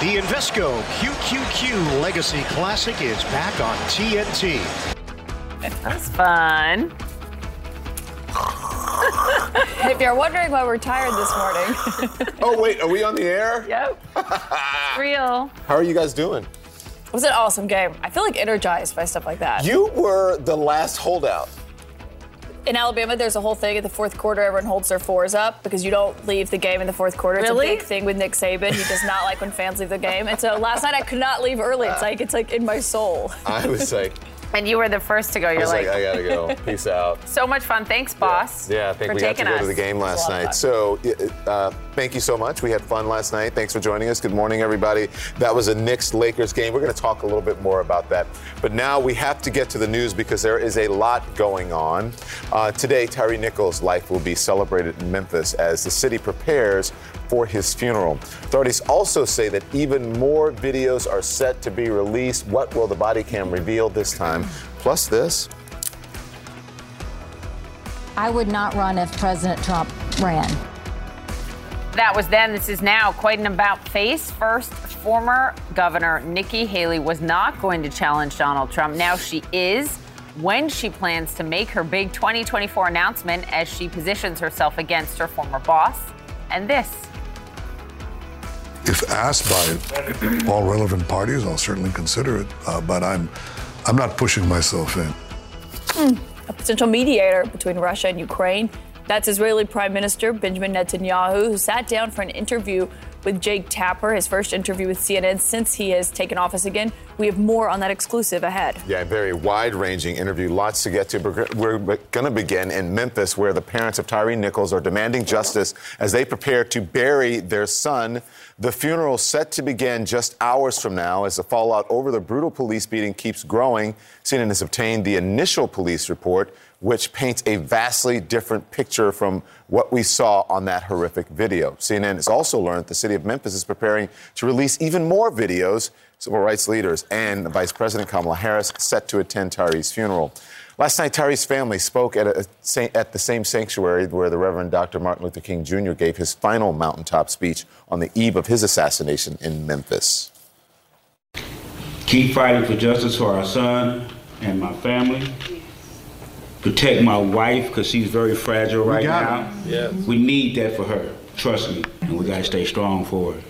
The Invesco QQQ Legacy Classic is back on TNT. That was fun. If you're wondering why we're tired this morning. Oh, wait, are we on the air? Yep. It's real. How are you guys doing? It was an awesome game. I feel like energized by stuff like that. You were the last holdout. In Alabama, there's a whole thing at the fourth quarter. Everyone holds their fours up because you don't leave the game in the fourth quarter. Really? It's a big thing with Nick Saban. He does not like when fans leave the game. And so last night I could not leave early. It's like in my soul. I was like. And you were the first to go. You're like, I gotta go. Peace out. So much fun. Thanks, boss. Yeah I think we got to go to the game last night. So thank you so much. We had fun last night. Thanks for joining us. Good morning, everybody. That was a Knicks-Lakers game. We're going to talk a little bit more about that. But now we have to get to the news because there is a lot going on. Today, Tyre Nichols' life will be celebrated in Memphis as the city prepares for his funeral. Authorities also say that even more videos are set to be released. What will the body cam reveal this time? Plus this. I would not run if President Trump ran. That was then. This is now. Quite an about-face. First, former Governor Nikki Haley was not going to challenge Donald Trump. Now she is, when she plans to make her big 2024 announcement as she positions herself against her former boss. And this. If asked by all relevant parties, I'll certainly consider it, but I'm not pushing myself in. A potential mediator between Russia and Ukraine. That's Israeli Prime Minister Benjamin Netanyahu, who sat down for an interview with Jake Tapper, his first interview with CNN since he has taken office again. We have more on that exclusive ahead. Yeah, very wide-ranging interview. Lots to get to. We're going to begin in Memphis, where the parents of Tyre Nichols are demanding justice as they prepare to bury their son. The funeral set to begin just hours from now as the fallout over the brutal police beating keeps growing. CNN has obtained the initial police report, which paints a vastly different picture from what we saw on that horrific video. CNN has also learned the city of Memphis is preparing to release even more videos. Civil rights leaders and Vice President Kamala Harris set to attend Tyre's funeral. Last night, Tyre's family spoke at the same sanctuary where the Reverend Dr. Martin Luther King Jr. gave his final mountaintop speech on the eve of his assassination in Memphis. Keep fighting for justice for our son and my family. Protect my wife, because she's very fragile right now. Yeah. We need that for her, trust me. And we got to stay strong for her.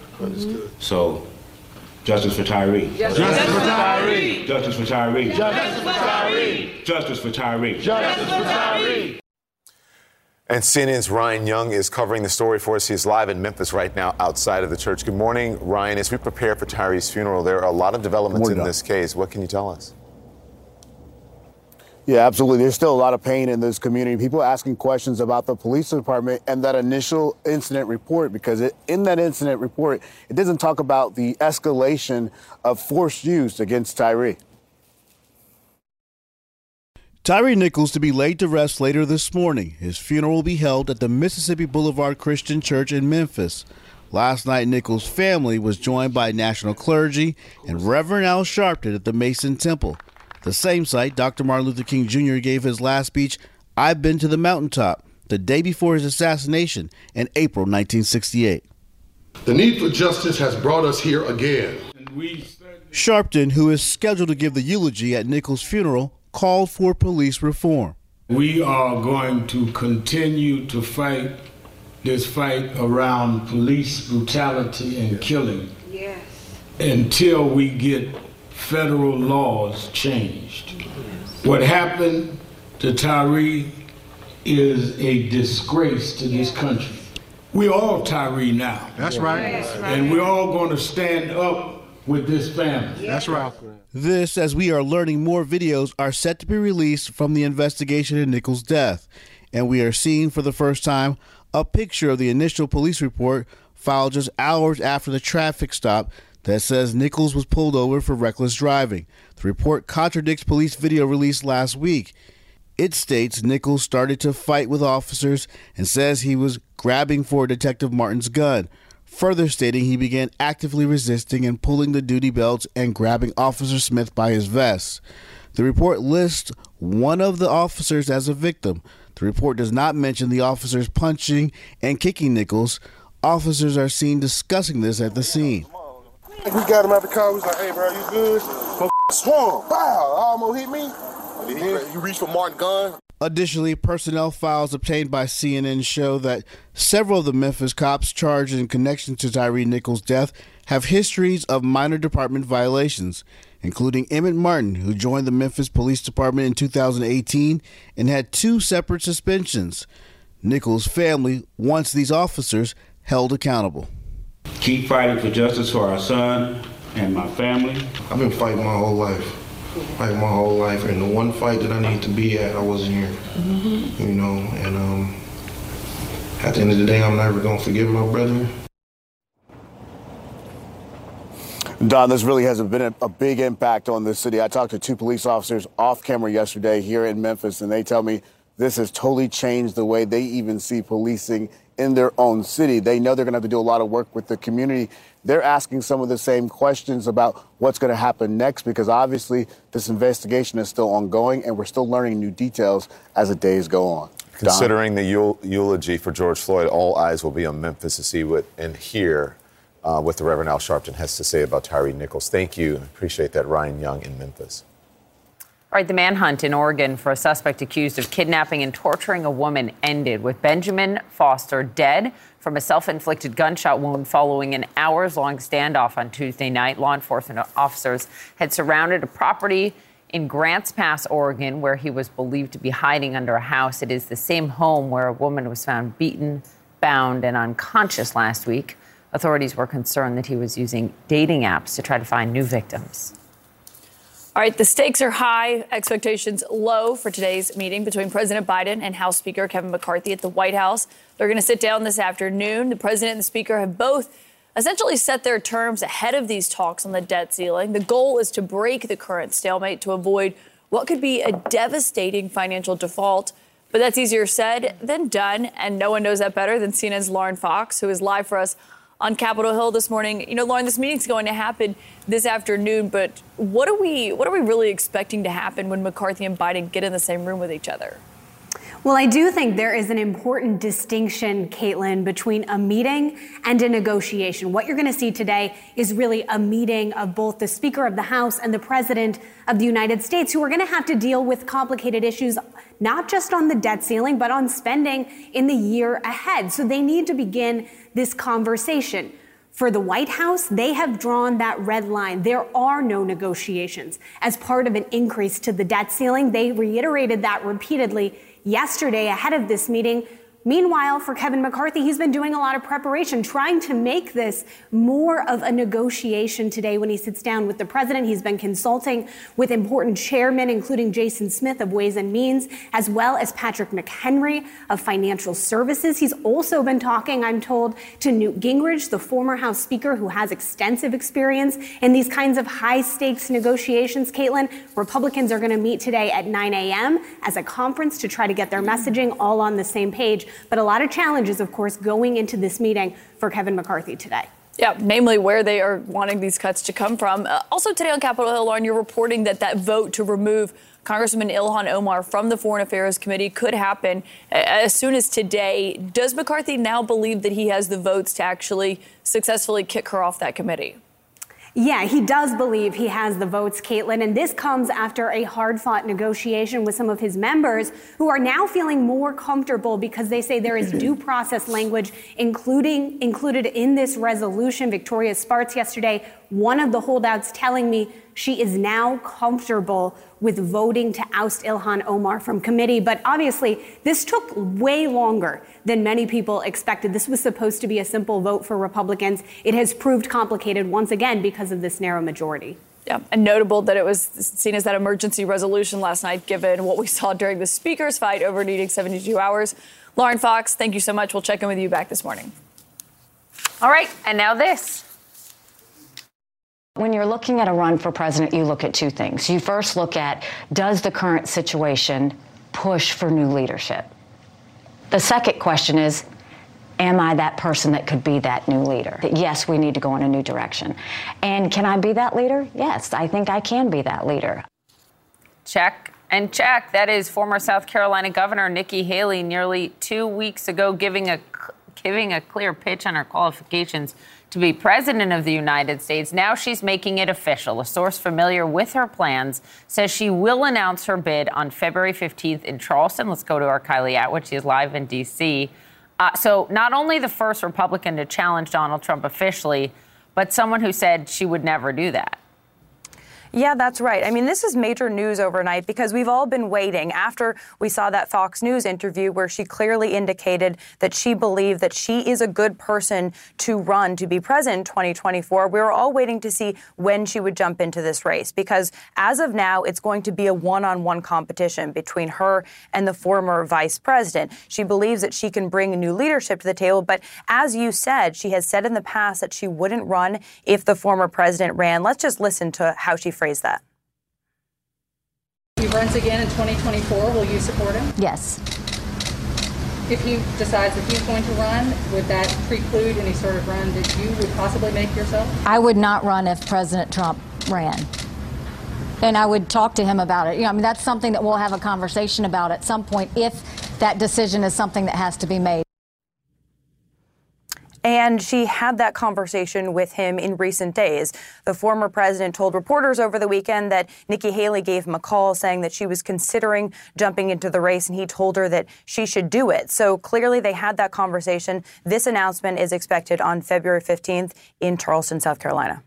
So, justice for Tyre. Justice for Tyre. Justice for Tyre. Justice for Tyre. Justice for Tyre. Justice for Tyre. And CNN's Ryan Young is covering the story for us. He's live in Memphis right now outside of the church. Good morning, Ryan. As we prepare for Tyre's funeral, there are a lot of developments in this case. What can you tell us? Yeah, absolutely. There's still a lot of pain in this community. People asking questions about the police department and that initial incident report, because in that incident report, it doesn't talk about the escalation of force used against Tyre. Tyre Nichols to be laid to rest later this morning. His funeral will be held at the Mississippi Boulevard Christian Church in Memphis. Last night, Nichols' family was joined by national clergy and Reverend Al Sharpton at the Mason Temple. The same site, Dr. Martin Luther King Jr. gave his last speech, I've Been to the Mountaintop, the day before his assassination in April 1968. The need for justice has brought us here again. Sharpton, who is scheduled to give the eulogy at Nichols' funeral, called for police reform. We are going to continue to fight this fight around police brutality and killing until we get federal laws changed. What happened to Tyre is a disgrace to this country. We're all Tyre now. That's right. And we're all going to stand up with this family. That's right. This, as we are learning, more videos are set to be released from the investigation of Nichols' death. And we are seeing for the first time a picture of the initial police report filed just hours after the traffic stop that says Nichols was pulled over for reckless driving. The report contradicts police video released last week. It states Nichols started to fight with officers and says he was grabbing for Detective Martin's gun, further stating he began actively resisting and pulling the duty belts and grabbing Officer Smith by his vest. The report lists one of the officers as a victim. The report does not mention the officers punching and kicking Nichols. Officers are seen discussing this at the scene. We got him out the car. We was like, hey, bro, you good? Swung. Wow, almost hit me. He reached for Martin's gun. Additionally, personnel files obtained by CNN show that several of the Memphis cops charged in connection to Tyre Nichols' death have histories of minor department violations, including Emmett Martin, who joined the Memphis Police Department in 2018 and had 2 separate suspensions. Nichols' family wants these officers held accountable. Keep fighting for justice for our son and my family. I've been fighting my whole life. And the one fight that I needed to be at, I wasn't here. Mm-hmm. You know, and at the end of the day, I'm never going to forgive my brother. Don, this really has been a big impact on this city. I talked to 2 police officers off camera yesterday here in Memphis, and they tell me this has totally changed the way they even see policing in their own city. They know they're going to have to do a lot of work with the community. They're asking some of the same questions about what's going to happen next, because obviously this investigation is still ongoing and we're still learning new details as the days go on. Considering Don, the eulogy for George Floyd, all eyes will be on Memphis to see what and hear what the Reverend Al Sharpton has to say about Tyre Nichols. Thank you. Appreciate that, Ryan Young in Memphis. All right, the manhunt in Oregon for a suspect accused of kidnapping and torturing a woman ended with Benjamin Foster dead from a self-inflicted gunshot wound following an hours-long standoff on Tuesday night. Law enforcement officers had surrounded a property in Grants Pass, Oregon, where he was believed to be hiding under a house. It is the same home where a woman was found beaten, bound, and unconscious last week. Authorities were concerned that he was using dating apps to try to find new victims. All right, the stakes are high, expectations low for today's meeting between President Biden and House Speaker Kevin McCarthy at the White House. They're going to sit down this afternoon. The president and the speaker have both essentially set their terms ahead of these talks on the debt ceiling. The goal is to break the current stalemate to avoid what could be a devastating financial default. But that's easier said than done, and no one knows that better than CNN's Lauren Fox, who is live for us on Capitol Hill this morning. You know, Lauren, this meeting's going to happen this afternoon, but what are we really expecting to happen when McCarthy and Biden get in the same room with each other? Well, I do think there is an important distinction, Caitlin, between a meeting and a negotiation. What you're going to see today is really a meeting of both the Speaker of the House and the President of the United States, who are going to have to deal with complicated issues, not just on the debt ceiling, but on spending in the year ahead. So they need to begin this conversation. For the White House, they have drawn that red line. There are no negotiations as part of an increase to the debt ceiling. They reiterated that repeatedly yesterday ahead of this meeting. Meanwhile, for Kevin McCarthy, he's been doing a lot of preparation, trying to make this more of a negotiation today when he sits down with the president. He's been consulting with important chairmen, including Jason Smith of Ways and Means, as well as Patrick McHenry of Financial Services. He's also been talking, I'm told, to Newt Gingrich, the former House Speaker, who has extensive experience in these kinds of high-stakes negotiations. Caitlin, Republicans are going to meet today at 9 a.m. as a conference to try to get their messaging all on the same page. But a lot of challenges, of course, going into this meeting for Kevin McCarthy today. Yeah, namely where they are wanting these cuts to come from. Also today on Capitol Hill, Lauren, you're reporting that vote to remove Congressman Ilhan Omar from the Foreign Affairs Committee could happen as soon as today. Does McCarthy now believe that he has the votes to actually successfully kick her off that committee? Yeah, he does believe he has the votes, Caitlin, and this comes after a hard-fought negotiation with some of his members who are now feeling more comfortable because they say there is due process language included in this resolution. Victoria Spartz yesterday one of the holdouts telling me she is now comfortable with voting to oust Ilhan Omar from committee. But obviously, this took way longer than many people expected. This was supposed to be a simple vote for Republicans. It has proved complicated once again because of this narrow majority. Yeah, and notable that it was seen as that emergency resolution last night, given what we saw during the speaker's fight over needing 72 hours. Lauren Fox, thank you so much. We'll check in with you back this morning. All right. And now this. When you're looking at a run for president, you look at two things. You first look at, does the current situation push for new leadership? The second question is, am I that person that could be that new leader? Yes, we need to go in a new direction. And can I be that leader? Yes, I think I can be that leader. Check and check. That is former South Carolina Governor Nikki Haley nearly 2 weeks ago giving a clear pitch on her qualifications to be president of the United States. Now she's making it official. A source familiar with her plans says she will announce her bid on February 15th in Charleston. Let's go to our Kylie Atwood. She is live in D.C. So not only the first Republican to challenge Donald Trump officially, but someone who said she would never do that. Yeah, that's right. I mean, this is major news overnight because we've all been waiting after we saw that Fox News interview where she clearly indicated that she believed that she is a good person to run to be president in 2024. We were all waiting to see when she would jump into this race because as of now, it's going to be a one-on-one competition between her and the former vice president. She believes that she can bring new leadership to the table. But as you said, she has said in the past that she wouldn't run if the former president ran. Let's just listen to how she phrase that. If he runs again in 2024, will you support him? Yes. If he decides that he's going to run, would that preclude any sort of run that you would possibly make yourself? I would not run if President Trump ran. And I would talk to him about it. You know, I mean, that's something that we'll have a conversation about at some point if that decision is something that has to be made. And she had that conversation with him in recent days. The former president told reporters over the weekend that Nikki Haley gave him a call saying that she was considering jumping into the race, and he told her that she should do it. So clearly they had that conversation. This announcement is expected on February 15th in Charleston, South Carolina.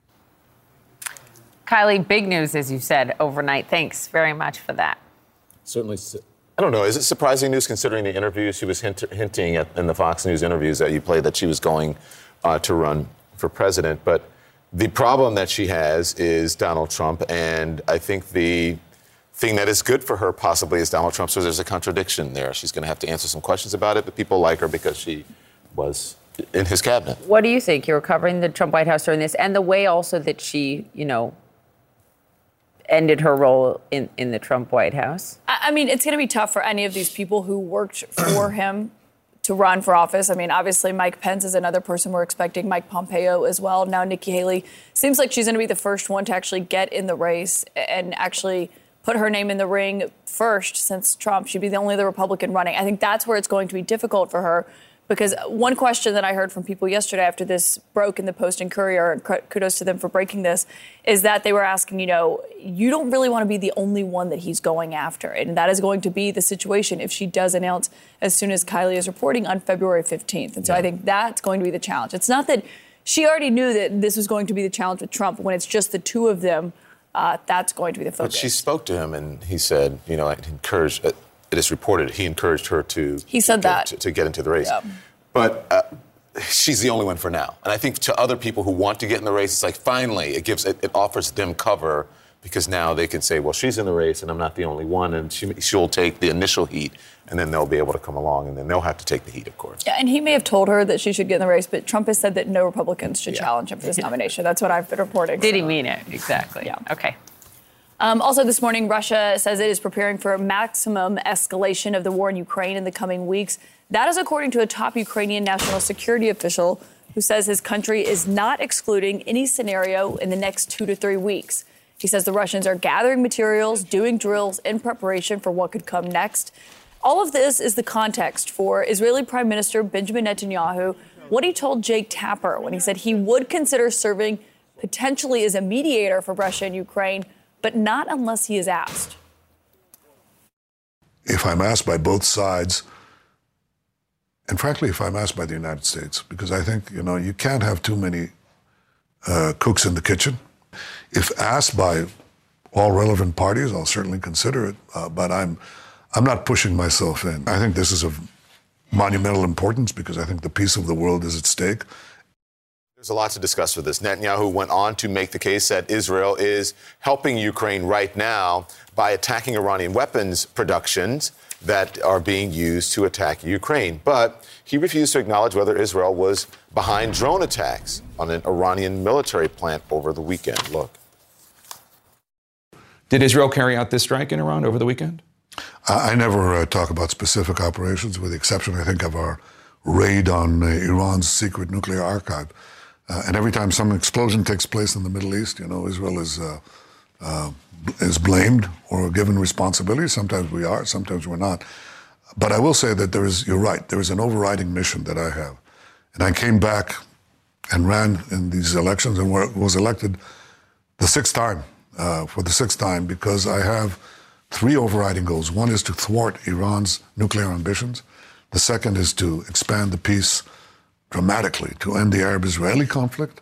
Kylie, big news, as you said, overnight. Thanks very much for that. Certainly. I don't know. Is it surprising news considering the interviews she was hinting at in the Fox News interviews that you played that she was going to run for president? But the problem that she has is Donald Trump. And I think the thing that is good for her possibly is Donald Trump. So there's a contradiction there. She's going to have to answer some questions about it. But people like her because she was in his cabinet. What do you think? You were covering the Trump White House during this and the way also that she, you know, ended her role in the Trump White House? I mean, it's going to be tough for any of these people who worked for him to run for office. I mean, obviously, Mike Pence is another person we're expecting, Mike Pompeo as well. Now, Nikki Haley seems like she's going to be the first one to actually get in the race and actually put her name in the ring first since Trump. She'd be the only other Republican running. I think that's where it's going to be difficult for her, because one question that I heard from people yesterday after this broke in the Post and Courier, and kudos to them for breaking this, is that they were asking, you know, you don't really want to be the only one that he's going after. And that is going to be the situation if she does announce as soon as Kylie is reporting on February 15th. And so I think that's going to be the challenge. It's not that she already knew that this was going to be the challenge with Trump. When it's just the two of them, that's going to be the focus. But she spoke to him and he said, you know, I encourage... It is reported he encouraged her to get into the race. Yeah. But she's the only one for now. And I think to other people who want to get in the race, it's like finally it offers them cover because now they can say, well, she's in the race and I'm not the only one. And she'll take the initial heat and then they'll be able to come along and then they'll have to take the heat, of course. Yeah, and he may have told her that she should get in the race, but Trump has said that no Republicans should challenge him for this nomination. That's what I've been reporting. Did he mean it? Exactly. Yeah. Okay. Also this morning, Russia says it is preparing for a maximum escalation of the war in Ukraine in the coming weeks. That is according to a top Ukrainian national security official who says his country is not excluding any scenario in the next 2 to 3 weeks. He says the Russians are gathering materials, doing drills in preparation for what could come next. All of this is the context for Israeli Prime Minister Benjamin Netanyahu, what he told Jake Tapper when he said he would consider serving potentially as a mediator for Russia and Ukraine, but not unless he is asked. If I'm asked by both sides, and frankly, if I'm asked by the United States, because I think, you know, you can't have too many cooks in the kitchen. If asked by all relevant parties, I'll certainly consider it, but I'm not pushing myself in. I think this is of monumental importance because I think the peace of the world is at stake. There's a lot to discuss with this. Netanyahu went on to make the case that Israel is helping Ukraine right now by attacking Iranian weapons productions that are being used to attack Ukraine. But he refused to acknowledge whether Israel was behind drone attacks on an Iranian military plant over the weekend. Look. Did Israel carry out this strike in Iran over the weekend? I never talk about specific operations, with the exception, I think, of our raid on Iran's secret nuclear archive. And every time some explosion takes place in the Middle East, you know, Israel is blamed or given responsibility. Sometimes we are, sometimes we're not. But I will say that there is, you're right, there is an overriding mission that I have. And I came back and ran in these elections and was elected the sixth time, because I have three overriding goals. One is to thwart Iran's nuclear ambitions. The second is to expand the peace dramatically, to end the Arab-Israeli conflict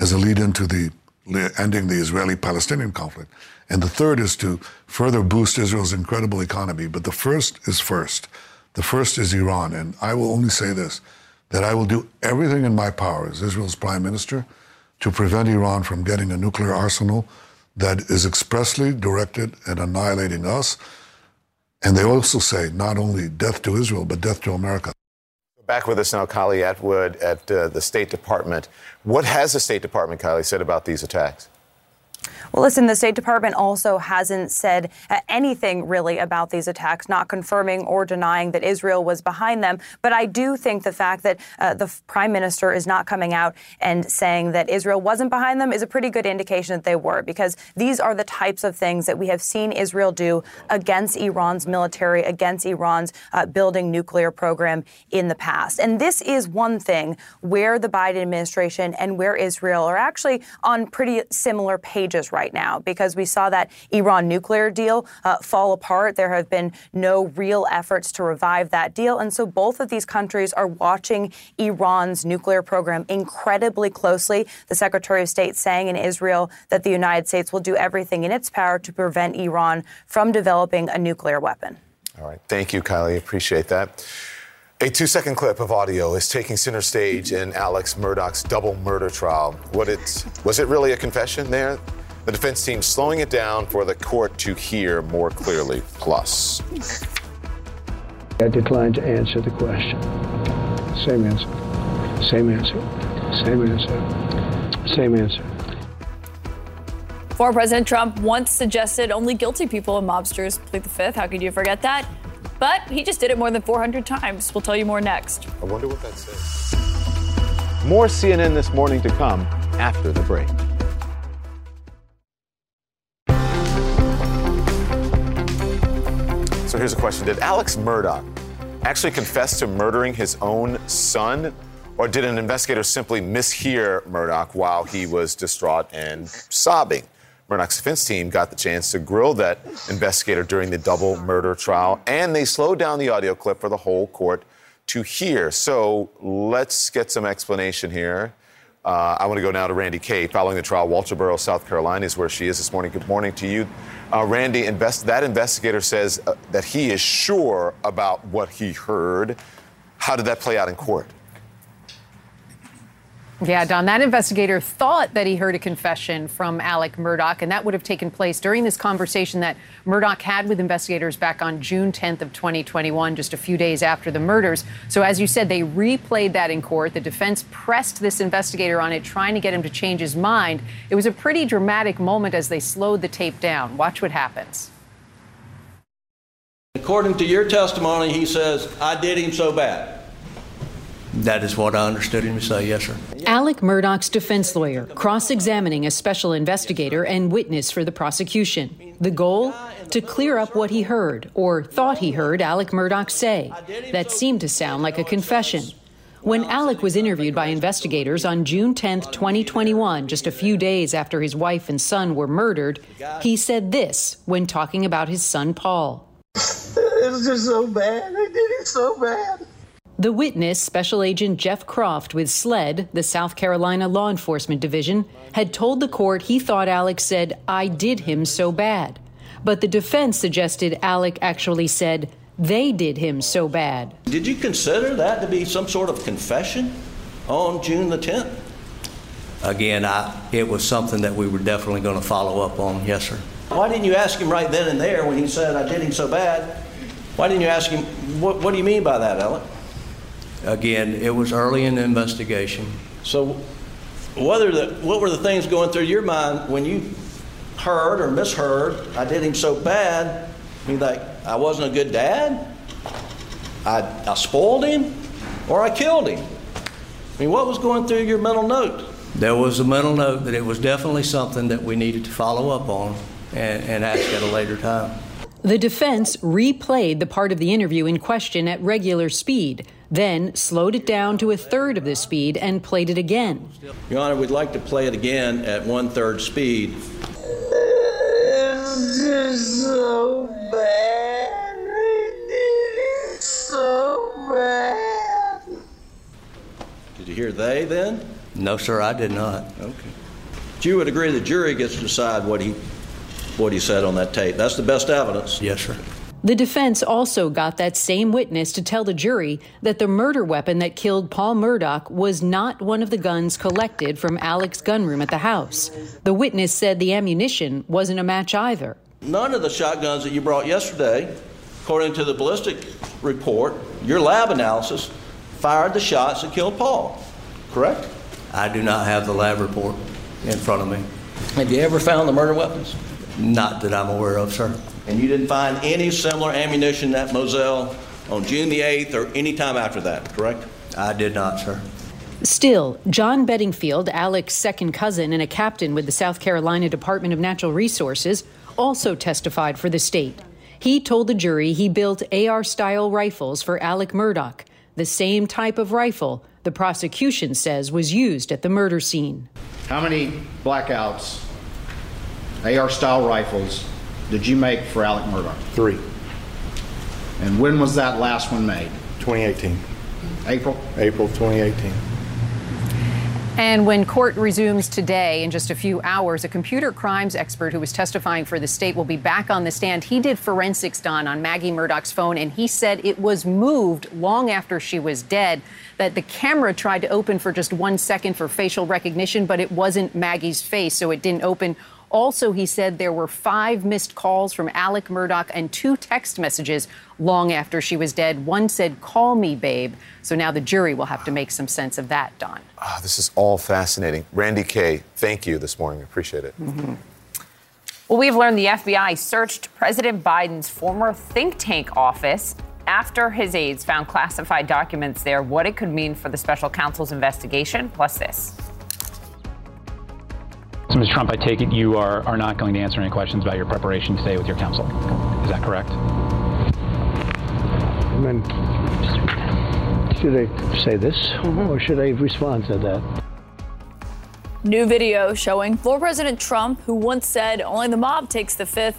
as a lead-in to ending the Israeli-Palestinian conflict. And the third is to further boost Israel's incredible economy. But the first is first. The first is Iran. And I will only say this, that I will do everything in my power as Israel's prime minister to prevent Iran from getting a nuclear arsenal that is expressly directed at annihilating us. And they also say not only death to Israel, but death to America. Back with us now, Kylie Atwood at the State Department. What has the State Department, Kylie, said about these attacks? Well, listen, the State Department also hasn't said anything really about these attacks, not confirming or denying that Israel was behind them. But I do think the fact that the prime minister is not coming out and saying that Israel wasn't behind them is a pretty good indication that they were, because these are the types of things that we have seen Israel do against Iran's military, against Iran's building nuclear program in the past. And this is one thing where the Biden administration and where Israel are actually on pretty similar pages right now, because we saw that Iran nuclear deal fall apart. There have been no real efforts to revive that deal. And so both of these countries are watching Iran's nuclear program incredibly closely. The Secretary of State saying in Israel that the United States will do everything in its power to prevent Iran from developing a nuclear weapon. All right. Thank you, Kylie. Appreciate that. A 2-second clip of audio is taking center stage in Alec Murdaugh's double murder trial. Was it really a confession there? The defense team slowing it down for the court to hear more clearly. Plus, I declined to answer the question. Same answer. Same answer. Same answer. Same answer. Former President Trump once suggested only guilty people and mobsters plead the fifth. How could you forget that? But he just did it more than 400 times. We'll tell you more next. I wonder what that says. More CNN This Morning to come after the break. So here's a question. Did Alec Murdaugh actually confess to murdering his own son, or did an investigator simply mishear Murdaugh while he was distraught and sobbing? Murdaugh's defense team got the chance to grill that investigator during the double murder trial, and they slowed down the audio clip for the whole court to hear. So let's get some explanation here. I want to go now to Randi Kaye. Following the trial, Walterboro, South Carolina is where she is this morning. Good morning to you. Randy, that investigator says that he is sure about what he heard. How did that play out in court? Yeah, Don, that investigator thought that he heard a confession from Alec Murdaugh, and that would have taken place during this conversation that Murdaugh had with investigators back on June 10th of 2021, just a few days after the murders. So as you said, they replayed that in court. The defense pressed this investigator on it, trying to get him to change his mind. It was a pretty dramatic moment as they slowed the tape down. Watch what happens. According to your testimony, he says, I did him so bad. That is what I understood him to say, yes, sir. Alec Murdaugh's defense lawyer cross-examining a special investigator and witness for the prosecution. The goal? To clear up what he heard or thought he heard Alec Murdaugh say. That seemed to sound like a confession. When Alec was interviewed by investigators on June 10, 2021, just a few days after his wife and son were murdered, he said this when talking about his son, Paul. It was just so bad. I did it so bad. The witness, Special Agent Jeff Croft with SLED, the South Carolina Law Enforcement Division, had told the court he thought Alec said, "I did him so bad." But the defense suggested Alec actually said, "They did him so bad." Did you consider that to be some sort of confession on June the 10th? Again, it was something that we were definitely going to follow up on. Yes, sir. Why didn't you ask him right then and there when he said, "I did him so bad"? Why didn't you ask him, what do you mean by that, Alec? Again, it was early in the investigation. So what were the things going through your mind when you heard or misheard, "I did him so bad"? I mean, like, I wasn't a good dad? I spoiled him? Or I killed him? I mean, what was going through your mental note? There was a mental note that it was definitely something that we needed to follow up on and ask at a later time. The defense replayed the part of the interview in question at regular speed, then slowed it down to a third of the speed and played it again. Your Honor, we'd like to play it again at 1/3 speed. It is so bad. Did you hear "they" then? No, sir, I did not. Okay. But you would agree the jury gets to decide what he said on that tape. That's the best evidence. Yes, sir. The defense also got that same witness to tell the jury that the murder weapon that killed Paul Murdaugh was not one of the guns collected from Alec's gunroom at the house. The witness said the ammunition wasn't a match either. None of the shotguns that you brought yesterday, according to the ballistic report, your lab analysis, fired the shots that killed Paul, correct? I do not have the lab report in front of me. Have you ever found the murder weapons? Not that I'm aware of, sir. And you didn't find any similar ammunition at Moselle on June the 8th or any time after that, correct? I did not, sir. Still, John Bedingfield, Alec's second cousin and a captain with the South Carolina Department of Natural Resources, also testified for the state. He told the jury he built AR-style rifles for Alec Murdaugh, the same type of rifle the prosecution says was used at the murder scene. How many blackouts, AR-style rifles, did you make for Alec Murdaugh? 3. And when was that last one made? 2018. April 2018. And when court resumes today in just a few hours, a computer crimes expert who was testifying for the state will be back on the stand. He did forensics, Don, on Maggie Murdaugh's phone, and he said it was moved long after she was dead, that the camera tried to open for just 1 second for facial recognition, but it wasn't Maggie's face, so it didn't open. Also, he said there were 5 missed calls from Alec Murdaugh and 2 text messages long after she was dead. One said, "Call me, babe." So now the jury will have to make some sense of that, Don. Oh, this is all fascinating. Randi Kaye, thank you this morning. I appreciate it. Mm-hmm. Well, we've learned the FBI searched President Biden's former think tank office after his aides found classified documents there. What it could mean for the special counsel's investigation, plus this. So, Mr. Trump, I take it you are not going to answer any questions about your preparation today with your counsel. Is that correct? I mean, should I say this, or should I respond to that? New video showing former President Trump, who once said only the mob takes the fifth,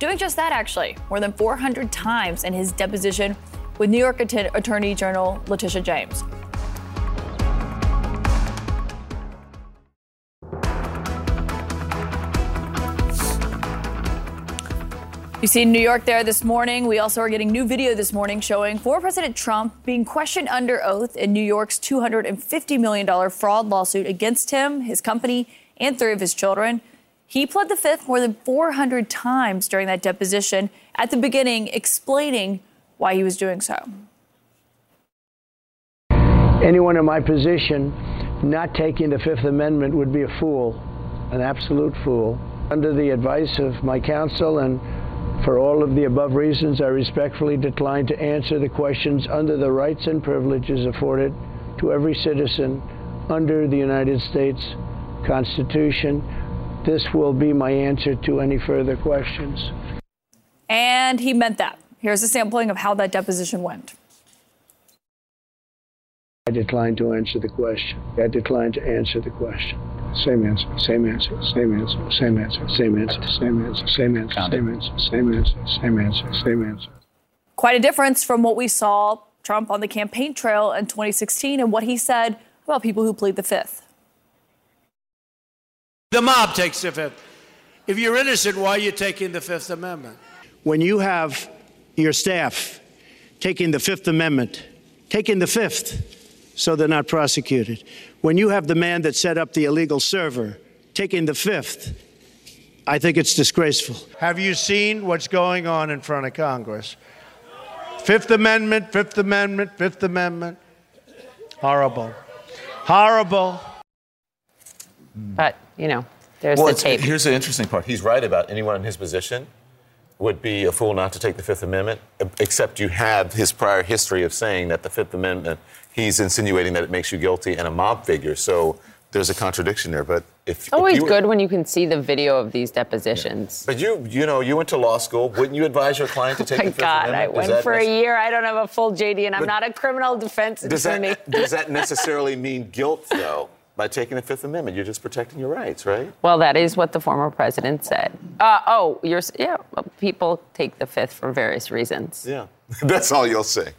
doing just that, actually, more than 400 times in his deposition with New York Attorney General Letitia James. You see New York there this morning. We also are getting new video this morning showing former President Trump being questioned under oath in New York's $250 million fraud lawsuit against him, his company, and 3 of his children. He pled the fifth more than 400 times during that deposition, at the beginning explaining why he was doing so. Anyone in my position not taking the Fifth Amendment would be a fool, an absolute fool. Under the advice of my counsel and for all of the above reasons, I respectfully decline to answer the questions under the rights and privileges afforded to every citizen under the United States Constitution. This will be my answer to any further questions. And he meant that. Here's a sampling of how that deposition went. I declined to answer the question. I declined to answer the question. Same answer, same answer, same answer, same answer, same answer, same answer, same answer, same answer, same answer, same answer, same answer. Quite a difference from what we saw Trump on the campaign trail in 2016 and what he said about people who plead the fifth. The mob takes the fifth. If you're innocent, why are you taking the Fifth Amendment? When you have your staff taking the Fifth Amendment, taking the Fifth so they're not prosecuted, when you have the man that set up the illegal server taking the Fifth, I think it's disgraceful. Have you seen what's going on in front of Congress? Fifth Amendment, Fifth Amendment, Fifth Amendment. Horrible. Horrible. But, you know, there's the tape. Here's the interesting part. He's right about anyone in his position would be a fool not to take the Fifth Amendment, except you have his prior history of saying that the Fifth Amendment, he's insinuating that it makes you guilty and a mob figure. So there's a contradiction there. But it's always good when you can see the video of these depositions. Yeah. But you know, you went to law school. Wouldn't you advise your client to take the Fifth Amendment? I went for a year. I don't have a full JD, and I'm not a criminal defense attorney. Does that necessarily mean guilt, though? By taking the Fifth Amendment, you're just protecting your rights, right? Well, that is what the former president said. People take the Fifth for various reasons. Yeah, that's all you'll say.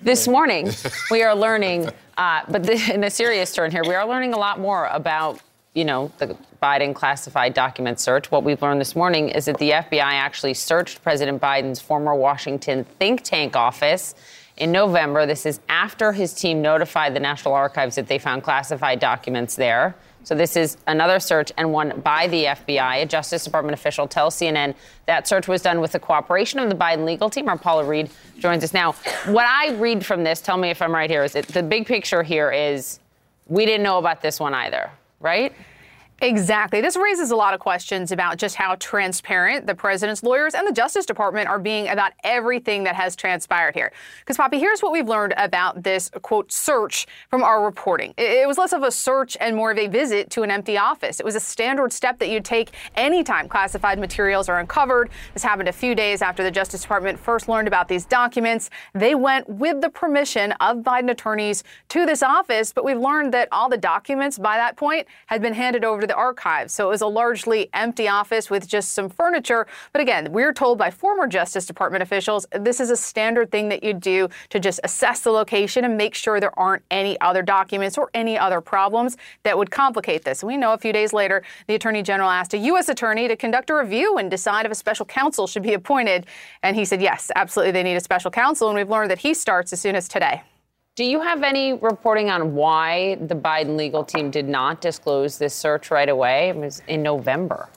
This morning, we are learning, in a serious turn here, we are learning a lot more about, you know, the Biden classified document search. What we've learned this morning is that the FBI actually searched President Biden's former Washington think tank office in November. This is after his team notified the National Archives that they found classified documents there. So this is another search, and one by the FBI. A Justice Department official tells CNN that search was done with the cooperation of the Biden legal team. Our Paula Reed joins us now. What I read from this, tell me if I'm right here, is the big picture here is we didn't know about this one either, right? Exactly. This raises a lot of questions about just how transparent the president's lawyers and the Justice Department are being about everything that has transpired here. Because, Poppy, here's what we've learned about this, quote, search from our reporting. It was less of a search and more of a visit to an empty office. It was a standard step that you'd take anytime classified materials are uncovered. This happened a few days after the Justice Department first learned about these documents. They went with the permission of Biden attorneys to this office, but we've learned that all the documents by that point had been handed over to the archives. So it was a largely empty office with just some furniture. But again, we're told by former Justice Department officials, this is a standard thing that you do to just assess the location and make sure there aren't any other documents or any other problems that would complicate this. We know a few days later, the Attorney General asked a U.S. attorney to conduct a review and decide if a special counsel should be appointed. And he said, yes, absolutely, they need a special counsel. And we've learned that he starts as soon as today. Do you have any reporting on why the Biden legal team did not disclose this search right away? It was in November.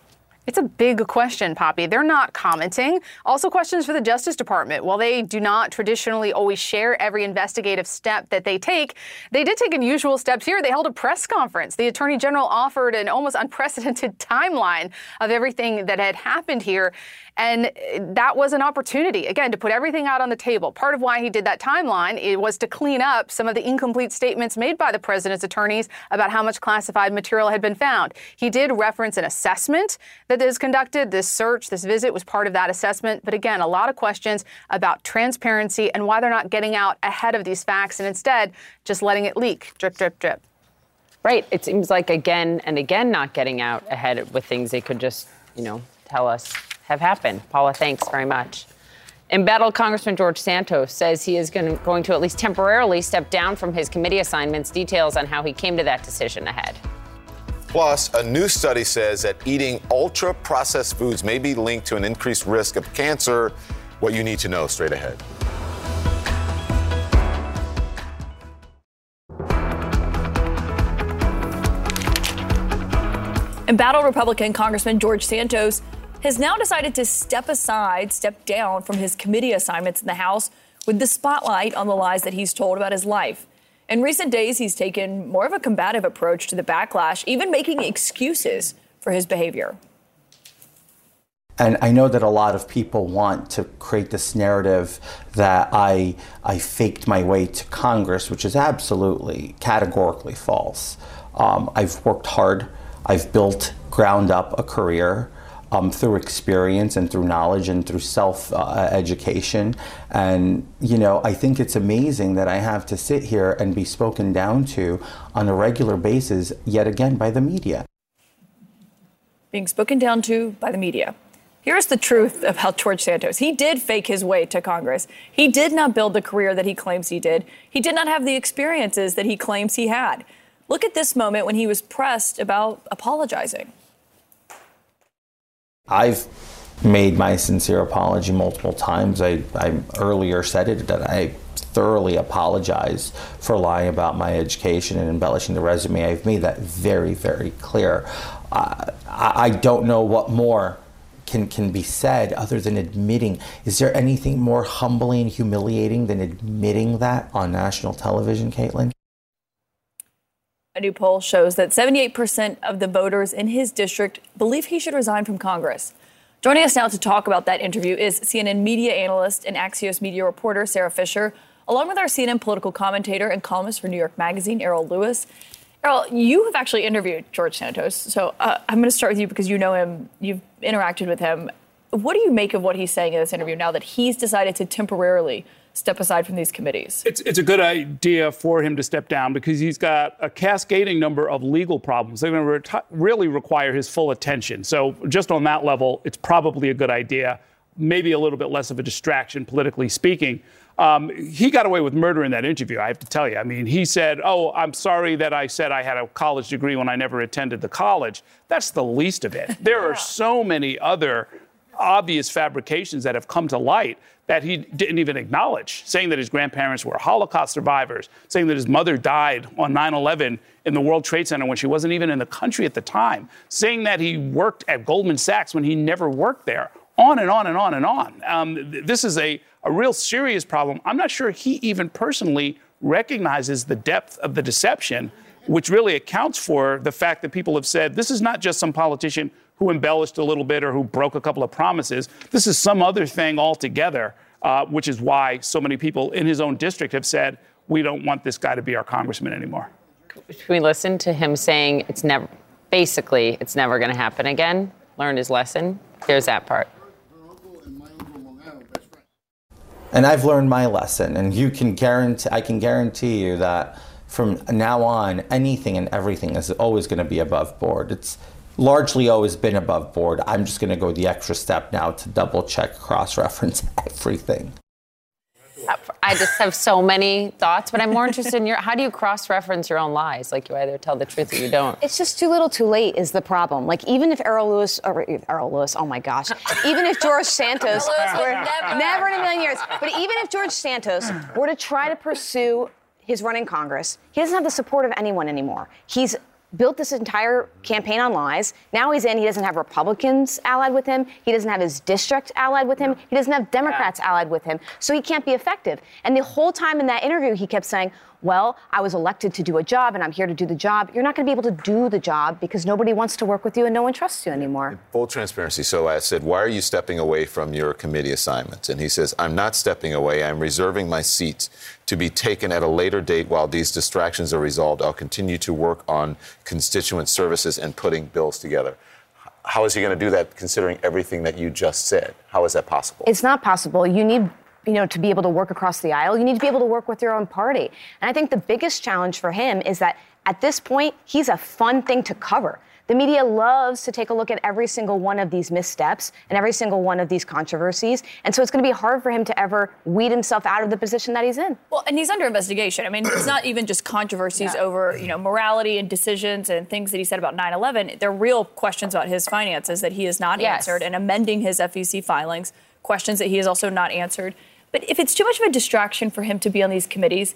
It's a big question, Poppy. They're not commenting. Also questions for the Justice Department. While they do not traditionally always share every investigative step that they take, they did take unusual steps here. They held a press conference. The Attorney General offered an almost unprecedented timeline of everything that had happened here. And that was an opportunity, again, to put everything out on the table. Part of why he did that timeline, it was to clean up some of the incomplete statements made by the president's attorneys about how much classified material had been found. He did reference an assessment that is conducted. This search, this visit was part of that assessment. But again, a lot of questions about transparency and why they're not getting out ahead of these facts and instead just letting it leak. Drip, drip, drip. Right. It seems like again and again not getting out ahead with things they could just, you know, tell us have happened. Paula, thanks very much. Embattled Congressman George Santos says he is going to at least temporarily step down from his committee assignments. Details on how he came to that decision ahead. Plus, a new study says that eating ultra-processed foods may be linked to an increased risk of cancer. What you need to know straight ahead. Embattled Republican Congressman George Santos has now decided to step down from his committee assignments in the House with the spotlight on the lies that he's told about his life. In recent days, he's taken more of a combative approach to the backlash, even making excuses for his behavior. And I know that a lot of people want to create this narrative that I faked my way to Congress, which is absolutely, categorically false. I've worked hard. I've built ground up a career. Through experience and through knowledge and through self-education. And, you know, I think it's amazing that I have to sit here and be spoken down to on a regular basis, yet again, by the media. Being spoken down to by the media. Here's the truth about George Santos. He did fake his way to Congress. He did not build the career that he claims he did. He did not have the experiences that he claims he had. Look at this moment when he was pressed about apologizing. I've made my sincere apology multiple times. I earlier said it that I thoroughly apologize for lying about my education and embellishing the resume. I've made that very, very clear. I don't know what more can be said other than admitting. Is there anything more humbling and humiliating than admitting that on national television, Caitlin? A new poll shows that 78% of the voters in his district believe he should resign from Congress. Joining us now to talk about that interview is CNN media analyst and Axios media reporter Sarah Fisher, along with our CNN political commentator and columnist for New York Magazine, Errol Lewis. Errol, you have actually interviewed George Santos, so I'm going to start with you because you know him, you've interacted with him. What do you make of what he's saying in this interview now that he's decided to temporarily step aside from these committees? It's a good idea for him to step down because he's got a cascading number of legal problems. They're going to really require his full attention. So just on that level, it's probably a good idea, maybe a little bit less of a distraction, politically speaking. He got away with murder in that interview, I have to tell you. I mean, he said, oh, I'm sorry that I said I had a college degree when I never attended the college. That's the least of it. There are so many other obvious fabrications that have come to light that he didn't even acknowledge, saying that his grandparents were Holocaust survivors, saying that his mother died on 9/11 in the World Trade Center when she wasn't even in the country at the time, saying that he worked at Goldman Sachs when he never worked there, on and on and on and on. This is a real serious problem. I'm not sure he even personally recognizes the depth of the deception, which really accounts for the fact that people have said this is not just some politician who embellished a little bit or who broke a couple of promises. This is some other thing altogether, which is why so many people in his own district have said, we don't want this guy to be our congressman anymore. Should we listen to him saying it's never going to happen again? Learned his lesson. Here's that part. And I've learned my lesson, and I can guarantee you that from now on, anything and everything is always going to be above board. It's largely always been above board. I'm just going to go the extra step now to double check, cross-reference everything. I just have so many thoughts, but I'm more interested in how do you cross-reference your own lies? Like, you either tell the truth or you don't. It's just too little too late is the problem. Like, even if even if George Santos were never in a million years, but even if George Santos were to try to pursue his run in Congress, he doesn't have the support of anyone anymore. He's built this entire campaign on lies. Now he's in. He doesn't have Republicans allied with him. He doesn't have his district allied with him. He doesn't have Democrats allied with him. So he can't be effective. And the whole time in that interview, he kept saying, well, I was elected to do a job and I'm here to do the job. You're not going to be able to do the job because nobody wants to work with you and no one trusts you anymore. In full transparency. So I said, why are you stepping away from your committee assignments? And he says, I'm not stepping away. I'm reserving my seats to be taken at a later date. While these distractions are resolved, I'll continue to work on constituent services and putting bills together. How is he going to do that considering everything that you just said? How is that possible? It's not possible. You need to be able to work across the aisle, you need to be able to work with your own party. And I think the biggest challenge for him is that at this point, he's a fun thing to cover. The media loves to take a look at every single one of these missteps and every single one of these controversies. And so it's going to be hard for him to ever weed himself out of the position that he's in. Well, and he's under investigation. I mean, it's not even just controversies over, morality and decisions and things that he said about 9/11. There are real questions about his finances that he has not answered, and amending his FEC filings, questions that he has also not answered. But if it's too much of a distraction for him to be on these committees,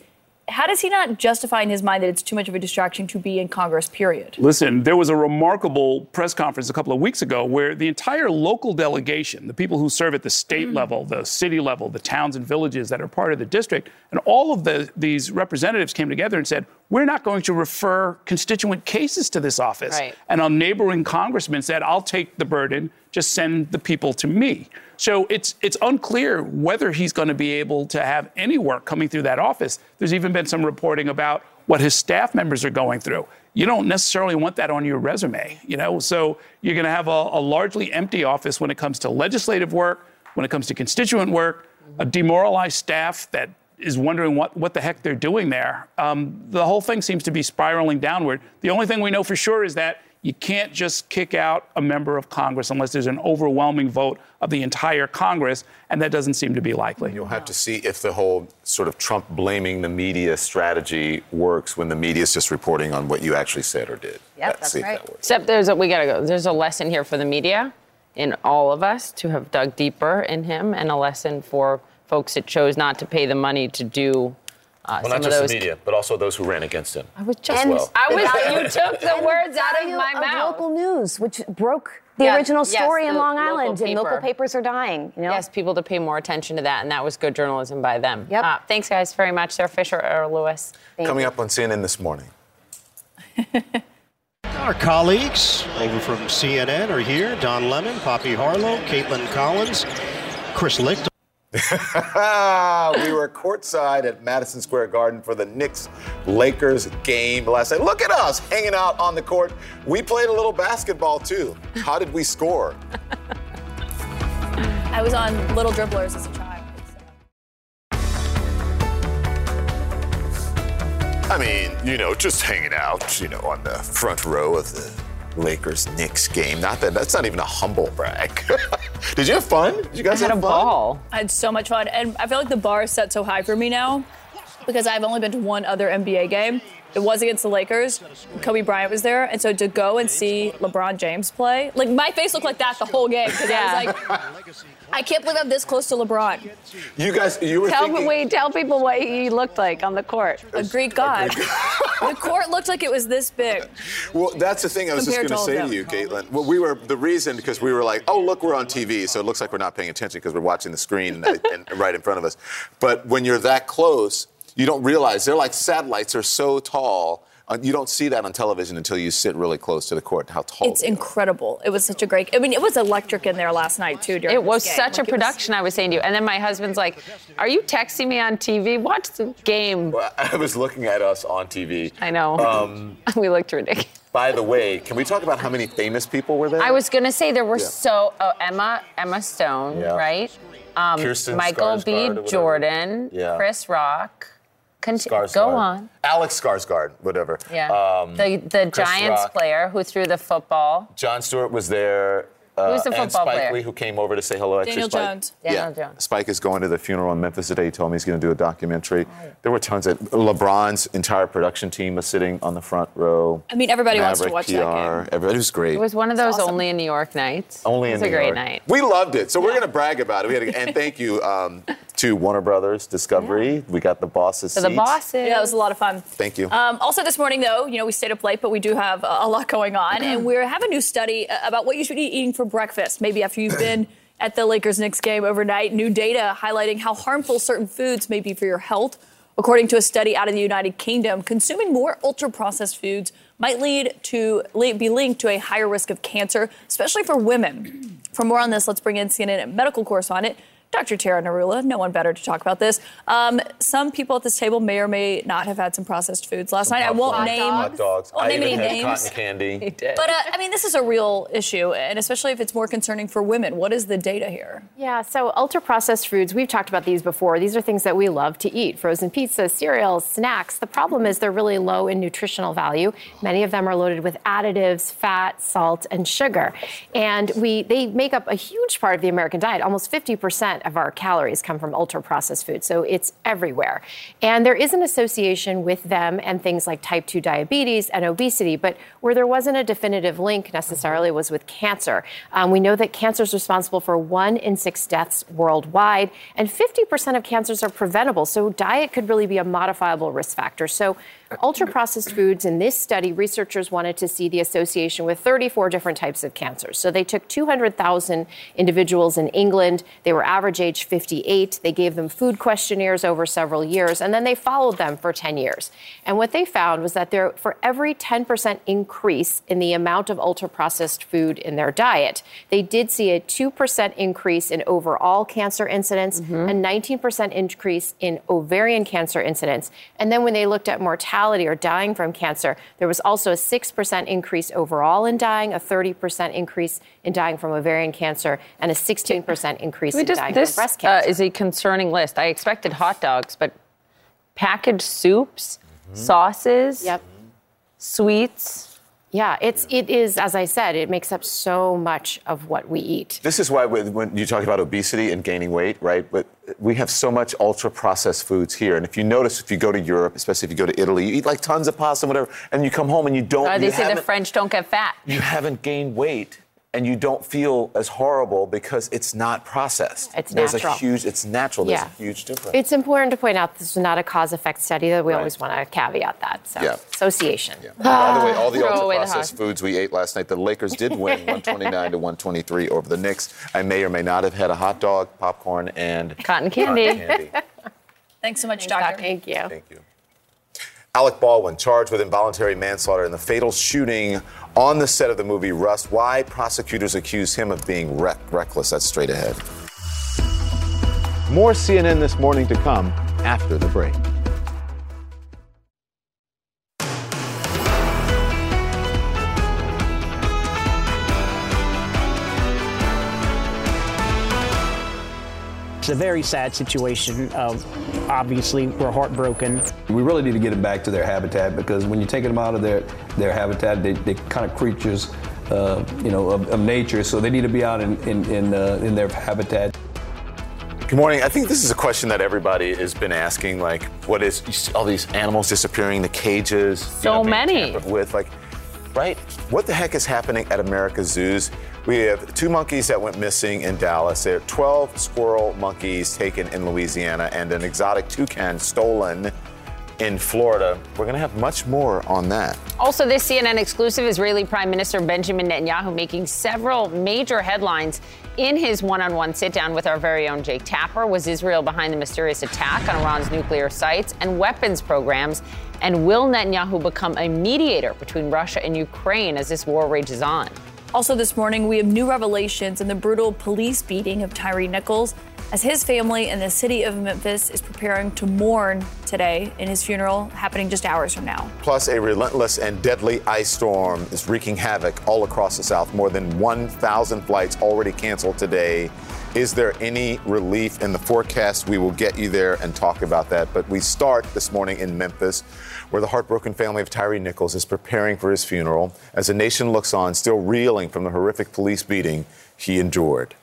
how does he not justify in his mind that it's too much of a distraction to be in Congress, period? Listen, there was a remarkable press conference a couple of weeks ago where the entire local delegation, the people who serve at the state level, the city level, the towns and villages that are part of the district, and all of these representatives came together and said, we're not going to refer constituent cases to this office. Right. And our neighboring congressman said, I'll take the burden, just send the people to me. So it's unclear whether he's going to be able to have any work coming through that office. There's even been some reporting about what his staff members are going through. You don't necessarily want that on your resume, So you're going to have a largely empty office when it comes to legislative work, when it comes to constituent work, a demoralized staff that is wondering what the heck they're doing there. The whole thing seems to be spiraling downward. The only thing we know for sure is that You can't just kick out a member of Congress unless there's an overwhelming vote of the entire Congress, and that doesn't seem to be likely. You'll have to see if the whole sort of Trump blaming the media strategy works when the media's just reporting on what you actually said or did. Yep, that's right. Except there's a lesson here for the media, in all of us, to have dug deeper in him, and a lesson for folks that chose not to pay the money to do. Well, not just the media, but also those who ran against him. You took the words out of my mouth. Local news, which broke the original story in Long Island, and local papers are dying. You know? Yes, people to pay more attention to that, and that was good journalism by them. Yep. Thanks, guys, very much. Sarah Fisher, Errol Lewis. Coming up on CNN This Morning. Our colleagues over from CNN are here. Don Lemon, Poppy Harlow, Caitlin Collins, Chris Licht. We were courtside at Madison Square Garden for the Knicks-Lakers game last night. Look at us hanging out on the court. We played a little basketball, too. How did we score? I was on Little Dribblers as a child. I mean, just hanging out, on the front row of the Lakers-Knicks game. That's not even a humble brag. Did you have fun? Did you guys have fun? I had a ball. I had so much fun. And I feel like the bar is set so high for me now because I've only been to one other NBA game. It was against the Lakers. Kobe Bryant was there. And so to go and see LeBron James play, like my face looked like that the whole game. Because I was like, I can't believe I'm this close to LeBron. You guys, tell people what he looked like on the court. A Greek god. The court looked like it was this big. Well, that's the thing I was just going to say to you, Caitlin. Well, because we were like, oh, look, we're on TV, so it looks like we're not paying attention because we're watching the screen and right in front of us. But when you're that close, you don't realize they're like satellites. They're so tall. You don't see that on television until you sit really close to the court. How tall? It's incredible. It was such a great. I mean, it was electric in there last night too. It was such a production. I was saying to you, and then my husband's like, "Are you texting me on TV? Watch the game." Well, I was looking at us on TV. I know. We looked ridiculous. By the way, can we talk about how many famous people were there? I was going to say there were Emma Stone, right? Michael B. Jordan, Chris Rock. Skarsgård. Go on. Alex Skarsgård, whatever. Yeah. The Giants player who threw the football. Jon Stewart was there. Who's the football player? And Spike Lee, who came over to say hello. Daniel Jones. Spike is going to the funeral in Memphis today. He told me he's going to do a documentary. Right. There were tons of... LeBron's entire production team was sitting on the front row. I mean, everybody wants to watch that game. Everybody was great. It was one of those only in New York nights. Only in New York. It was a great night. We loved it, so we're going to brag about it. And thank you... to Warner Brothers Discovery. Yeah. We got the bosses. Yeah, it was a lot of fun. Thank you. Also this morning, though, we stayed up late, but we do have a lot going on. And we have a new study about what you should be eating for breakfast, maybe after you've been at the Lakers-Knicks game overnight. New data highlighting how harmful certain foods may be for your health. According to a study out of the United Kingdom, consuming more ultra-processed foods might be linked to a higher risk of cancer, especially for women. For more on this, let's bring in CNN medical correspondent Dr. Tara Narula, no one better to talk about this. Some people at this table may or may not have had some processed foods last night. I won't name any names. Cotton candy. He did. But, this is a real issue, and especially if it's more concerning for women. What is the data here? Yeah, so ultra-processed foods, we've talked about these before. These are things that we love to eat, frozen pizza, cereals, snacks. The problem is they're really low in nutritional value. Many of them are loaded with additives, fat, salt, and sugar. And they make up a huge part of the American diet, almost 50%. Of our calories come from ultra-processed food, so it's everywhere. And there is an association with them and things like type 2 diabetes and obesity, but where there wasn't a definitive link necessarily was with cancer. We know that cancer is responsible for 1 in 6 deaths worldwide, and 50% of cancers are preventable, so diet could really be a modifiable risk factor. So ultra-processed foods, in this study, researchers wanted to see the association with 34 different types of cancers. So they took 200,000 individuals in England. They were average age 58. They gave them food questionnaires over several years, and then they followed them for 10 years. And what they found was that for every 10% increase in the amount of ultra-processed food in their diet, they did see a 2% increase in overall cancer incidence, a 19% increase in ovarian cancer incidence. And then when they looked at mortality, or dying from cancer, there was also a 6% increase overall in dying, a 30% increase in dying from ovarian cancer, and a 16% increase in dying from breast cancer. This is a concerning list. I expected hot dogs, but packaged soups, sauces, sweets. Yeah, it is, as I said, it makes up so much of what we eat. This is why when you talk about obesity and gaining weight, right, but we have so much ultra-processed foods here. And if you notice, if you go to Europe, especially if you go to Italy, you eat like tons of pasta and whatever, and you come home and you don't... They say the French don't get fat. You haven't gained weight, and you don't feel as horrible because it's not processed. It's natural. It's natural. Yeah. There's a huge difference. It's important to point out this is not a cause-effect study, that we always want to caveat that. So, association. Yeah. By the way, all the ultra-processed foods we ate last night, the Lakers did win 129-123 over the Knicks. I may or may not have had a hot dog, popcorn, and... Cotton candy. Thanks so much, Doctor. Thank you. Thank you. Alec Baldwin, charged with involuntary manslaughter in the fatal shooting on the set of the movie Rust. Why prosecutors accuse him of being reckless. That's straight ahead. More CNN this morning to come after the break. It's a very sad situation. Obviously, we're heartbroken. We really need to get it back to their habitat, because when you take them out of their habitat, they're kind of creatures, of nature. So they need to be out in their habitat. Good morning. I think this is a question that everybody has been asking. Like, what is all these animals disappearing? The cages. So many. Right? What the heck is happening at America's zoos? We have two monkeys that went missing in Dallas. There are 12 squirrel monkeys taken in Louisiana and an exotic toucan stolen in Florida. We're going to have much more on that. Also, this CNN exclusive, Israeli Prime Minister Benjamin Netanyahu making several major headlines in his one-on-one sit-down with our very own Jake Tapper. Was Israel behind the mysterious attack on Iran's nuclear sites and weapons programs? And will Netanyahu become a mediator between Russia and Ukraine as this war rages on? Also this morning, we have new revelations in the brutal police beating of Tyre Nichols, as his family in the city of Memphis is preparing to mourn today in his funeral, happening just hours from now. Plus, a relentless and deadly ice storm is wreaking havoc all across the South. More than 1,000 flights already canceled today. Is there any relief in the forecast? We will get you there and talk about that. But we start this morning in Memphis, where the heartbroken family of Tyre Nichols is preparing for his funeral as the nation looks on, still reeling from the horrific police beating he endured.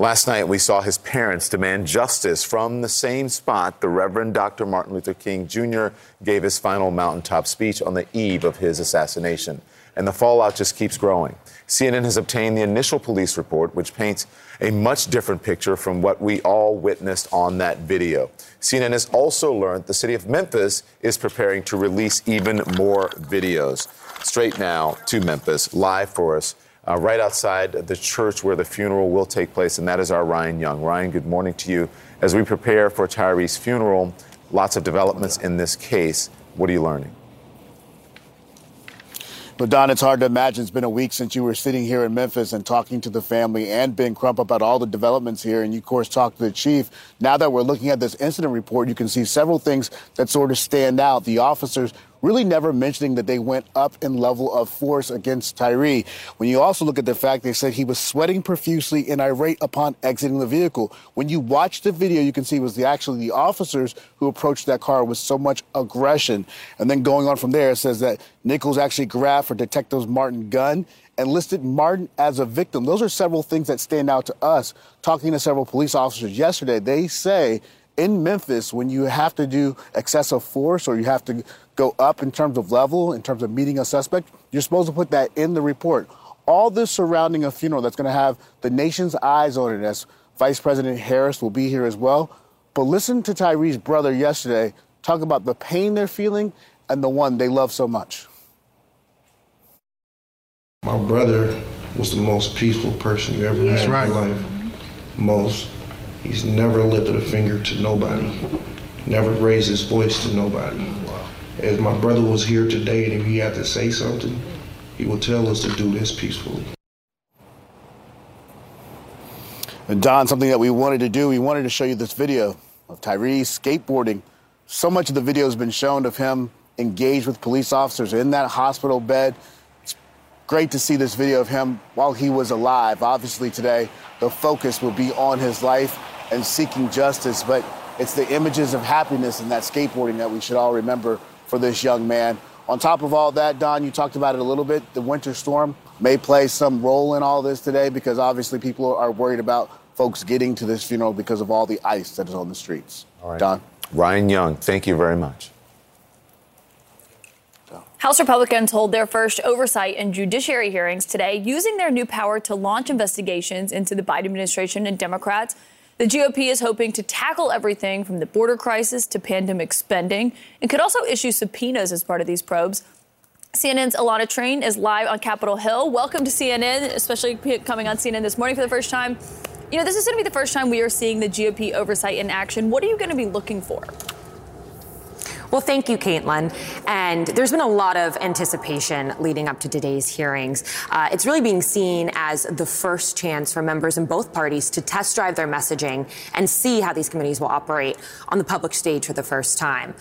Last night, we saw his parents demand justice from the same spot the Reverend Dr. Martin Luther King Jr. gave his final mountaintop speech on the eve of his assassination. And the fallout just keeps growing. CNN has obtained the initial police report, which paints a much different picture from what we all witnessed on that video. CNN has also learned the city of Memphis is preparing to release even more videos. Straight now to Memphis, live for us, right outside the church where the funeral will take place, and that is our Ryan Young. Ryan, good morning to you. As we prepare for Tyre's funeral, lots of developments in this case. What are you learning? But, Don, it's hard to imagine. It's been a week since you were sitting here in Memphis and talking to the family and Ben Crump about all the developments here. And you, of course, talked to the chief. Now that we're looking at this incident report, you can see several things that sort of stand out. The officers really never mentioning that they went up in level of force against Tyre. When you also look at the fact they said he was sweating profusely and irate upon exiting the vehicle. When you watch the video, you can see it was actually the officers who approached that car with so much aggression. And then going on from there, it says that Nichols actually grabbed for Detectives Martin's gun and listed Martin as a victim. Those are several things that stand out to us. Talking to several police officers yesterday, they say in Memphis, when you have to do excessive force or you have to go up in terms of level, in terms of meeting a suspect, you're supposed to put that in the report. All this surrounding a funeral that's going to have the nation's eyes on it, as Vice President Harris will be here as well. But listen to Tyre's brother yesterday talk about the pain they're feeling and the one they love so much. My brother was the most peaceful person you ever had in your life. Most. He's never lifted a finger to nobody, never raised his voice to nobody. If my brother was here today and if he had to say something, he would tell us to do this peacefully. And Don, something that we wanted to do, we wanted to show you this video of Tyre skateboarding. So much of the video has been shown of him engaged with police officers in that hospital bed. Great to see this video of him while he was alive. Obviously today, the focus will be on his life and seeking justice, but it's the images of happiness and that skateboarding that we should all remember for this young man. On top of all that, Don, you talked about it a little bit. The winter storm may play some role in all this today because obviously people are worried about folks getting to this funeral because of all the ice that is on the streets. All right. Don? Ryan Young, thank you very much. House Republicans hold their first oversight and judiciary hearings today, using their new power to launch investigations into the Biden administration and Democrats. The GOP is hoping to tackle everything from the border crisis to pandemic spending and could also issue subpoenas as part of these probes. CNN's Alana Train is live on Capitol Hill. Welcome to CNN, especially coming on CNN this morning for the first time. You know, this is going to be the first time we are seeing the GOP oversight in action. What are you going to be looking for? Well, thank you, Caitlin. And there's been a lot of anticipation leading up to today's hearings. It's really being seen as the first chance for members in both parties to test drive their messaging and see how these committees will operate on the public stage for the first time.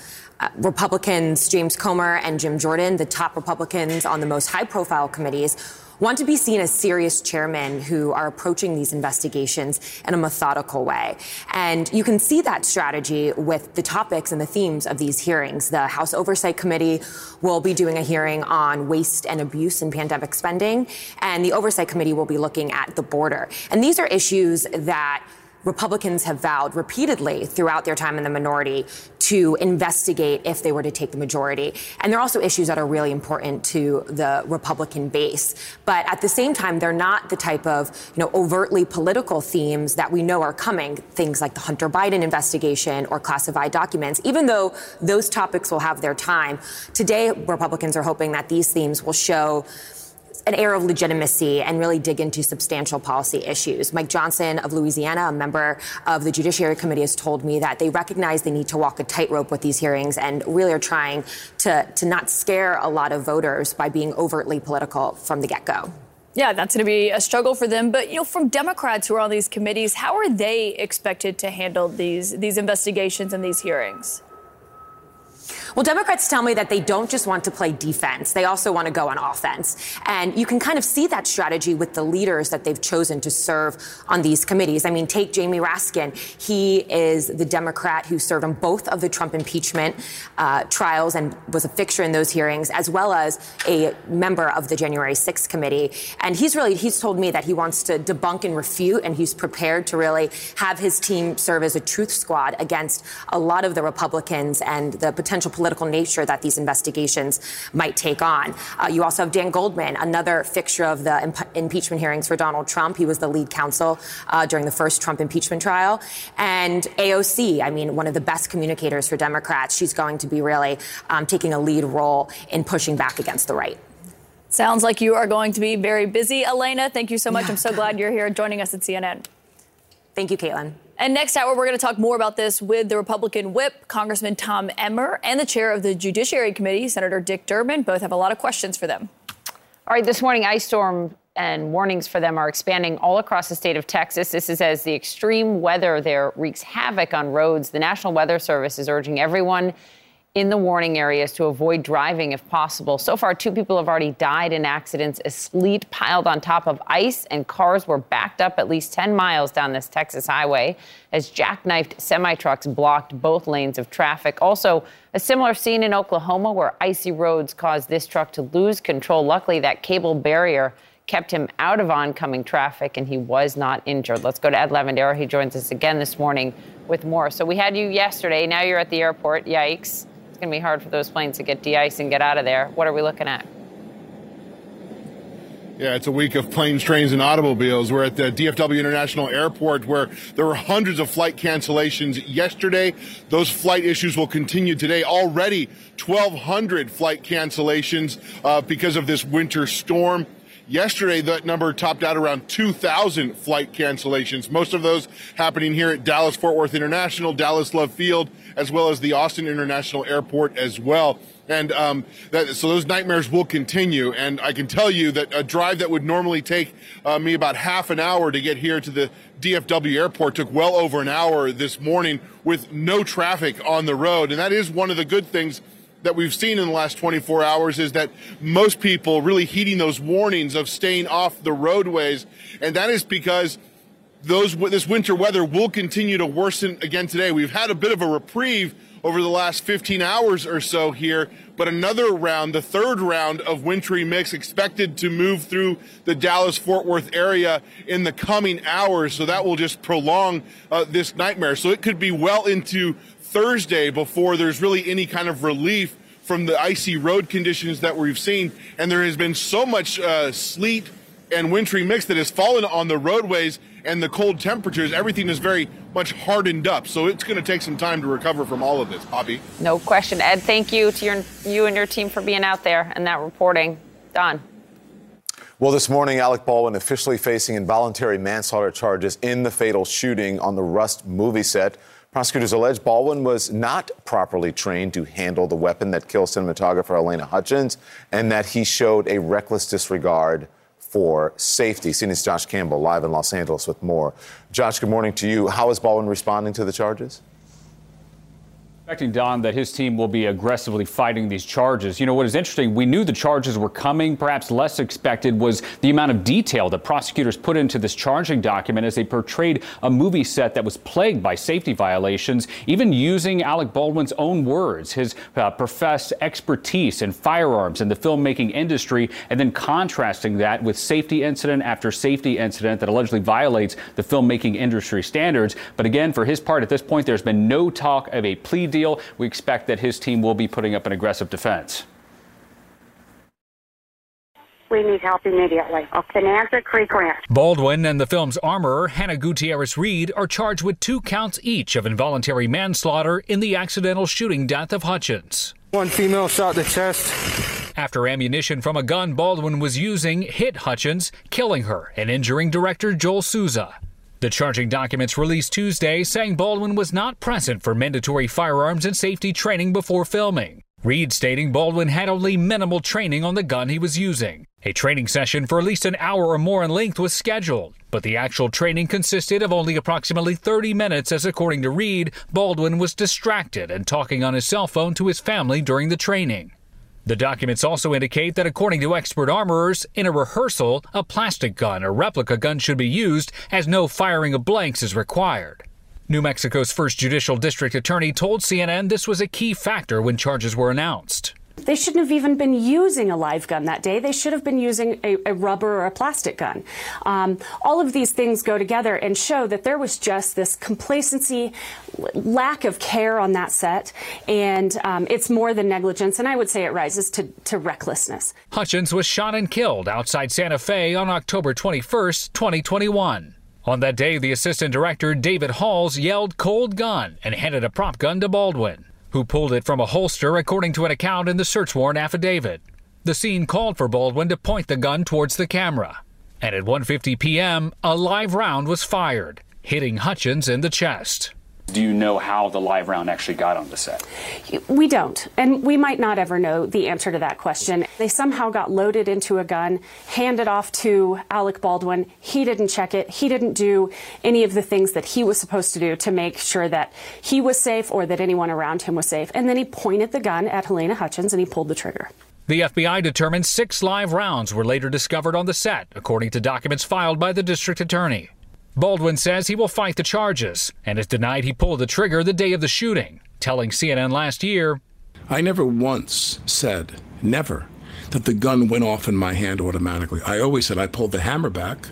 Republicans James Comer and Jim Jordan, the top Republicans on the most high-profile committees, want to be seen as serious chairmen who are approaching these investigations in a methodical way. And you can see that strategy with the topics and the themes of these hearings. The House Oversight Committee will be doing a hearing on waste and abuse and pandemic spending, and the Oversight Committee will be looking at the border. And these are issues that Republicans have vowed repeatedly throughout their time in the minority to investigate if they were to take the majority. And they're also issues that are really important to the Republican base. But at the same time, they're not the type of, overtly political themes that we know are coming, things like the Hunter Biden investigation or classified documents. Even though those topics will have their time, today Republicans are hoping that these themes will show an air of legitimacy and really dig into substantial policy issues. Mike Johnson of Louisiana, a member of the Judiciary Committee, has told me that they recognize they need to walk a tightrope with these hearings and really are trying to not scare a lot of voters by being overtly political from the get-go. Yeah, that's going to be a struggle for them. But, from Democrats who are on these committees, how are they expected to handle these investigations and these hearings? Well, Democrats tell me that they don't just want to play defense. They also want to go on offense. And you can kind of see that strategy with the leaders that they've chosen to serve on these committees. I mean, take Jamie Raskin. He is the Democrat who served on both of the Trump impeachment trials and was a fixture in those hearings, as well as a member of the January 6th committee. And he's told me that he wants to debunk and refute, and he's prepared to really have his team serve as a truth squad against a lot of the Republicans and the potential political nature that these investigations might take on. You also have Dan Goldman, another fixture of the impeachment hearings for Donald Trump. He was the lead counsel during the first Trump impeachment trial. And AOC, one of the best communicators for Democrats. She's going to be really taking a lead role in pushing back against the right. Sounds like you are going to be very busy, Elena. Thank you so much. Yeah. I'm so glad you're here joining us at CNN. Thank you, Caitlin. And next hour, we're going to talk more about this with the Republican whip, Congressman Tom Emmer, and the chair of the Judiciary Committee, Senator Dick Durbin. Both have a lot of questions for them. All right, this morning, ice storm and warnings for them are expanding all across the state of Texas. This is as the extreme weather there wreaks havoc on roads. The National Weather Service is urging everyone in the warning areas to avoid driving if possible. So far, 2 people have already died in accidents as sleet piled on top of ice and cars were backed up at least 10 miles down this Texas highway as jackknifed semi-trucks blocked both lanes of traffic. Also, a similar scene in Oklahoma where icy roads caused this truck to lose control. Luckily, that cable barrier kept him out of oncoming traffic and he was not injured. Let's go to Ed Lavandero. He joins us again this morning with more. So we had you yesterday. Now you're at the airport. Yikes. It's going to be hard for those planes to get de-iced and get out of there. What are we looking at? Yeah, it's a week of planes, trains, and automobiles. We're at the DFW International Airport where there were hundreds of flight cancellations yesterday. Those flight issues will continue today. Already 1,200 flight cancellations because of this winter storm. Yesterday, that number topped out around 2,000 flight cancellations, most of those happening here at Dallas-Fort Worth International, Dallas-Love Field, as well as the Austin International Airport as well. And so those nightmares will continue. And I can tell you that a drive that would normally take me about half an hour to get here to the DFW airport took well over an hour this morning with no traffic on the road. And that is one of the good things that we've seen in the last 24 hours is that most people really heeding those warnings of staying off the roadways. And that is because this winter weather will continue to worsen again today. We've had a bit of a reprieve over the last 15 hours or so here. But another round, the third round of wintry mix, expected to move through the Dallas-Fort Worth area in the coming hours. So that will just prolong this nightmare. So it could be well into Thursday before there's really any kind of relief from the icy road conditions that we've seen. And there has been so much sleet and wintry mix that has fallen on the roadways and the cold temperatures. Everything is very much hardened up. So it's going to take some time to recover from all of this, Poppy. No question. Ed, thank you to you and your team for being out there and that reporting. Don. Well, this morning, Alec Baldwin officially facing involuntary manslaughter charges in the fatal shooting on the Rust movie set. Prosecutors allege Baldwin was not properly trained to handle the weapon that killed cinematographer Elena Hutchins, and that he showed a reckless disregard for safety. CNN's Josh Campbell live in Los Angeles with more. Josh, good morning to you. How is Baldwin responding to the charges? Expecting, Don, that his team will be aggressively fighting these charges. You know, what is interesting, we knew the charges were coming. Perhaps less expected was the amount of detail that prosecutors put into this charging document as they portrayed a movie set that was plagued by safety violations, even using Alec Baldwin's own words, his professed expertise in firearms and the filmmaking industry, and then contrasting that with safety incident after safety incident that allegedly violates the filmmaking industry standards. But again, for his part, at this point, there's been no talk of a plea deal. We expect that his team will be putting up an aggressive defense. We need help immediately. A Bonanza Creek Ranch. Baldwin and the film's armorer, Hannah Gutierrez-Reed, are charged with 2 counts each of involuntary manslaughter in the accidental shooting death of Hutchins. One female shot the chest. After ammunition from a gun Baldwin was using hit Hutchins, killing her and injuring director Joel Souza. The charging documents released Tuesday saying Baldwin was not present for mandatory firearms and safety training before filming. Reed stating Baldwin had only minimal training on the gun he was using. A training session for at least an hour or more in length was scheduled, but the actual training consisted of only approximately 30 minutes as, according to Reed, Baldwin was distracted and talking on his cell phone to his family during the training. The documents also indicate that, according to expert armorers, in a rehearsal, a plastic gun or replica gun should be used, as no firing of blanks is required. New Mexico's first judicial district attorney told CNN this was a key factor when charges were announced. They shouldn't have even been using a live gun that day. They should have been using a rubber or a plastic gun. All of these things go together and show that there was just this complacency, lack of care on that set, and it's more than negligence, and I would say it rises to recklessness. Hutchins was shot and killed outside Santa Fe on October 21st, 2021. On that day, the assistant director, David Halls, yelled "cold gun" and handed a prop gun to Baldwin, who pulled it from a holster, according to an account in the search warrant affidavit. The scene called for Baldwin to point the gun towards the camera. And at 1:50 p.m., a live round was fired, hitting Hutchins in the chest. Do you know how the live round actually got on the set? We don't, and we might not ever know the answer to that question. They somehow got loaded into a gun, handed off to Alec Baldwin. He didn't check it. He didn't do any of the things that he was supposed to do to make sure that he was safe or that anyone around him was safe. And then he pointed the gun at Helena Hutchins and he pulled the trigger. The FBI determined 6 live rounds were later discovered on the set, according to documents filed by the district attorney. Baldwin says he will fight the charges and has denied he pulled the trigger the day of the shooting, telling CNN last year, "I never once said, never, that the gun went off in my hand automatically. I always said I pulled the hammer back,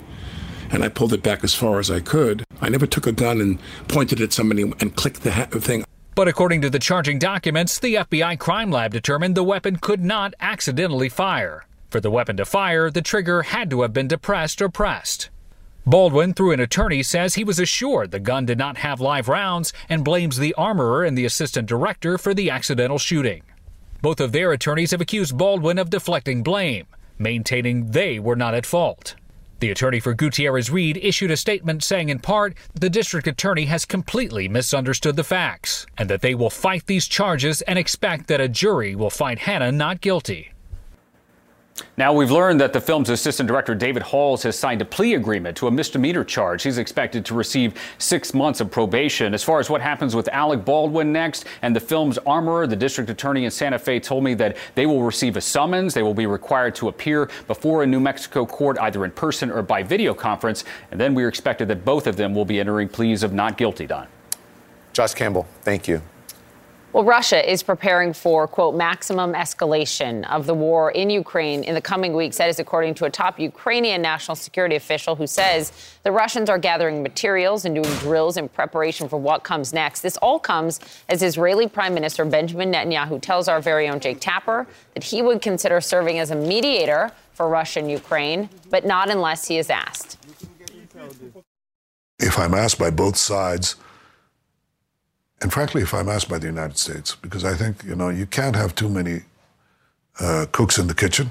and I pulled it back as far as I could. I never took a gun and pointed at somebody and clicked the thing." But according to the charging documents, the FBI crime lab determined the weapon could not accidentally fire. For the weapon to fire, the trigger had to have been depressed or pressed. Baldwin, through an attorney, says he was assured the gun did not have live rounds and blames the armorer and the assistant director for the accidental shooting. Both of their attorneys have accused Baldwin of deflecting blame, maintaining they were not at fault. The attorney for Gutierrez-Reed issued a statement saying, in part, the district attorney has completely misunderstood the facts and that they will fight these charges and expect that a jury will find Hannah not guilty. Now, we've learned that the film's assistant director, David Halls, has signed a plea agreement to a misdemeanor charge. He's expected to receive 6 months of probation. As far as what happens with Alec Baldwin next and the film's armorer, the district attorney in Santa Fe told me that they will receive a summons. They will be required to appear before a New Mexico court, either in person or by video conference. And then we're expected that both of them will be entering pleas of not guilty, Don. Josh Campbell, thank you. Well, Russia is preparing for, quote, maximum escalation of the war in Ukraine in the coming weeks. That is according to a top Ukrainian national security official who says the Russians are gathering materials and doing drills in preparation for what comes next. This all comes as Israeli Prime Minister Benjamin Netanyahu tells our very own Jake Tapper that he would consider serving as a mediator for Russia and Ukraine, but not unless he is asked. If I'm asked by both sides, and frankly, if I'm asked by the United States, because I think, you know, you can't have too many cooks in the kitchen,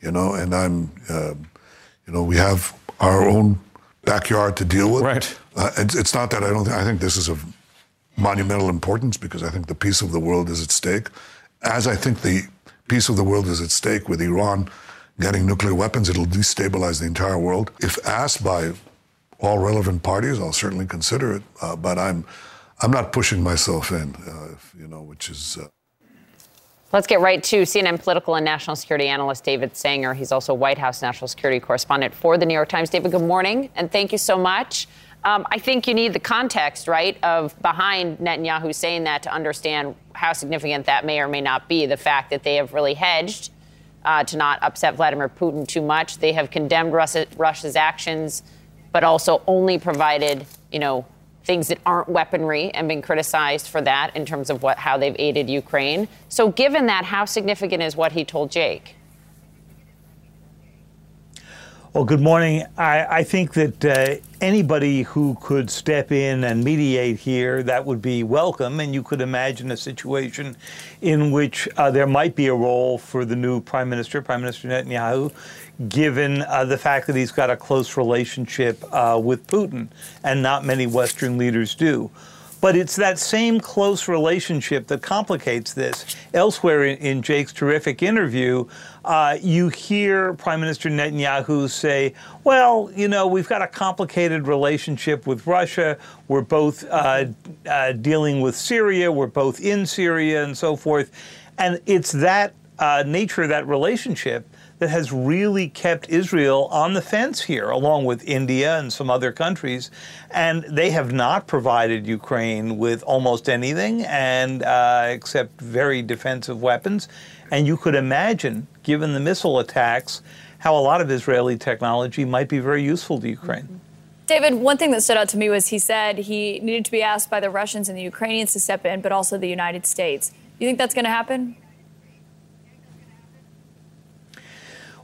you know, and I'm, you know, we have our own backyard to deal with. Right. It's not that I don't think, I think this is of monumental importance because I think the peace of the world is at stake. As I think the peace of the world is at stake with Iran getting nuclear weapons, it'll destabilize the entire world. If asked by all relevant parties, I'll certainly consider it, but I'm not pushing myself in, you know, which is... Let's get right to CNN political and national security analyst David Sanger. He's also White House national security correspondent for The New York Times. David, good morning, and thank you so much. I think you need the context, right, of behind Netanyahu saying that to understand how significant that may or may not be, the fact that they have really hedged to not upset Vladimir Putin too much. They have condemned Russia's actions, but also only provided, you know, things that aren't weaponry and been criticized for that in terms of how they've aided Ukraine. So given that, how significant is what he told Jake? Well, good morning. I think that anybody who could step in and mediate here, that would be welcome. And you could imagine a situation in which there might be a role for the new Prime Minister Netanyahu, given the fact that he's got a close relationship with Putin, and not many Western leaders do. But it's that same close relationship that complicates this. Elsewhere in Jake's terrific interview, you hear Prime Minister Netanyahu say, well, you know, we've got a complicated relationship with Russia. We're both dealing with Syria. We're both in Syria and so forth. And it's that nature of that relationship that has really kept Israel on the fence here, along with India and some other countries. And they have not provided Ukraine with almost anything, and except very defensive weapons. And you could imagine, given the missile attacks, how a lot of Israeli technology might be very useful to Ukraine. Mm-hmm. David, one thing that stood out to me was he said he needed to be asked by the Russians and the Ukrainians to step in, but also the United States. You think that's going to happen?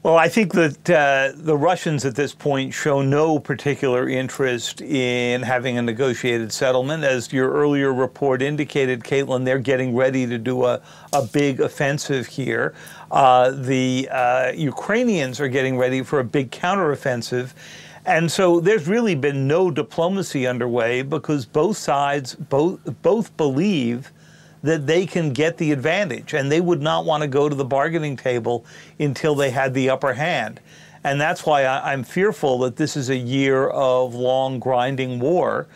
Well, I think that the Russians at this point show no particular interest in having a negotiated settlement. As your earlier report indicated, Caitlin, they're getting ready to do a big offensive here. The Ukrainians are getting ready for a big counteroffensive. And so there's really been no diplomacy underway because both sides both believe that they can get the advantage, and they would not want to go to the bargaining table until they had the upper hand. And that's why I'm fearful that this is a year of long, grinding war.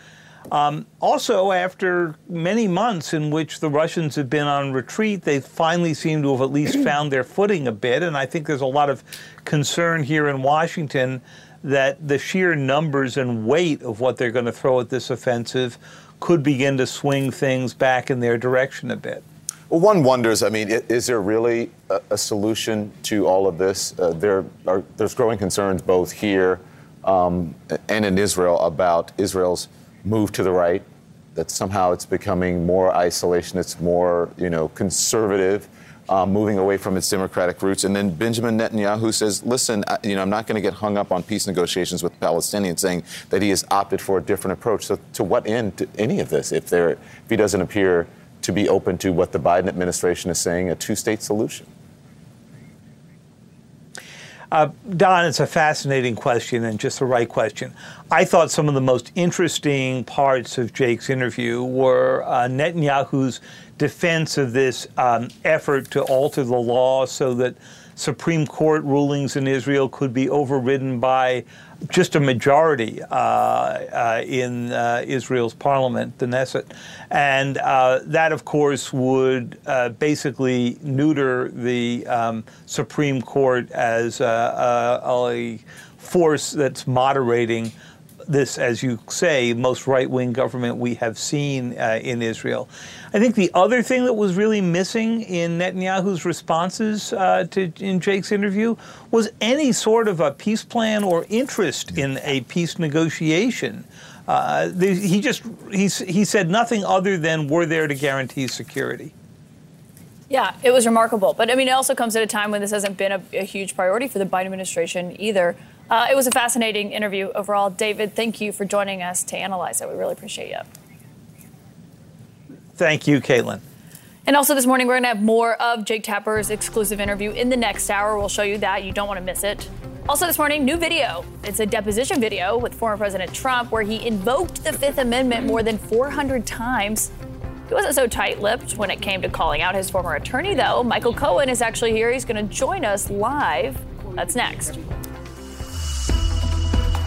Also, after many months in which the Russians have been on retreat, they finally seem to have at least found their footing a bit. And I think there's a lot of concern here in Washington that the sheer numbers and weight of what they're going to throw at this offensive could begin to swing things back in their direction a bit. Well, one wonders, I mean, is there really a solution to all of this? There's growing concerns both here and in Israel about Israel's move to the right, that somehow it's becoming more isolationist, more, you know, conservative, moving away from its democratic roots. And then Benjamin Netanyahu says, listen, I'm not going to get hung up on peace negotiations with Palestinians, saying that he has opted for a different approach. So to what end to any of this if he doesn't appear to be open to what the Biden administration is saying, a two-state solution? Don, it's a fascinating question and just the right question. I thought some of the most interesting parts of Jake's interview were Netanyahu's defense of this effort to alter the law so that Supreme Court rulings in Israel could be overridden by just a majority in Israel's parliament, the Knesset. And that, of course, would basically neuter the Supreme Court as a force that's moderating this, as you say, most right-wing government we have seen in Israel. I think the other thing that was really missing in Netanyahu's responses in Jake's interview was any sort of a peace plan or interest in a peace negotiation. He said nothing other than we're there to guarantee security. Yeah, it was remarkable. But, I mean, it also comes at a time when this hasn't been a huge priority for the Biden administration either. It was a fascinating interview overall. David, thank you for joining us to analyze it. We really appreciate you. Thank you, Caitlin. And also this morning, we're going to have more of Jake Tapper's exclusive interview in the next hour. We'll show you that. You don't want to miss it. Also this morning, new video. It's a deposition video with former President Trump where he invoked the Fifth Amendment more than 400 times. He wasn't so tight-lipped when it came to calling out his former attorney, though. Michael Cohen is actually here. He's going to join us live. That's next.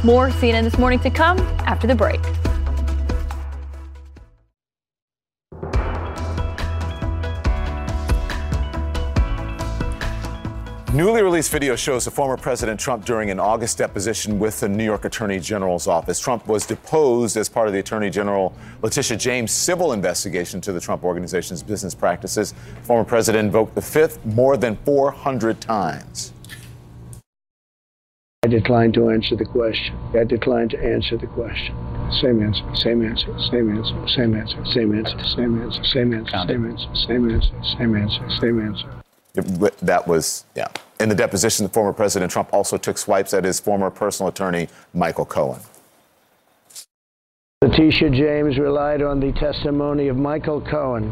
More CNN This Morning to come after the break. Newly released video shows former President Trump during an August deposition with the New York Attorney General's office. Trump was deposed as part of the Attorney General Letitia James' civil investigation to the Trump Organization's business practices. Former president invoked the Fifth more than 400 times. I declined to answer the question. I declined to answer the question. Same answer, same answer, same answer, same answer, same answer, same answer, same answer, same answer, same answer, same answer, same answer. That was, yeah. In the deposition, the former President Trump also took swipes at his former personal attorney, Michael Cohen. Letitia James relied on the testimony of Michael Cohen,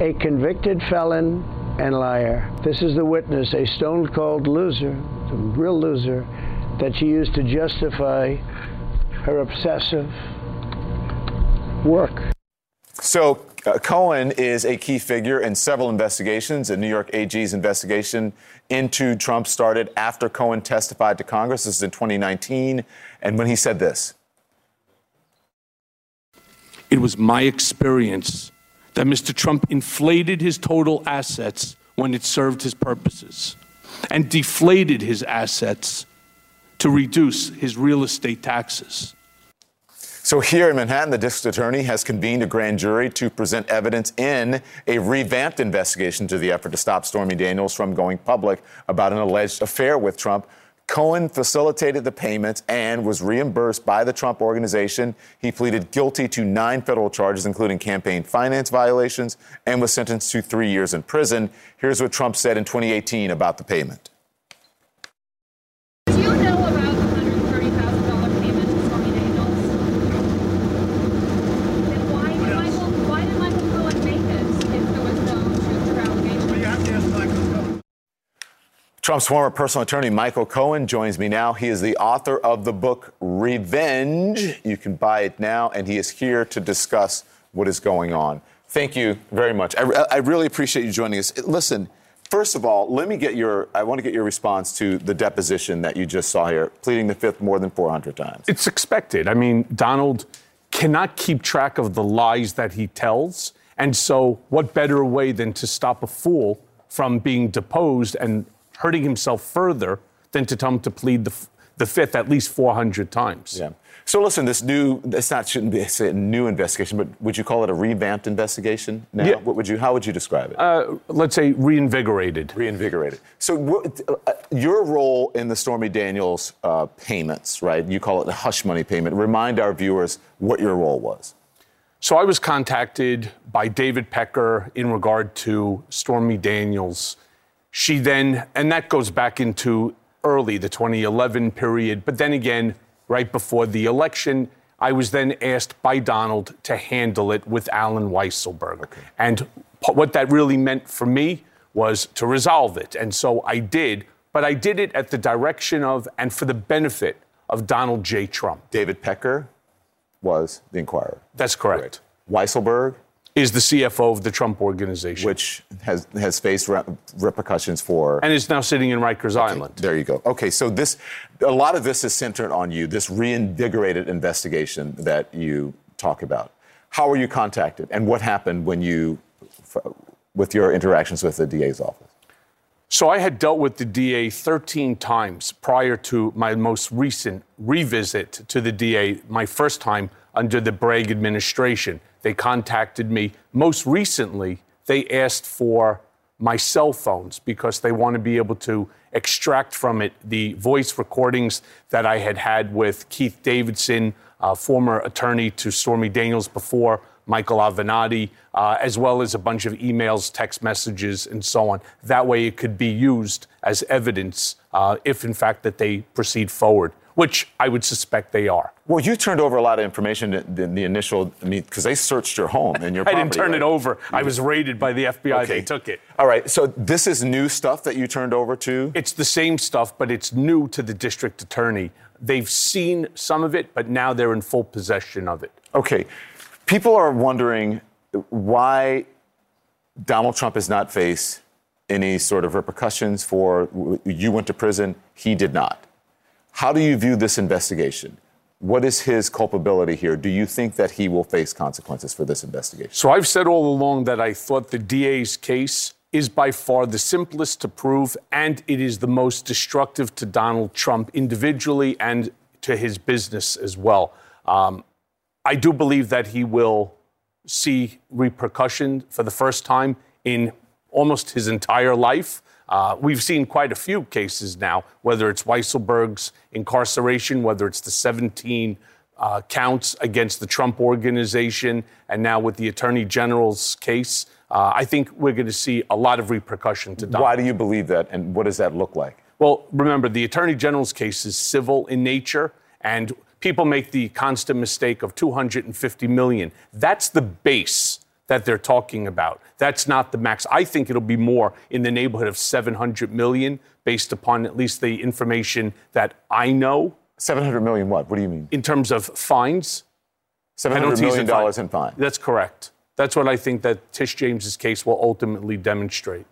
a convicted felon and liar. This is the witness, a stone-cold loser, a real loser, that she used to justify her obsessive work. So Cohen is a key figure in several investigations. The New York AG's investigation into Trump started after Cohen testified to Congress. This is in 2019. And when he said this. It was my experience that Mr. Trump inflated his total assets when it served his purposes and deflated his assets to reduce his real estate taxes. So here in Manhattan, the district attorney has convened a grand jury to present evidence in a revamped investigation to the effort to stop Stormy Daniels from going public about an alleged affair with Trump. Cohen facilitated the payments and was reimbursed by the Trump Organization. He pleaded guilty to 9 federal charges, including campaign finance violations, and was sentenced to 3 years in prison. Here's what Trump said in 2018 about the payment. Trump's former personal attorney, Michael Cohen, joins me now. He is the author of the book Revenge. You can buy it now, and he is here to discuss what is going on. Thank you very much. I really appreciate you joining us. Listen, first of all, I want to get your response to the deposition that you just saw here, pleading the Fifth more than 400 times. It's expected. I mean, Donald cannot keep track of the lies that he tells. And so what better way than to stop a fool from being deposed and hurting himself further than to tell him to plead the Fifth at least 400 times. Yeah. So listen, it's a new investigation, but would you call it a revamped investigation now? Yeah. How would you describe it? Let's say reinvigorated. Reinvigorated. So your role in the Stormy Daniels payments, right? You call it the hush money payment. Remind our viewers what your role was. So I was contacted by David Pecker in regard to Stormy Daniels. She then, and that goes back into early, the 2011 period, but then again, right before the election, I was then asked by Donald to handle it with Alan Weisselberg. Okay. And what that really meant for me was to resolve it. And so I did, but I did it at the direction of and for the benefit of Donald J. Trump. David Pecker was the inquirer. That's correct. Weisselberg is the CFO of the Trump Organization. Which has faced repercussions for... And is now sitting in Rikers Island. There you go. Okay, so a lot of this is centered on you, this reinvigorated investigation that you talk about. How were you contacted, and what happened with your interactions with the DA's office? So I had dealt with the DA 13 times prior to my most recent revisit to the DA, my first time under the Bragg administration. They contacted me. Most recently, they asked for my cell phones because they want to be able to extract from it the voice recordings that I had had with Keith Davidson, former attorney to Stormy Daniels before, Michael Avenatti, as well as a bunch of emails, text messages, and so on. That way it could be used as evidence if, in fact, that they proceed forward, which I would suspect they are. Well, you turned over a lot of information in the initial, I mean, because they searched your home and your property. I didn't turn it over. I was raided by the FBI. Okay. They took it. All right. So this is new stuff that you turned over to? It's the same stuff, but it's new to the district attorney. They've seen some of it, but now they're in full possession of it. Okay. People are wondering why Donald Trump has not faced any sort of repercussions for you went to prison, he did not. How do you view this investigation? What is his culpability here? Do you think that he will face consequences for this investigation? So I've said all along that I thought the DA's case is by far the simplest to prove, and it is the most destructive to Donald Trump individually and to his business as well. I do believe that he will see repercussion for the first time in almost his entire life. We've seen quite a few cases now, whether it's Weisselberg's incarceration, whether it's the 17 counts against the Trump Organization, and now with the Attorney General's case. I think we're going to see a lot of repercussion to Donald. Why do you believe that, and what does that look like? Well, remember, the Attorney General's case is civil in nature, and people make the constant mistake of 250 million. That's the base that they're talking about. That's not the max. I think it'll be more in the neighborhood of 700 million, based upon at least the information that I know. 700 million what? What do you mean? In terms of fines. $700 million in fines. That's correct. That's what I think that Tish James's case will ultimately demonstrate.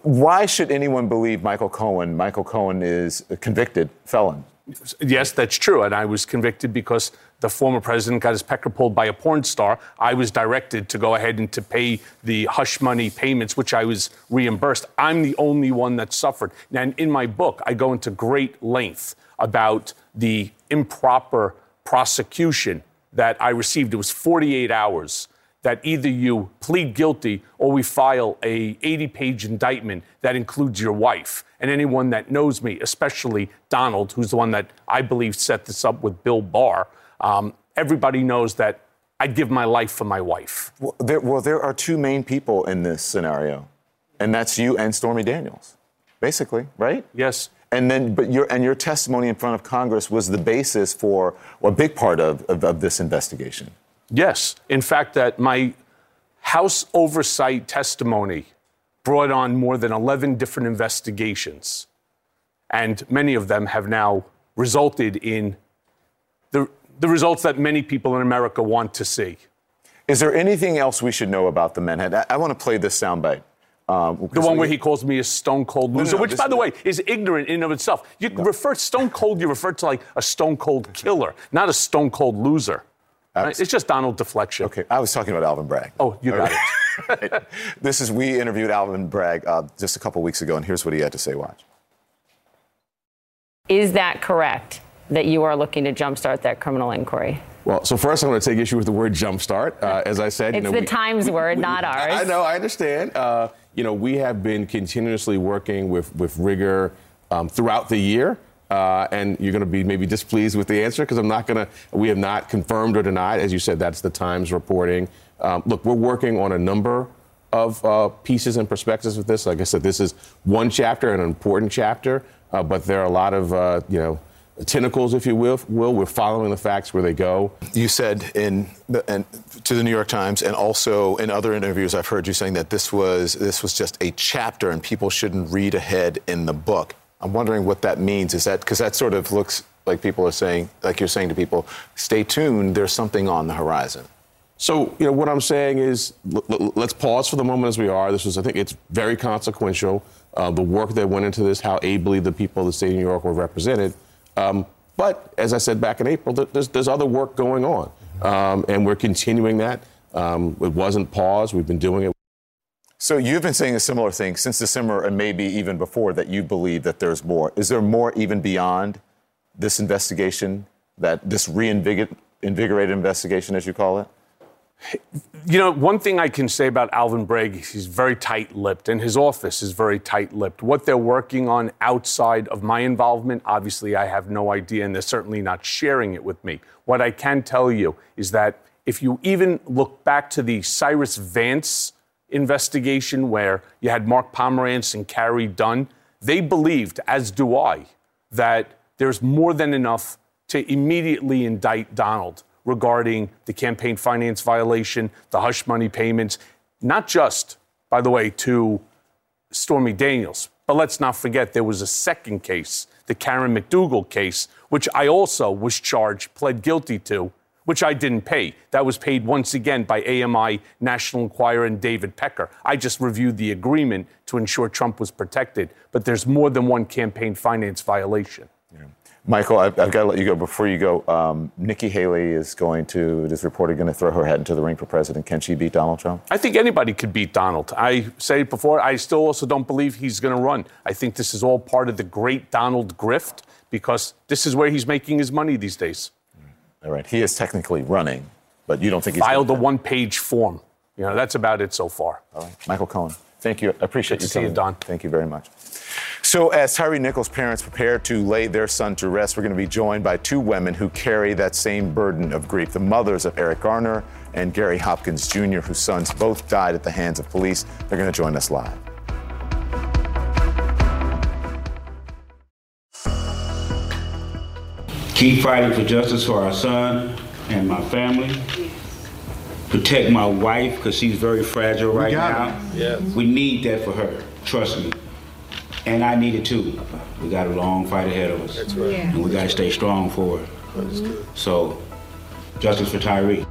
Why should anyone believe Michael Cohen? Michael Cohen is a convicted felon. Yes, that's true. And I was convicted because the former president got his pecker pulled by a porn star. I was directed to go ahead and to pay the hush money payments, which I was reimbursed. I'm the only one that suffered. And in my book, I go into great length about the improper prosecution that I received. It was 48 hours that either you plead guilty or we file a 80-page indictment that includes your wife and anyone that knows me, especially Donald, who's the one that I believe set this up with Bill Barr. Everybody knows that I'd give my life for my wife. Well, there are two main people in this scenario, and that's you and Stormy Daniels, basically, right? Yes. And then, but your testimony in front of Congress was the basis for, or a big part of this investigation. Yes. In fact, that my House oversight testimony brought on more than 11 different investigations, and many of them have now resulted in the results that many people in America want to see. Is there anything else we should know about the Manhattan? I want to play this soundbite. The one where he calls me a stone-cold loser, which, by the way, is ignorant in and of itself. You refer stone-cold, you refer to like a stone-cold killer, not a stone-cold loser. It's just Donald deflection. Okay, I was talking about Alvin Bragg. Oh, you got it. Right. We interviewed Alvin Bragg just a couple weeks ago, and here's what he had to say. Watch. Is that correct, that you are looking to jumpstart that criminal inquiry? Well, so first I'm going to take issue with the word jumpstart. As I said, it's the Times word, not ours. I know, I understand. We have been continuously working with rigor throughout the year. And you're going to be maybe displeased with the answer because we have not confirmed or denied. As you said, that's the Times reporting. Look, we're working on a number of pieces and perspectives with this. Like I said, this is one chapter, an important chapter, but there are a lot of, tentacles, if you will. We're following the facts where they go. You said to the New York Times and also in other interviews I've heard you saying that this was just a chapter and people shouldn't read ahead in the book. I'm wondering what that means. Is that because that sort of looks like people are saying, like you're saying to people, stay tuned, there's something on the horizon. So, what I'm saying is let's pause for the moment as we are. I think it's very consequential, the work that went into this, how ably the people of the state of New York were represented. But as I said back in April, there's other work going on, and we're continuing that. It wasn't paused. We've been doing it. So you've been saying a similar thing since December and maybe even before, that you believe that there's more. Is there more even beyond this investigation, that this reinvigorated investigation, as you call it? You know, one thing I can say about Alvin Bragg, he's very tight-lipped, and his office is very tight-lipped. What they're working on outside of my involvement, obviously I have no idea, and they're certainly not sharing it with me. What I can tell you is that if you even look back to the Cyrus Vance investigation, where you had Mark Pomerantz and Carrie Dunn, they believed, as do I, that there's more than enough to immediately indict Donald regarding the campaign finance violation, the hush money payments, not just, by the way, to Stormy Daniels. But let's not forget there was a second case, the Karen McDougal case, which I also was charged, pled guilty to, which I didn't pay. That was paid once again by AMI, National Enquirer, and David Pecker. I just reviewed the agreement to ensure Trump was protected. But there's more than one campaign finance violation. Yeah. Michael, I've got to let you go. Before you go, Nikki Haley is going to, it is reported, going to throw her hat into the ring for president. Can she beat Donald Trump? I think anybody could beat Donald. I said it before, I still also don't believe he's going to run. I think this is all part of the great Donald grift, because this is where he's making his money these days. All right. He is technically running, but you don't think he's going to run? Filed a one-page form. You know, that's about it so far. All right. Michael Cohen, thank you. I appreciate you coming. Good to see you, Don. Thank you very much. So as Tyre Nichols' parents prepare to lay their son to rest, we're going to be joined by two women who carry that same burden of grief, the mothers of Eric Garner and Gary Hopkins Jr., whose sons both died at the hands of police. They're going to join us live. Keep fighting for justice for our son and my family. Protect my wife, because she's very fragile right now. Yes. We need that for her. Trust me. And I need it too. We got a long fight ahead of us. That's right. Yeah. And we got to stay strong for it. Mm-hmm. So, justice for Tyre.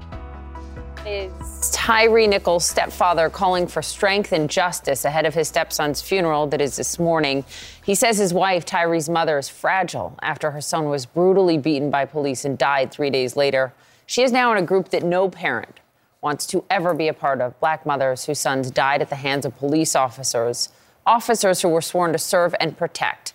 It's Tyre Nichols' stepfather calling for strength and justice ahead of his stepson's funeral that is this morning. He says his wife, Tyre's mother, is fragile after her son was brutally beaten by police and died 3 days later. She is now in a group that no parent wants to ever be a part of, Black mothers whose sons died at the hands of police officers. Officers who were sworn to serve and protect.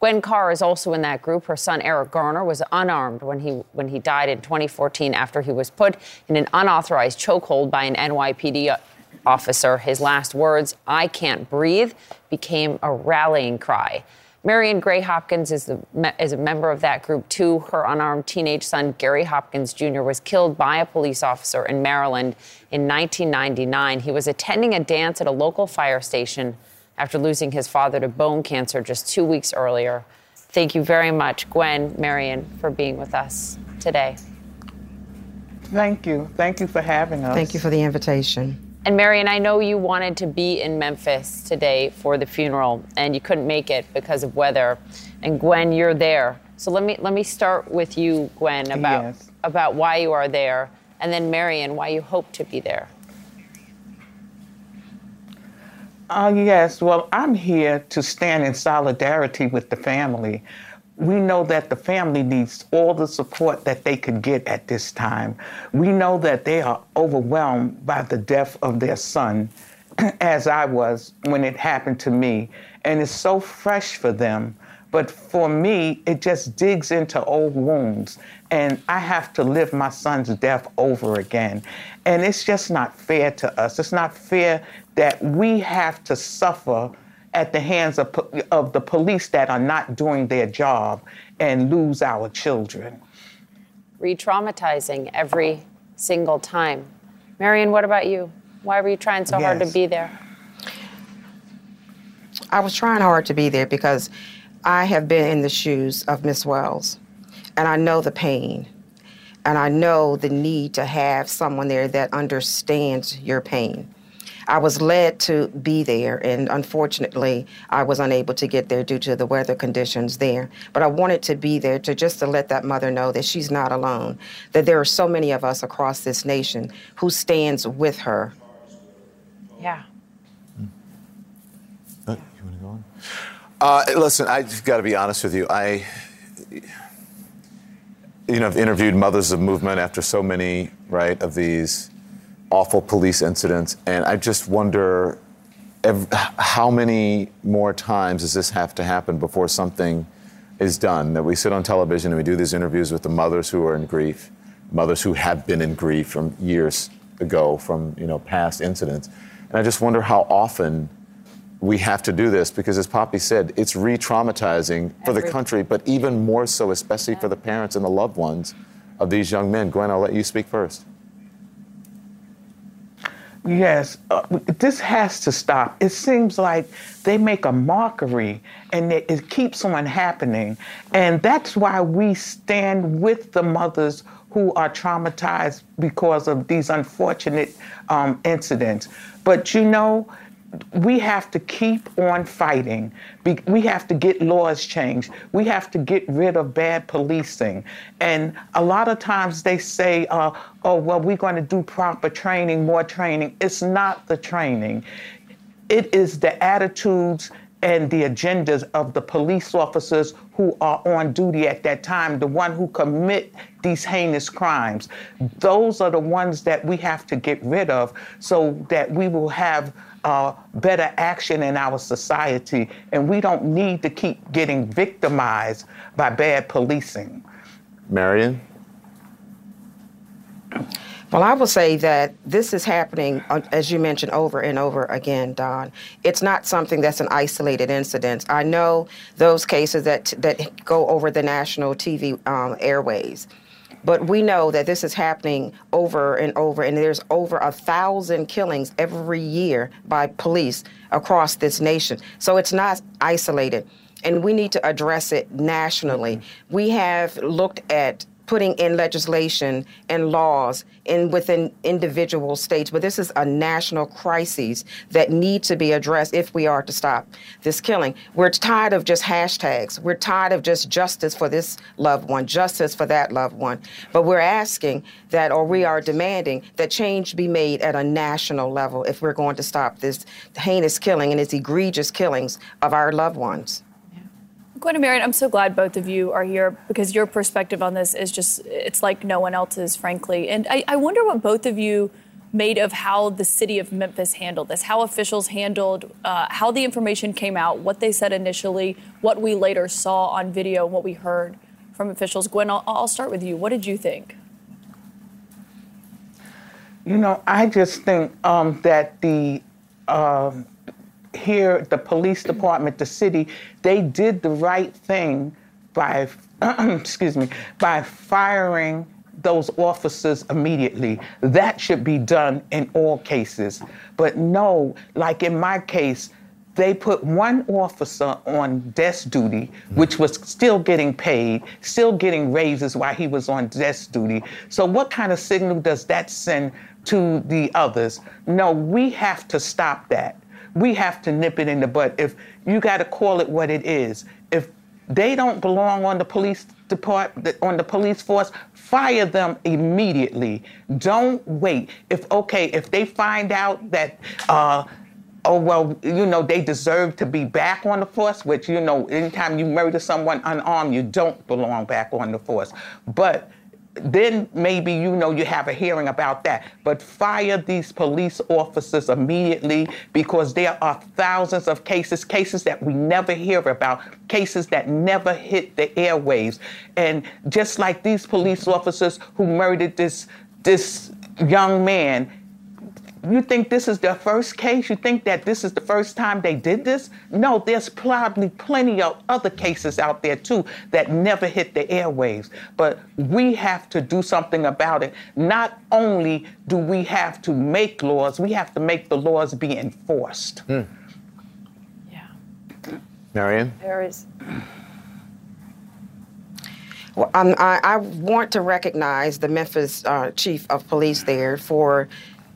Gwen Carr is also in that group. Her son, Eric Garner, was unarmed when he died in 2014 after he was put in an unauthorized chokehold by an NYPD officer. His last words, "I can't breathe," became a rallying cry. Marion Gray Hopkins is a member of that group, too. Her unarmed teenage son, Gary Hopkins Jr., was killed by a police officer in Maryland in 1999. He was attending a dance at a local fire station after losing his father to bone cancer just 2 weeks earlier. Thank you very much, Gwen, Marion, for being with us today. Thank you. Thank you for having us. Thank you for the invitation. And Marion, I know you wanted to be in Memphis today for the funeral, and you couldn't make it because of weather. And Gwen, you're there. So let me start with you, Gwen, about why you are there, and then Marion, why you hope to be there. Yes. Well, I'm here to stand in solidarity with the family. We know that the family needs all the support that they could get at this time. We know that they are overwhelmed by the death of their son, as I was when it happened to me. And it's so fresh for them. But for me, it just digs into old wounds. And I have to live my son's death over again. And it's just not fair to us. It's not fair that we have to suffer at the hands of the police that are not doing their job and lose our children. Re-traumatizing every single time. Marion, what about you? Why were you trying so hard to be there? I was trying hard to be there because I have been in the shoes of Miss Wells, and I know the pain, and I know the need to have someone there that understands your pain. I was led to be there, and unfortunately, I was unable to get there due to the weather conditions there. But I wanted to be there to let that mother know that she's not alone, that there are so many of us across this nation who stands with her. Yeah. You want to go on? Listen, I just got to be honest with you. I've interviewed mothers of movement after so many, right, of these awful police incidents, and I just wonder how many more times does this have to happen before something is done? That we sit on television and we do these interviews with the mothers who are in grief, mothers who have been in grief from years ago, from past incidents. And I just wonder how often we have to do this, because as Poppy said, it's re-traumatizing for the country, but even more so, especially for the parents and the loved ones of these young men. Gwen, I'll let you speak first. Yes, this has to stop. It seems like they make a mockery and it keeps on happening. And that's why we stand with the mothers who are traumatized because of these unfortunate incidents. But we have to keep on fighting. We have to get laws changed. We have to get rid of bad policing. And a lot of times they say, oh, well, we're going to do proper training, more training. It's not the training. It is the attitudes and the agendas of the police officers who are on duty at that time, the one who commit these heinous crimes. Those are the ones that we have to get rid of so that we will have better action in our society, and we don't need to keep getting victimized by bad policing. Marion? Well, I will say that this is happening, as you mentioned, over and over again, Don. It's not something that's an isolated incident. I know those cases that go over the national TV airwaves. But we know that this is happening over and over, and there's over 1,000 killings every year by police across this nation. So it's not isolated, and we need to address it nationally. Mm-hmm. We have looked at putting in legislation and laws within individual states, but this is a national crisis that need to be addressed if we are to stop this killing. We're tired of just hashtags. We're tired of just justice for this loved one, justice for that loved one. But we're asking that, or we are demanding that change be made at a national level if we're going to stop this heinous killing and its egregious killings of our loved ones. Gwen and Marion, I'm so glad both of you are here, because your perspective on this is just, it's like no one else's, frankly. And I wonder what both of you made of how the city of Memphis handled this, how officials handled, how the information came out, what they said initially, what we later saw on video, and what we heard from officials. Gwen, I'll start with you. What did you think? I just think that here, the police department, the city, they did the right thing by, by firing those officers immediately. That should be done in all cases. But no, like in my case, they put one officer on desk duty, which was still getting paid, still getting raises while he was on desk duty. So what kind of signal does that send to the others? No, we have to stop that. We have to nip it in the bud. If you got to call it what it is, if they don't belong on the police department, on the police force, fire them immediately. Don't wait. If they find out that, they deserve to be back on the force, which, anytime you murder someone unarmed, you don't belong back on the force. But then maybe, you have a hearing about that. But fire these police officers immediately, because there are thousands of cases that we never hear about, cases that never hit the airwaves. And just like these police officers who murdered this young man, you think this is their first case? You think that this is the first time they did this? No, there's probably plenty of other cases out there, too, that never hit the airwaves. But we have to do something about it. Not only do we have to make laws, we have to make the laws be enforced. Mm. Yeah. Marion? There is. Well, I want to recognize the Memphis chief of police there for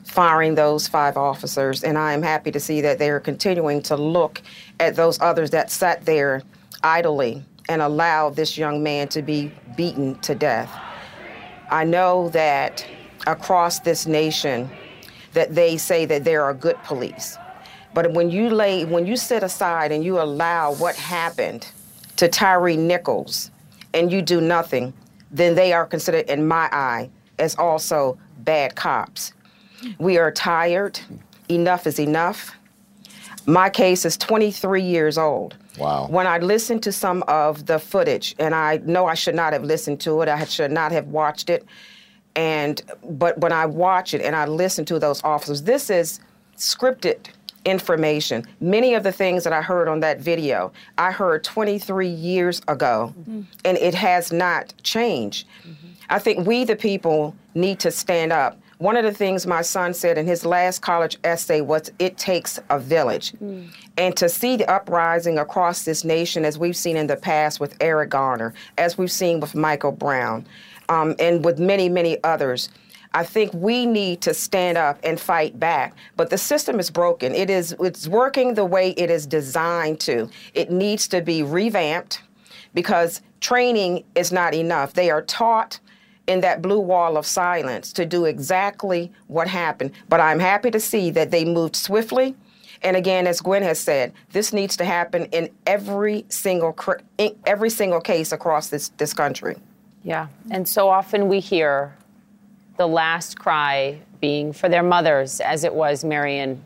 firing those 5 officers, and I am happy to see that they are continuing to look at those others that sat there idly and allowed this young man to be beaten to death. I know that across this nation that they say that there are good police, but when you sit aside and you allow what happened to Tyre Nichols and you do nothing, then they are considered, in my eye, as also bad cops. We are tired. Enough is enough. My case is 23 years old. Wow. When I listened to some of the footage, and I know I should not have listened to it, I should not have watched it, but when I watch it and I listen to those officers, this is scripted information. Many of the things that I heard on that video, I heard 23 years ago, mm-hmm. and it has not changed. Mm-hmm. I think we, the people, need to stand up. One of the things my son said in his last college essay was, it takes a village. Mm. And to see the uprising across this nation, as we've seen in the past with Eric Garner, as we've seen with Michael Brown, and with many, many others, I think we need to stand up and fight back. But the system is broken. It's working the way it is designed to. It needs to be revamped because training is not enough. They are taught in that blue wall of silence to do exactly what happened. But I'm happy to see that they moved swiftly. And again, as Gwen has said, this needs to happen in every single case across this country. Yeah, and so often we hear the last cry being for their mothers, as it was, Marion,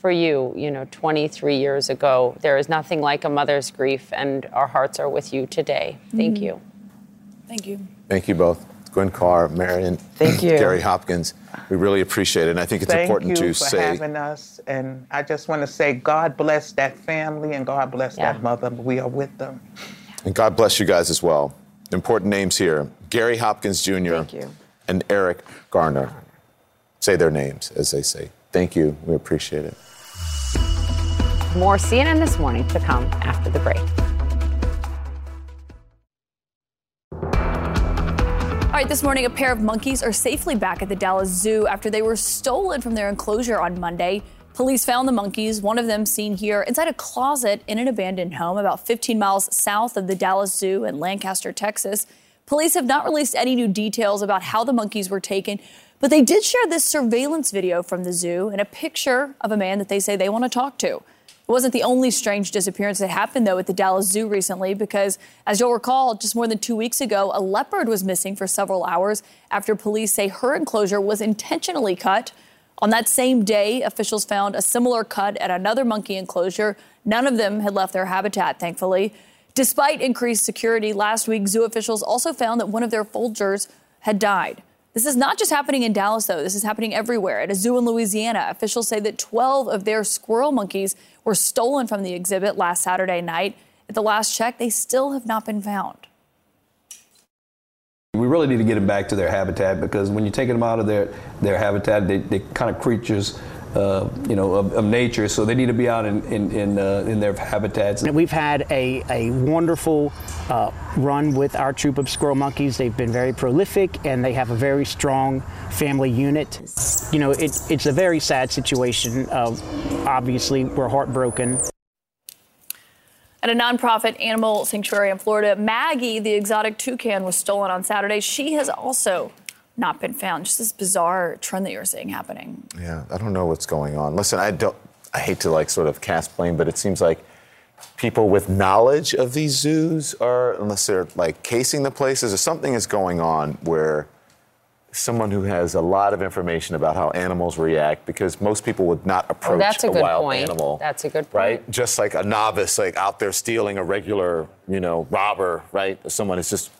for you, 23 years ago. There is nothing like a mother's grief, and our hearts are with you today. Thank mm-hmm. you. Thank you. Thank you both. Gwen Carr, Marion, thank you. Gary Hopkins. We really appreciate it. And I think it's important to say. Thank you for having us. And I just want to say, God bless that family and God bless that mother. We are with them. And God bless you guys as well. Important names here. Gary Hopkins Jr. and Eric Garner. Say their names as they say. Thank you. We appreciate it. More CNN This Morning to come after the break. All right, this morning, a pair of monkeys are safely back at the Dallas Zoo after they were stolen from their enclosure on Monday. Police found the monkeys, one of them seen here, inside a closet in an abandoned home about 15 miles south of the Dallas Zoo in Lancaster, Texas. Police have not released any new details about how the monkeys were taken, but they did share this surveillance video from the zoo and a picture of a man that they say they want to talk to. It wasn't the only strange disappearance that happened, though, at the Dallas Zoo recently because, as you'll recall, just more than 2 weeks ago, a leopard was missing for several hours after police say her enclosure was intentionally cut. On that same day, officials found a similar cut at another monkey enclosure. None of them had left their habitat, thankfully. Despite increased security, last week, zoo officials also found that one of their Folgers had died. This is not just happening in Dallas, though. This is happening everywhere. At a zoo in Louisiana, officials say that 12 of their squirrel monkeys were stolen from the exhibit last Saturday night. At the last check, they still have not been found. We really need to get them back to their habitat because when you're taking them out of their habitat, they're kind of creatures of nature, so they need to be out in their habitats. And we've had a wonderful run with our troop of squirrel monkeys. They've been very prolific, and they have a very strong family unit. It's a very sad situation. Obviously, we're heartbroken. At a nonprofit animal sanctuary in Florida, Maggie, the exotic toucan, was stolen on Saturday. She has also not been found. Just this bizarre trend that you're seeing happening. Yeah, I don't know what's going on. Listen, I hate to sort of cast blame, but it seems like people with knowledge of these zoos are, unless they're casing the places or something is going on where someone who has a lot of information about how animals react, because most people would not approach a wild animal. That's a good point. Right? Just like a novice, out there stealing a regular, robber, right? Someone is just,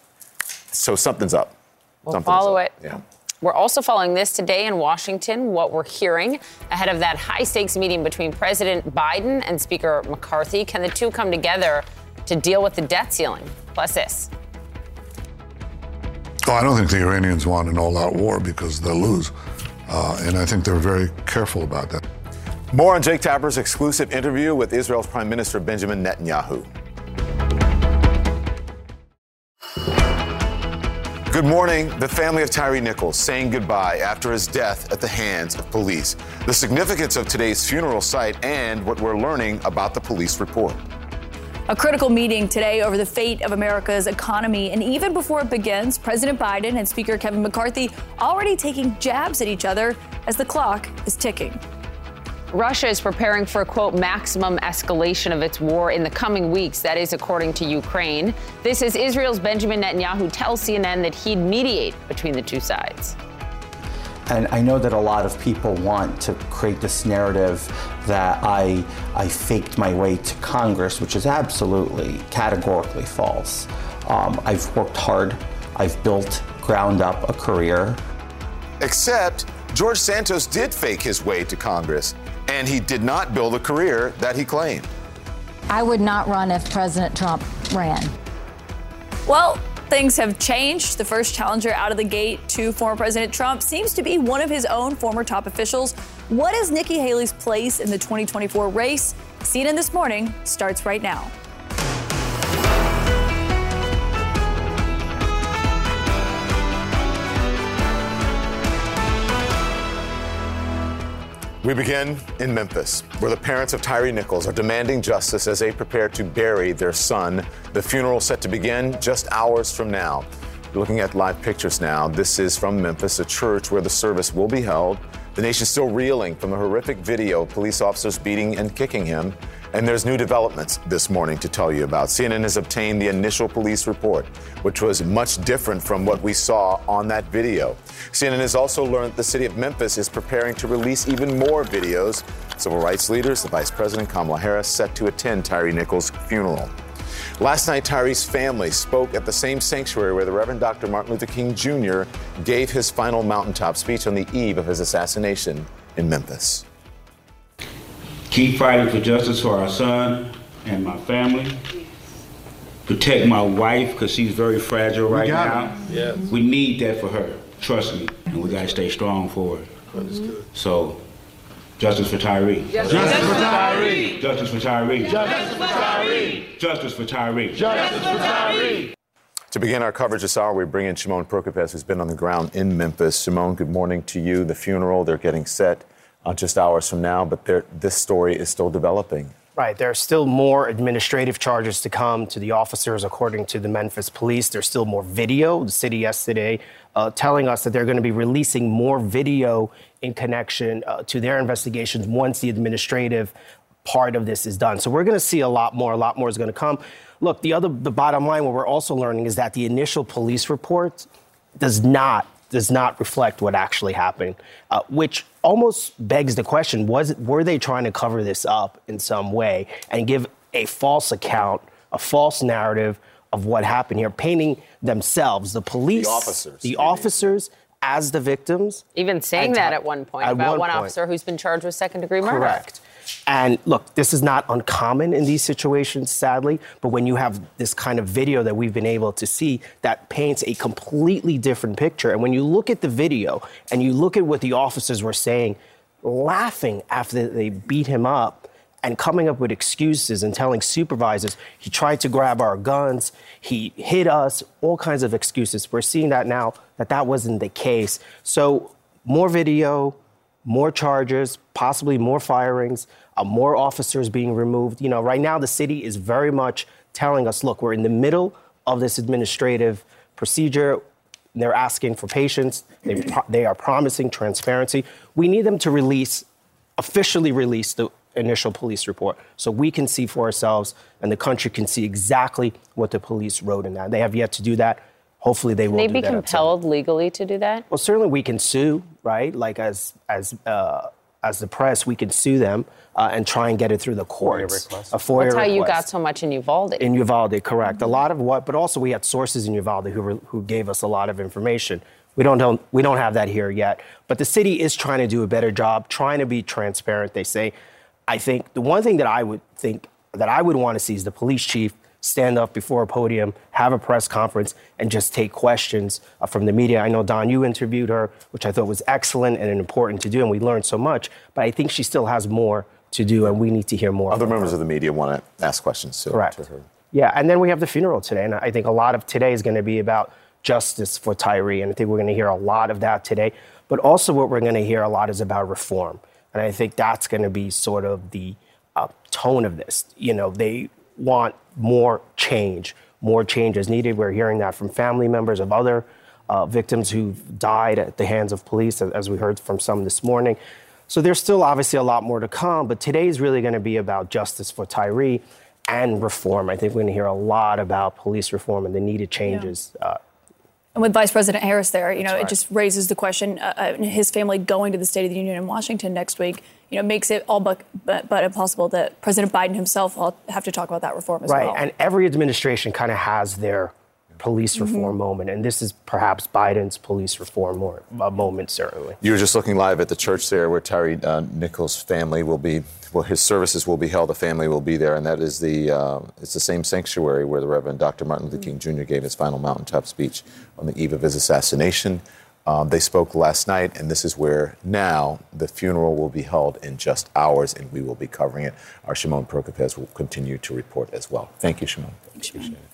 so something's up. We'll follow it. Yeah. We're also following this today in Washington, what we're hearing ahead of that high-stakes meeting between President Biden and Speaker McCarthy. Can the two come together to deal with the debt ceiling? Plus this. Oh, I don't think the Iranians want an all-out war because they'll lose. And I think they're very careful about that. More on Jake Tapper's exclusive interview with Israel's Prime Minister Benjamin Netanyahu. Good morning. The family of Tyre Nichols saying goodbye after his death at the hands of police. The significance of today's funeral site and what we're learning about the police report. A critical meeting today over the fate of America's economy. And even before it begins, President Biden and Speaker Kevin McCarthy already taking jabs at each other as the clock is ticking. Russia is preparing for a, quote, maximum escalation of its war in the coming weeks. That is according to Ukraine. This is Israel's Benjamin Netanyahu tells CNN that he'd mediate between the two sides. And I know that a lot of people want to create this narrative that I faked my way to Congress, which is absolutely, categorically false. I've worked hard. I've built ground up a career. Except George Santos did fake his way to Congress, and he did not build a career that he claimed. I would not run if President Trump ran. Well, things have changed. The first challenger out of the gate to former President Trump seems to be one of his own former top officials. What is Nikki Haley's place in the 2024 race? CNN This Morning starts right now. We begin in Memphis, where the parents of Tyre Nichols are demanding justice as they prepare to bury their son. The funeral set to begin just hours from now. We're looking at live pictures now. This is from Memphis, a church where the service will be held. The nation's still reeling from a horrific video of police officers beating and kicking him. And there's new developments this morning to tell you about. CNN has obtained the initial police report, which was much different from what we saw on that video. CNN has also learned the city of Memphis is preparing to release even more videos. Civil rights leaders, the Vice President Kamala Harris, set to attend Tyre Nichols' funeral. Last night, Tyre's family spoke at the same sanctuary where the Reverend Dr. Martin Luther King Jr. gave his final mountaintop speech on the eve of his assassination in Memphis. Keep fighting for justice for our son and my family. Protect my wife, because she's very fragile right now. Yes. We need that for her, trust me. And we gotta stay strong for her. Mm-hmm. So, justice for Tyre. Justice for Tyre. Justice for Tyre. Justice for Tyre. Justice for Tyre. Justice for Tyre. To begin our coverage this hour, we bring in Shimon Prokopes, who's been on the ground in Memphis. Shimon, good morning to you. The funeral, they're getting set just hours from now, but this story is still developing. Right. There are still more administrative charges to come to the officers, according to the Memphis police. There's still more video. The city yesterday telling us that they're going to be releasing more video in connection to their investigations once the administrative part of this is done. So we're going to see a lot more. A lot more is going to come. Look, the bottom line, what we're also learning is that the initial police report does not reflect what actually happened, which almost begs the question, were they trying to cover this up in some way and give a false account, a false narrative of what happened here, painting themselves, the police, the officers as the victims. Even saying that at one point about one officer who's been charged with second-degree murder. Correct. And look, this is not uncommon in these situations, sadly, but when you have this kind of video that we've been able to see, that paints a completely different picture. And when you look at the video and you look at what the officers were saying, laughing after they beat him up and coming up with excuses and telling supervisors, he tried to grab our guns, he hit us, all kinds of excuses. We're seeing that now, that wasn't the case. So more video, more charges, possibly more firings, more officers being removed. You know, right now the city is very much telling us, look, we're in the middle of this administrative procedure. They're asking for patience. They are promising transparency. We need them to officially release the initial police report so we can see for ourselves and the country can see exactly what the police wrote in that. They have yet to do that. Hopefully they will do that. They'd be compelled legally to do that? Well, certainly we can sue, right? Like as the press, we can sue them and try and get it through the courts. FOIA request. That's how you got so much in Uvalde. In Uvalde, correct. Mm-hmm. A lot of what, but also we had sources in Uvalde who gave us a lot of information. We don't have that here yet. But the city is trying to do a better job, trying to be transparent, they say. I think the one thing that I would think that I would want to see is the police chief stand up before a podium, have a press conference, and just take questions from the media. I know, Don, you interviewed her, which I thought was excellent and important to do, and we learned so much. But I think she still has more to do, and we need to hear more. Other members of the media want to ask questions to her. Correct. Yeah, and then we have the funeral today, and I think a lot of today is going to be about justice for Tyre, and I think we're going to hear a lot of that today. But also what we're going to hear a lot is about reform, and I think that's going to be sort of the tone of this. You know, they want more change. More change is needed. We're hearing that from family members of other victims who've died at the hands of police, as we heard from some this morning. So there's still obviously a lot more to come, but today's really going to be about justice for Tyre and reform. I think we're going to hear a lot about police reform and the needed changes. And with Vice President Harris there, you know, it just raises the question, his family going to the State of the Union in Washington next week, you know, makes it all but impossible that President Biden himself will have to talk about that reform as well. Right, and every administration kind of has their police reform moment, and this is perhaps Biden's police reform moment, certainly. You were just looking live at the church there where Tyre Nichols' family will be, well, his services will be held, the family will be there, and that is the, it's the same sanctuary where the Reverend Dr. Martin Luther King Jr. gave his final mountaintop speech on the eve of his assassination. They spoke last night, and this is where now the funeral will be held in just hours, and we will be covering it. Our Shimon Prokopez will continue to report as well. Thank you, Shimon. Thanks, Shimon. Appreciate it.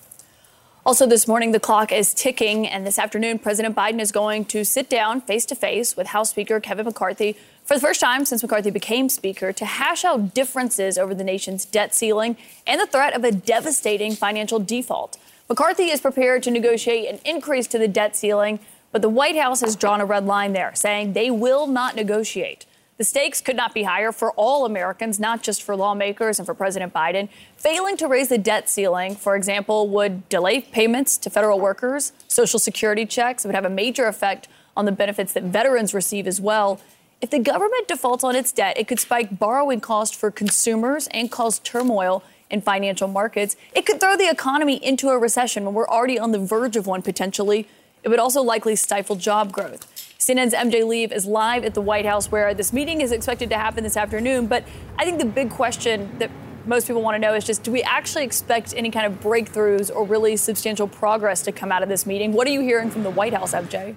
Also this morning, the clock is ticking, and this afternoon, President Biden is going to sit down face-to-face with House Speaker Kevin McCarthy for the first time since McCarthy became Speaker to hash out differences over the nation's debt ceiling and the threat of a devastating financial default. McCarthy is prepared to negotiate an increase to the debt ceiling, but the White House has drawn a red line there, saying they will not negotiate. The stakes could not be higher for all Americans, not just for lawmakers and for President Biden. Failing to raise the debt ceiling, for example, would delay payments to federal workers, Social Security checks. It would have a major effect on the benefits that veterans receive as well. If the government defaults on its debt, it could spike borrowing costs for consumers and cause turmoil in financial markets. It could throw the economy into a recession when we're already on the verge of one potentially. It would also likely stifle job growth. CNN's MJ Leave is live at the White House where this meeting is expected to happen this afternoon. But I think the big question that most people want to know is just, do we actually expect any kind of breakthroughs or really substantial progress to come out of this meeting? What are you hearing from the White House, MJ?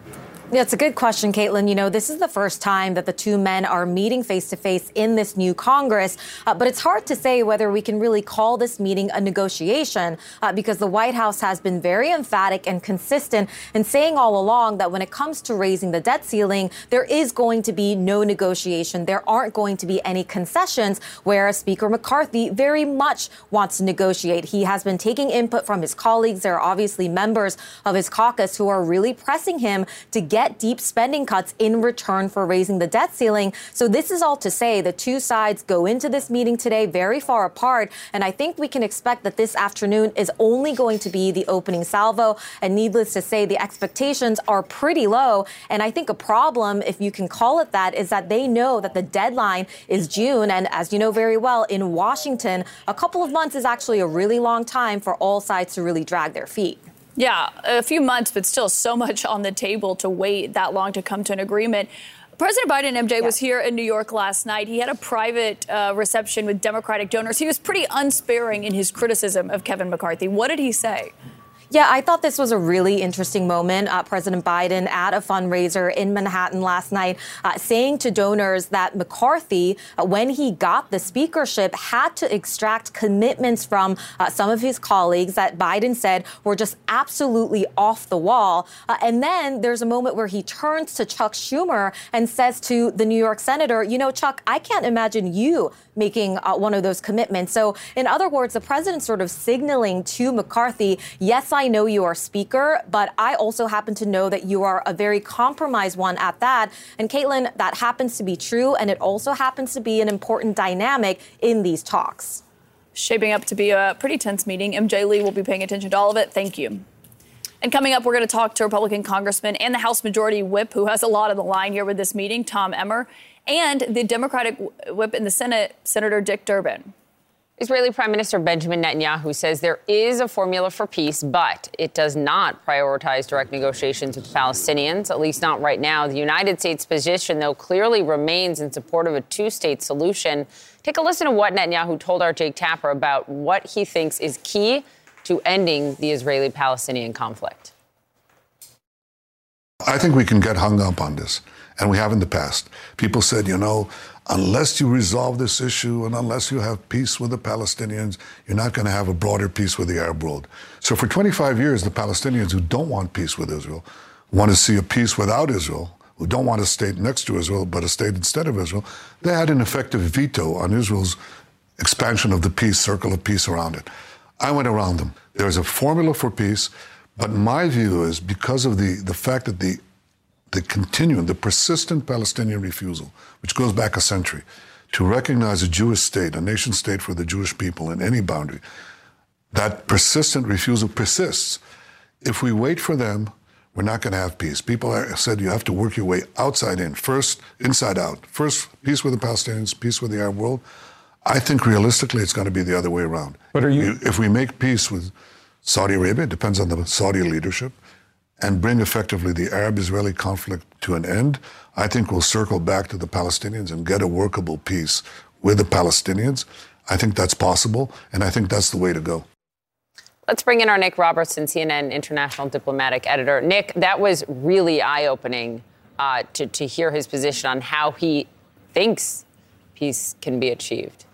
Yeah, it's a good question, Caitlin. You know, this is the first time that the two men are meeting face-to-face in this new Congress. But it's hard to say whether we can really call this meeting a negotiation because the White House has been very emphatic and consistent in saying all along that when it comes to raising the debt ceiling, there is going to be no negotiation. There aren't going to be any concessions, whereas Speaker McCarthy very much wants to negotiate. He has been taking input from his colleagues. There are obviously members of his caucus who are really pressing him to get deep spending cuts in return for raising the debt ceiling. So this is all to say the two sides go into this meeting today very far apart. And I think we can expect that this afternoon is only going to be the opening salvo. And needless to say, the expectations are pretty low. And I think a problem, if you can call it that, is that they know that the deadline is June. And as you know very well, in Washington, a couple of months is actually a really long time for all sides to really drag their feet. Yeah, a few months, but still so much on the table to wait that long to come to an agreement. President Biden, MJ, was here in New York last night. He had a private reception with Democratic donors. He was pretty unsparing in his criticism of Kevin McCarthy. What did he say? Yeah, I thought this was a really interesting moment. President Biden at a fundraiser in Manhattan last night saying to donors that McCarthy, when he got the speakership, had to extract commitments from some of his colleagues that Biden said were just absolutely off the wall. And then there's a moment where he turns to Chuck Schumer and says to the New York senator, you know, Chuck, I can't imagine you making one of those commitments. So in other words, the president sort of signaling to McCarthy, yes, I know you are Speaker, but I also happen to know that you are a very compromised one at that. And Caitlin, that happens to be true, and it also happens to be an important dynamic in these talks. Shaping up to be a pretty tense meeting. MJ Lee will be paying attention to all of it. Thank you. And coming up, we're going to talk to Republican Congressman and the House Majority Whip, who has a lot on the line here with this meeting, Tom Emmer, and the Democratic Whip in the Senate, Senator Dick Durbin. Israeli Prime Minister Benjamin Netanyahu says there is a formula for peace, but it does not prioritize direct negotiations with the Palestinians, at least not right now. The United States position, though, clearly remains in support of a two-state solution. Take a listen to what Netanyahu told our Jake Tapper about what he thinks is key to ending the Israeli-Palestinian conflict. I think we can get hung up on this, and we have in the past. People said, you know, unless you resolve this issue and unless you have peace with the Palestinians, you're not going to have a broader peace with the Arab world. So for 25 years, the Palestinians who don't want peace with Israel, want to see a peace without Israel, who don't want a state next to Israel, but a state instead of Israel, they had an effective veto on Israel's expansion of the peace, circle of peace around it. I went around them. There's a formula for peace, but my view is because of the fact that the continuing, the persistent Palestinian refusal, which goes back a century, to recognize a Jewish state, a nation state for the Jewish people in any boundary, that persistent refusal persists. If we wait for them, We're not going to have peace. People said you have to work your way outside in, first inside out. First, peace with the Palestinians, peace with the Arab world. I think realistically it's going to be the other way around. But are you? If we make peace with Saudi Arabia, it depends on the Saudi leadership, and bring effectively the Arab-Israeli conflict to an end, I think we'll circle back to the Palestinians and get a workable peace with the Palestinians. I think that's possible, and I think that's the way to go. Let's bring in our Nick Robertson, CNN international diplomatic editor. Nick, that was really eye-opening to hear his position on how he thinks peace can be achieved.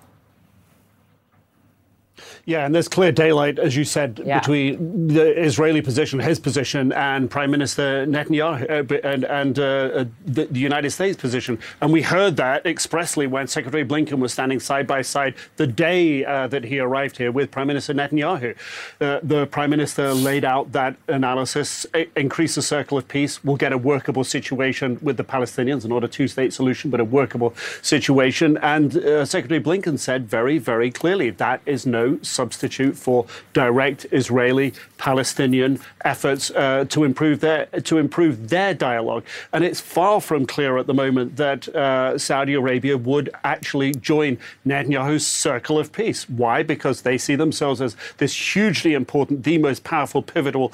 Yeah, and there's clear daylight, as you said, between the Israeli position, his position, and Prime Minister Netanyahu and the United States position. And we heard that expressly when Secretary Blinken was standing side by side the day that he arrived here with Prime Minister Netanyahu. The Prime Minister laid out that analysis, increase the circle of peace, we'll get a workable situation with the Palestinians, not a two-state solution, but a workable situation. And Secretary Blinken said very, very clearly that is no substitute for direct Israeli-Palestinian efforts to improve their dialogue. And it's far from clear at the moment that Saudi Arabia would actually join Netanyahu's circle of peace. Why? Because they see themselves as this hugely important, the most powerful, pivotal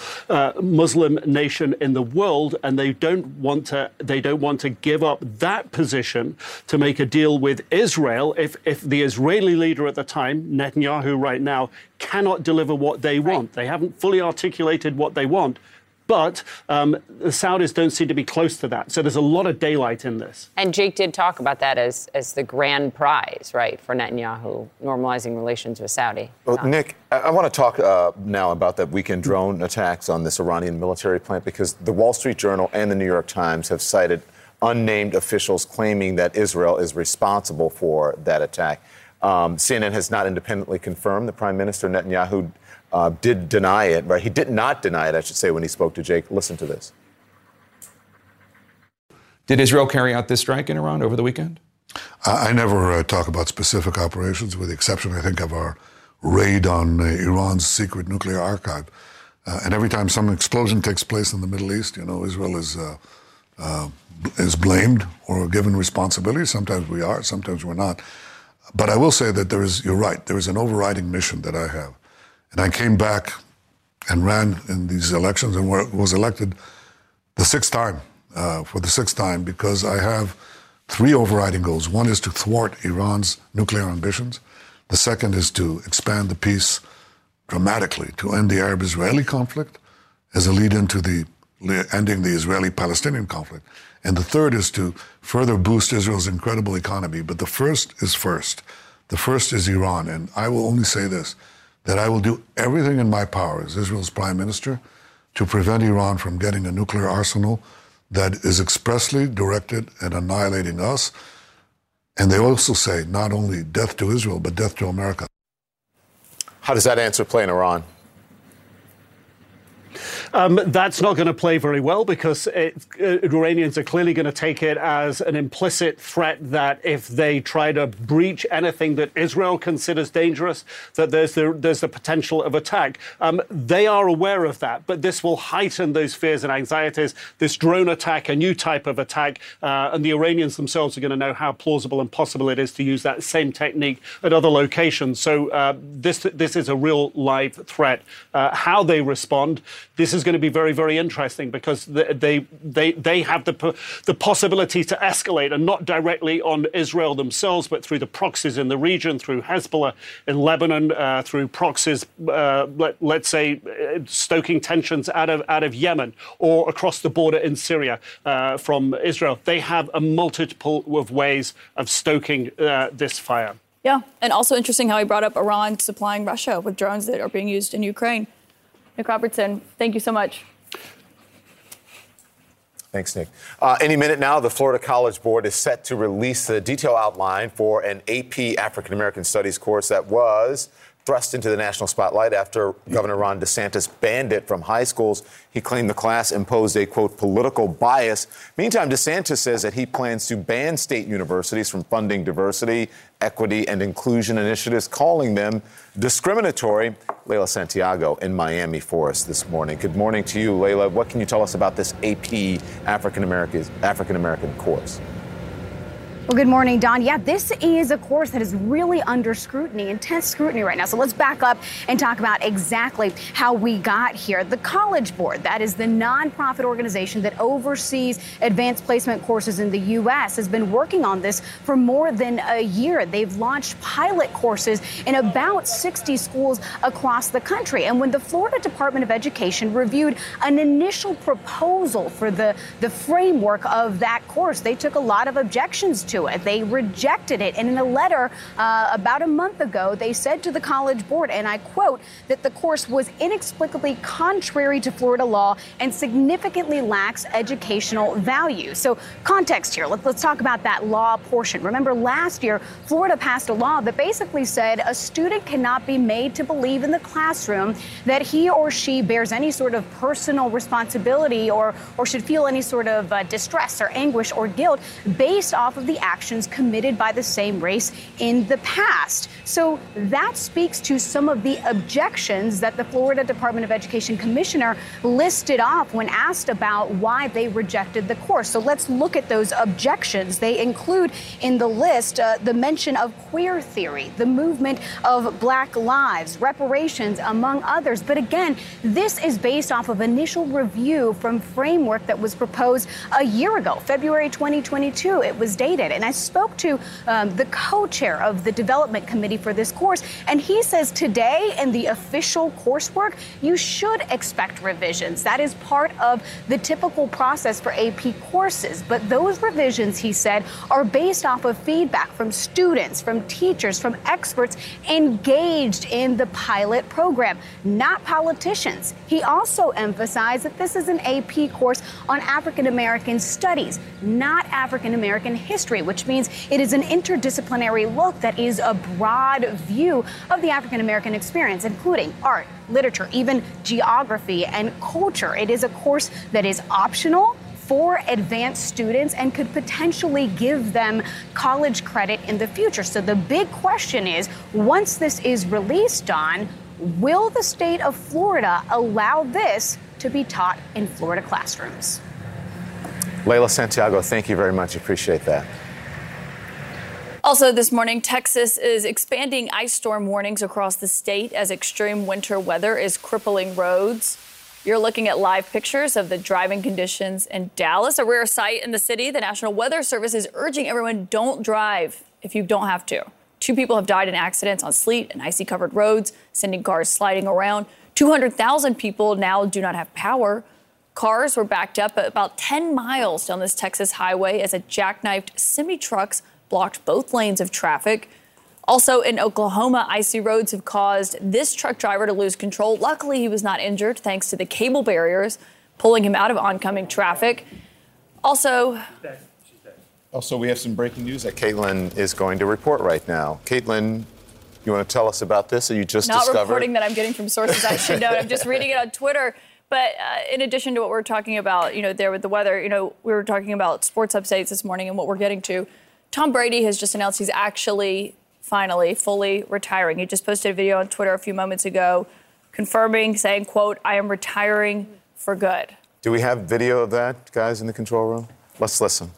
Muslim nation in the world, and they don't want to give up that position to make a deal with Israel if the Israeli leader at the time, Netanyahu, right now cannot deliver what they want. They haven't fully articulated what they want, but the Saudis don't seem to be close to that. So there's a lot of daylight in this. And Jake did talk about that as the grand prize, right, for Netanyahu, normalizing relations with Saudi. Well, Nick, I want to talk now about that weekend drone attacks on this Iranian military plant, because the Wall Street Journal and the New York Times have cited unnamed officials claiming that Israel is responsible for that attack. CNN has not independently confirmed. The Prime Minister Netanyahu did deny it, right? He did not deny it, I should say, when he spoke to Jake. Listen to this. Did Israel carry out this strike in Iran over the weekend? I never talk about specific operations, with the exception, I think, of our raid on Iran's secret nuclear archive. And every time some explosion takes place in the Middle East, you know, Israel is blamed or given responsibility. Sometimes we are, sometimes we're not. But I will say that you're right, there is an overriding mission that I have. And I came back and ran in these elections and was elected for the sixth time, because I have three overriding goals. One is to thwart Iran's nuclear ambitions. The second is to expand the peace dramatically, to end the Arab-Israeli conflict as a lead-in to ending the Israeli-Palestinian conflict. And the third is to further boost Israel's incredible economy. But the first is first. The first is Iran. And I will only say this, that I will do everything in my power as Israel's prime minister to prevent Iran from getting a nuclear arsenal that is expressly directed at annihilating us. And they also say not only death to Israel, but death to America. How does that answer play in Iran? That's not going to play very well, because Iranians are clearly going to take it as an implicit threat that if they try to breach anything that Israel considers dangerous, that there's the potential of attack. They are aware of that, but this will heighten those fears and anxieties. This drone attack, a new type of attack, and the Iranians themselves are going to know how plausible and possible it is to use that same technique at other locations. So this is a real live threat. How they respond, this is going to be very, very interesting, because they have the possibility to escalate, and not directly on Israel themselves, but through the proxies in the region, through Hezbollah in Lebanon, through proxies, let's say, stoking tensions out of Yemen or across the border in Syria from Israel. They have a multiple of ways of stoking this fire. Yeah, and also interesting how he brought up Iran supplying Russia with drones that are being used in Ukraine. Nick Robertson, thank you so much. Thanks, Nick. Any minute now, the Florida College Board is set to release the detailed outline for an AP African American Studies course that was thrust into the national spotlight after Governor Ron DeSantis banned it from high schools. He claimed the class imposed a, quote, political bias. Meantime, DeSantis says that he plans to ban state universities from funding diversity, equity, and inclusion initiatives, calling them discriminatory. Leila Santiago in Miami for us this morning. Good morning to you, Leila. What can you tell us about this AP African American course? Well, good morning, Don. Yeah, this is a course that is really under scrutiny, intense scrutiny right now. So let's back up and talk about exactly how we got here. The College Board, that is the nonprofit organization that oversees advanced placement courses in the U.S., has been working on this for more than a year. They've launched pilot courses in about 60 schools across the country. And when the Florida Department of Education reviewed an initial proposal for the framework of that course, they took a lot of objections to it. They rejected it. And in a letter about a month ago, they said to the College Board, and I quote, that the course was inexplicably contrary to Florida law and significantly lacks educational value. So context here, let's talk about that law portion. Remember, last year, Florida passed a law that basically said a student cannot be made to believe in the classroom that he or she bears any sort of personal responsibility or should feel any sort of distress or anguish or guilt based off of the actions committed by the same race in the past. So that speaks to some of the objections that the Florida Department of Education commissioner listed off when asked about why they rejected the course. So let's look at those objections. They include in the list the mention of queer theory, the movement of Black Lives, reparations, among others. But again, this is based off of initial review from framework that was proposed a year ago, February 2022. It was dated. And I spoke to the co-chair of the development committee for this course, and he says today in the official coursework, you should expect revisions. That is part of the typical process for AP courses. But those revisions, he said, are based off of feedback from students, from teachers, from experts engaged in the pilot program, not politicians. He also emphasized that this is an AP course on African American studies, not African American history, which means it is an interdisciplinary look that is a broad view of the African-American experience, including art, literature, even geography and culture. It is a course that is optional for advanced students and could potentially give them college credit in the future. So the big question is, once this is released, Don, will the state of Florida allow this to be taught in Florida classrooms? Leila Santiago, thank you very much. Appreciate that. Also this morning, Texas is expanding ice storm warnings across the state as extreme winter weather is crippling roads. You're looking at live pictures of the driving conditions in Dallas, a rare sight in the city. The National Weather Service is urging everyone, don't drive if you don't have to. 2 people have died in accidents on sleet and icy covered roads, sending cars sliding around. 200,000 people now do not have power. Cars were backed up about 10 miles down this Texas highway as a jackknifed semi-trucks blocked both lanes of traffic. Also in Oklahoma, icy roads have caused this truck driver to lose control. Luckily, he was not injured thanks to the cable barriers pulling him out of oncoming traffic. Also, we have some breaking news that Caitlin is going to report right now. Caitlin, you want to tell us about this? Or you just discovered? Not reporting that I'm getting from sources I should know. I'm just reading it on Twitter. But in addition to what we're talking about, there with the weather, we were talking about sports updates this morning and what we're getting to. Tom Brady has just announced he's actually finally fully retiring. He just posted a video on Twitter a few moments ago confirming, saying, quote, I am retiring for good. Do we have video of that, guys, in the control room? Let's listen.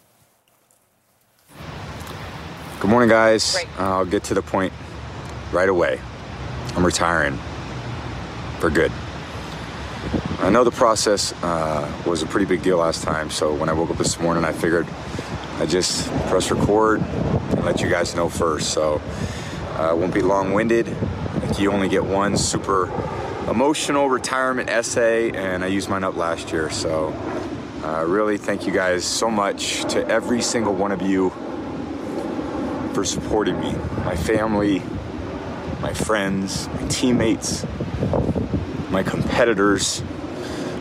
Good morning, guys. Great. I'll get to the point right away. I'm retiring for good. I know the process was a pretty big deal last time, so when I woke up this morning, I figured I just press record and let you guys know first. So I won't be long-winded. Like, you only get one super emotional retirement essay, and I used mine up last year. So really thank you guys so much, to every single one of you, for supporting me, my family, my friends, my teammates, my competitors.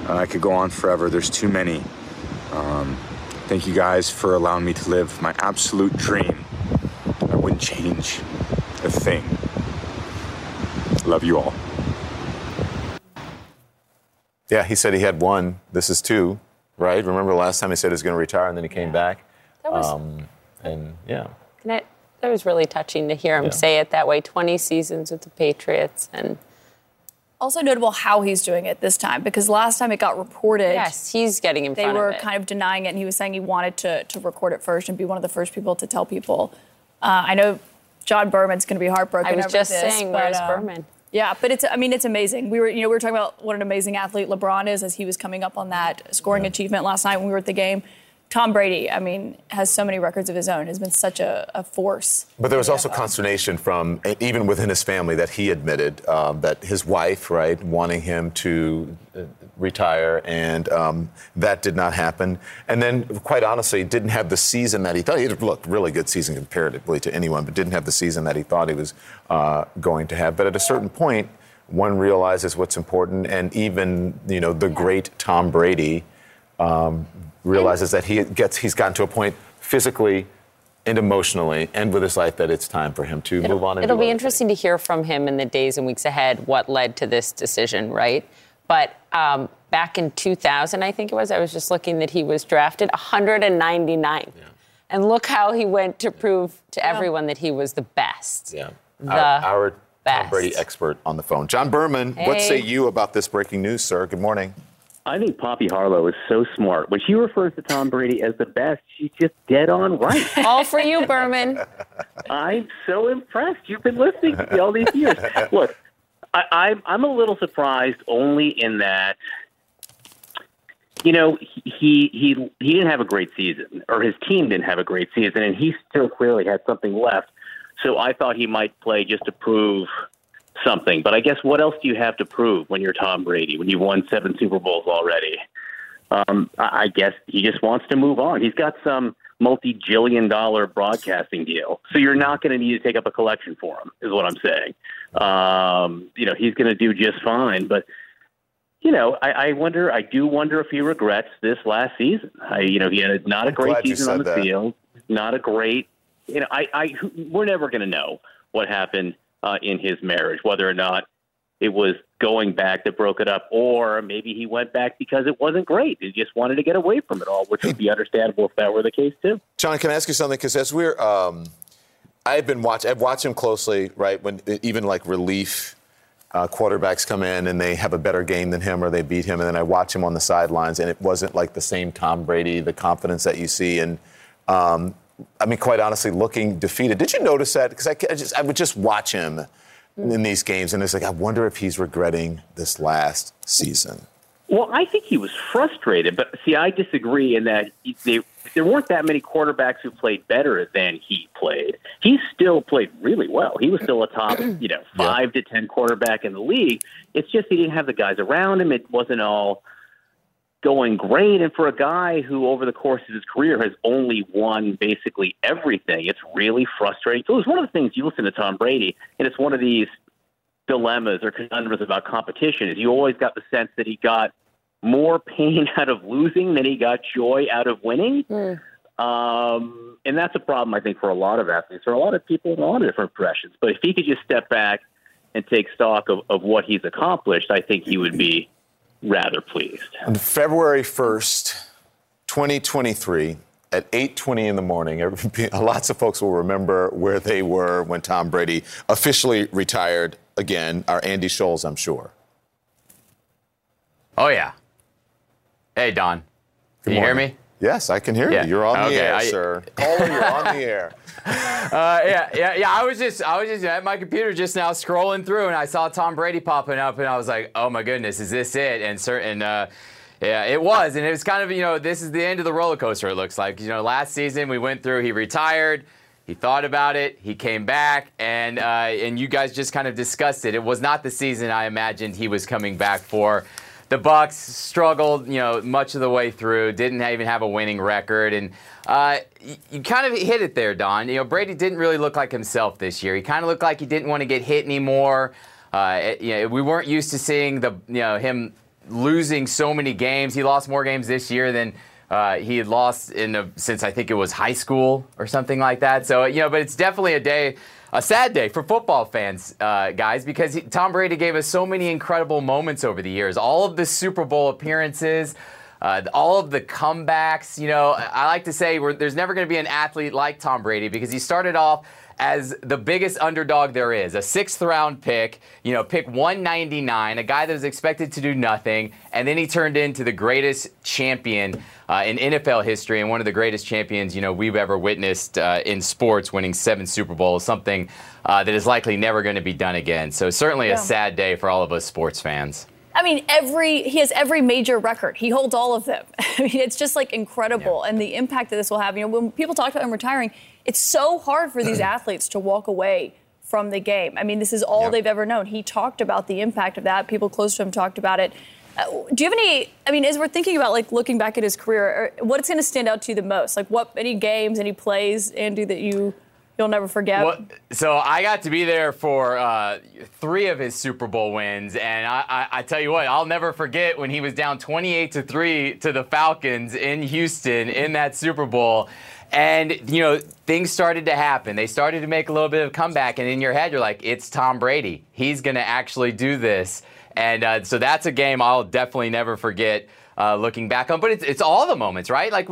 I could go on forever. There's too many. Thank you guys for allowing me to live my absolute dream. I wouldn't change a thing. Love you all. Yeah, he said he had one. This is 2, right? Remember last time he said he was going to retire and then he came back? That was, and yeah. That was really touching to hear him say it that way. 20 seasons with the Patriots, and Also notable how he's doing it this time, because last time it got reported. Yes, he's getting in front of it. They were kind of denying it, and he was saying he wanted to record it first and be one of the first people to tell people. I know John Berman's going to be heartbroken. I was just saying, where's Berman? Yeah, but it's, I mean, it's amazing. We were, you know, we were talking about what an amazing athlete LeBron is as he was coming up on that scoring achievement last night when we were at the game. Tom Brady, I mean, has so many records of his own, has been such a force. But there was also consternation from, even within his family, that he admitted that his wife, right, wanting him to retire, and that did not happen. And then, quite honestly, didn't have the season that he thought. He looked really good season comparatively to anyone, but didn't have the season that he thought he was going to have. But at a certain point, one realizes what's important, and even, you know, the great Tom Brady realizes that he's gotten to a point physically and emotionally and with his life that it's time for him to move on. It'll be interesting to hear from him in the days and weeks ahead what led to this decision, right? But back in 2000, I think it was, I was just looking that he was drafted 199. Yeah. And look how he went to prove to everyone that he was the best. Yeah. Our Tom Brady expert on the phone. John Berman, what say you about this breaking news, sir? Good morning. I think Poppy Harlow is so smart. When she refers to Tom Brady as the best, she's just dead on right. All for you, Berman. I'm so impressed. You've been listening to me all these years. Look, I'm a little surprised only in that, you know, he didn't have a great season, or his team didn't have a great season, and he still clearly had something left. So I thought he might play just to prove something. But I guess what else do you have to prove when you're Tom Brady, when you've won 7 Super Bowls already? I guess he just wants to move on. He's got some multi-multi-billion-dollar broadcasting deal, so you're not going to need to take up a collection for him, is what I'm saying. You know, he's going to do just fine. But, you know, I do wonder if he regrets this last season. He had not a great season on the field, not a great, you know, we're never going to know what happened in his marriage, whether or not it was going back that broke it up, or maybe he went back because it wasn't great. He just wanted to get away from it all, which would be understandable if that were the case, too. John, can I ask you something? Because as we're I've watched him closely, right, when even like relief quarterbacks come in and they have a better game than him or they beat him, and then I watch him on the sidelines, and it wasn't like the same Tom Brady, the confidence that you see. And I mean, quite honestly, looking defeated. Did you notice that? Because I would just watch him in these games, and it's like, I wonder if he's regretting this last season. Well, I think he was frustrated, but see, I disagree in that there weren't that many quarterbacks who played better than he played. He still played really well. He was still a top, 5 to 10 quarterback in the league. It's just he didn't have the guys around him. It wasn't all going great, and for a guy who over the course of his career has only won basically everything, it's really frustrating. So it's one of the things you listen to Tom Brady, and it's one of these dilemmas or conundrums about competition, is you always got the sense that he got more pain out of losing than he got joy out of winning. And that's a problem, I think, for a lot of athletes, for a lot of people in a lot of different professions. But if he could just step back and take stock of what he's accomplished, I think he would be rather pleased. On February 1st, 2023, at 8:20 in the morning, lots of folks will remember where they were when Tom Brady officially retired again. Our Andy Scholes, I'm sure. Oh, yeah. Hey, Don. Can you hear me? Yes, I can hear you. You're on the air, sir. Caller, you're on the air. I was just at my computer just now scrolling through, and I saw Tom Brady popping up, and I was like, oh my goodness, is this it? And it was, and it was kind of, you know, this is the end of the roller coaster. It looks like, you know, last season we went through. He retired. He thought about it. He came back, and you guys just kind of discussed it. It was not the season I imagined he was coming back for. The Bucs struggled, you know, much of the way through. Didn't even have a winning record, and you kind of hit it there, Don. You know, Brady didn't really look like himself this year. He kind of looked like he didn't want to get hit anymore. We weren't used to seeing him losing so many games. He lost more games this year than he had lost since I think it was high school or something like that. So but it's definitely a sad day for football fans, guys, because Tom Brady gave us so many incredible moments over the years. All of the Super Bowl appearances, all of the comebacks. You know, I like to say there's never going to be an athlete like Tom Brady, because he started off as the biggest underdog there is, a sixth-round pick, you know, pick 199, a guy that was expected to do nothing, and then he turned into the greatest champion in NFL history, and one of the greatest champions, you know, we've ever witnessed in sports, winning 7 Super Bowls, something that is likely never going to be done again. So certainly a sad day for all of us sports fans. I mean, he has every major record. He holds all of them. I mean, it's just, like, incredible. Yeah. And the impact that this will have. You know, when people talk about him retiring, it's so hard for these athletes to walk away from the game. I mean, this is all they've ever known. He talked about the impact of that. People close to him talked about it. Do you have any, I mean, as we're thinking about, like, looking back at his career, what's going to stand out to you the most? Like, what, any games, any plays, Andy, that you'll never forget? Well, so I got to be there for 3 of his Super Bowl wins, and I tell you what, I'll never forget when he was down 28-3 to the Falcons in Houston in that Super Bowl. And, you know, things started to happen. They started to make a little bit of a comeback. And in your head, you're like, it's Tom Brady. He's going to actually do this. And so that's a game I'll definitely never forget looking back on. But it's all the moments, right? Like,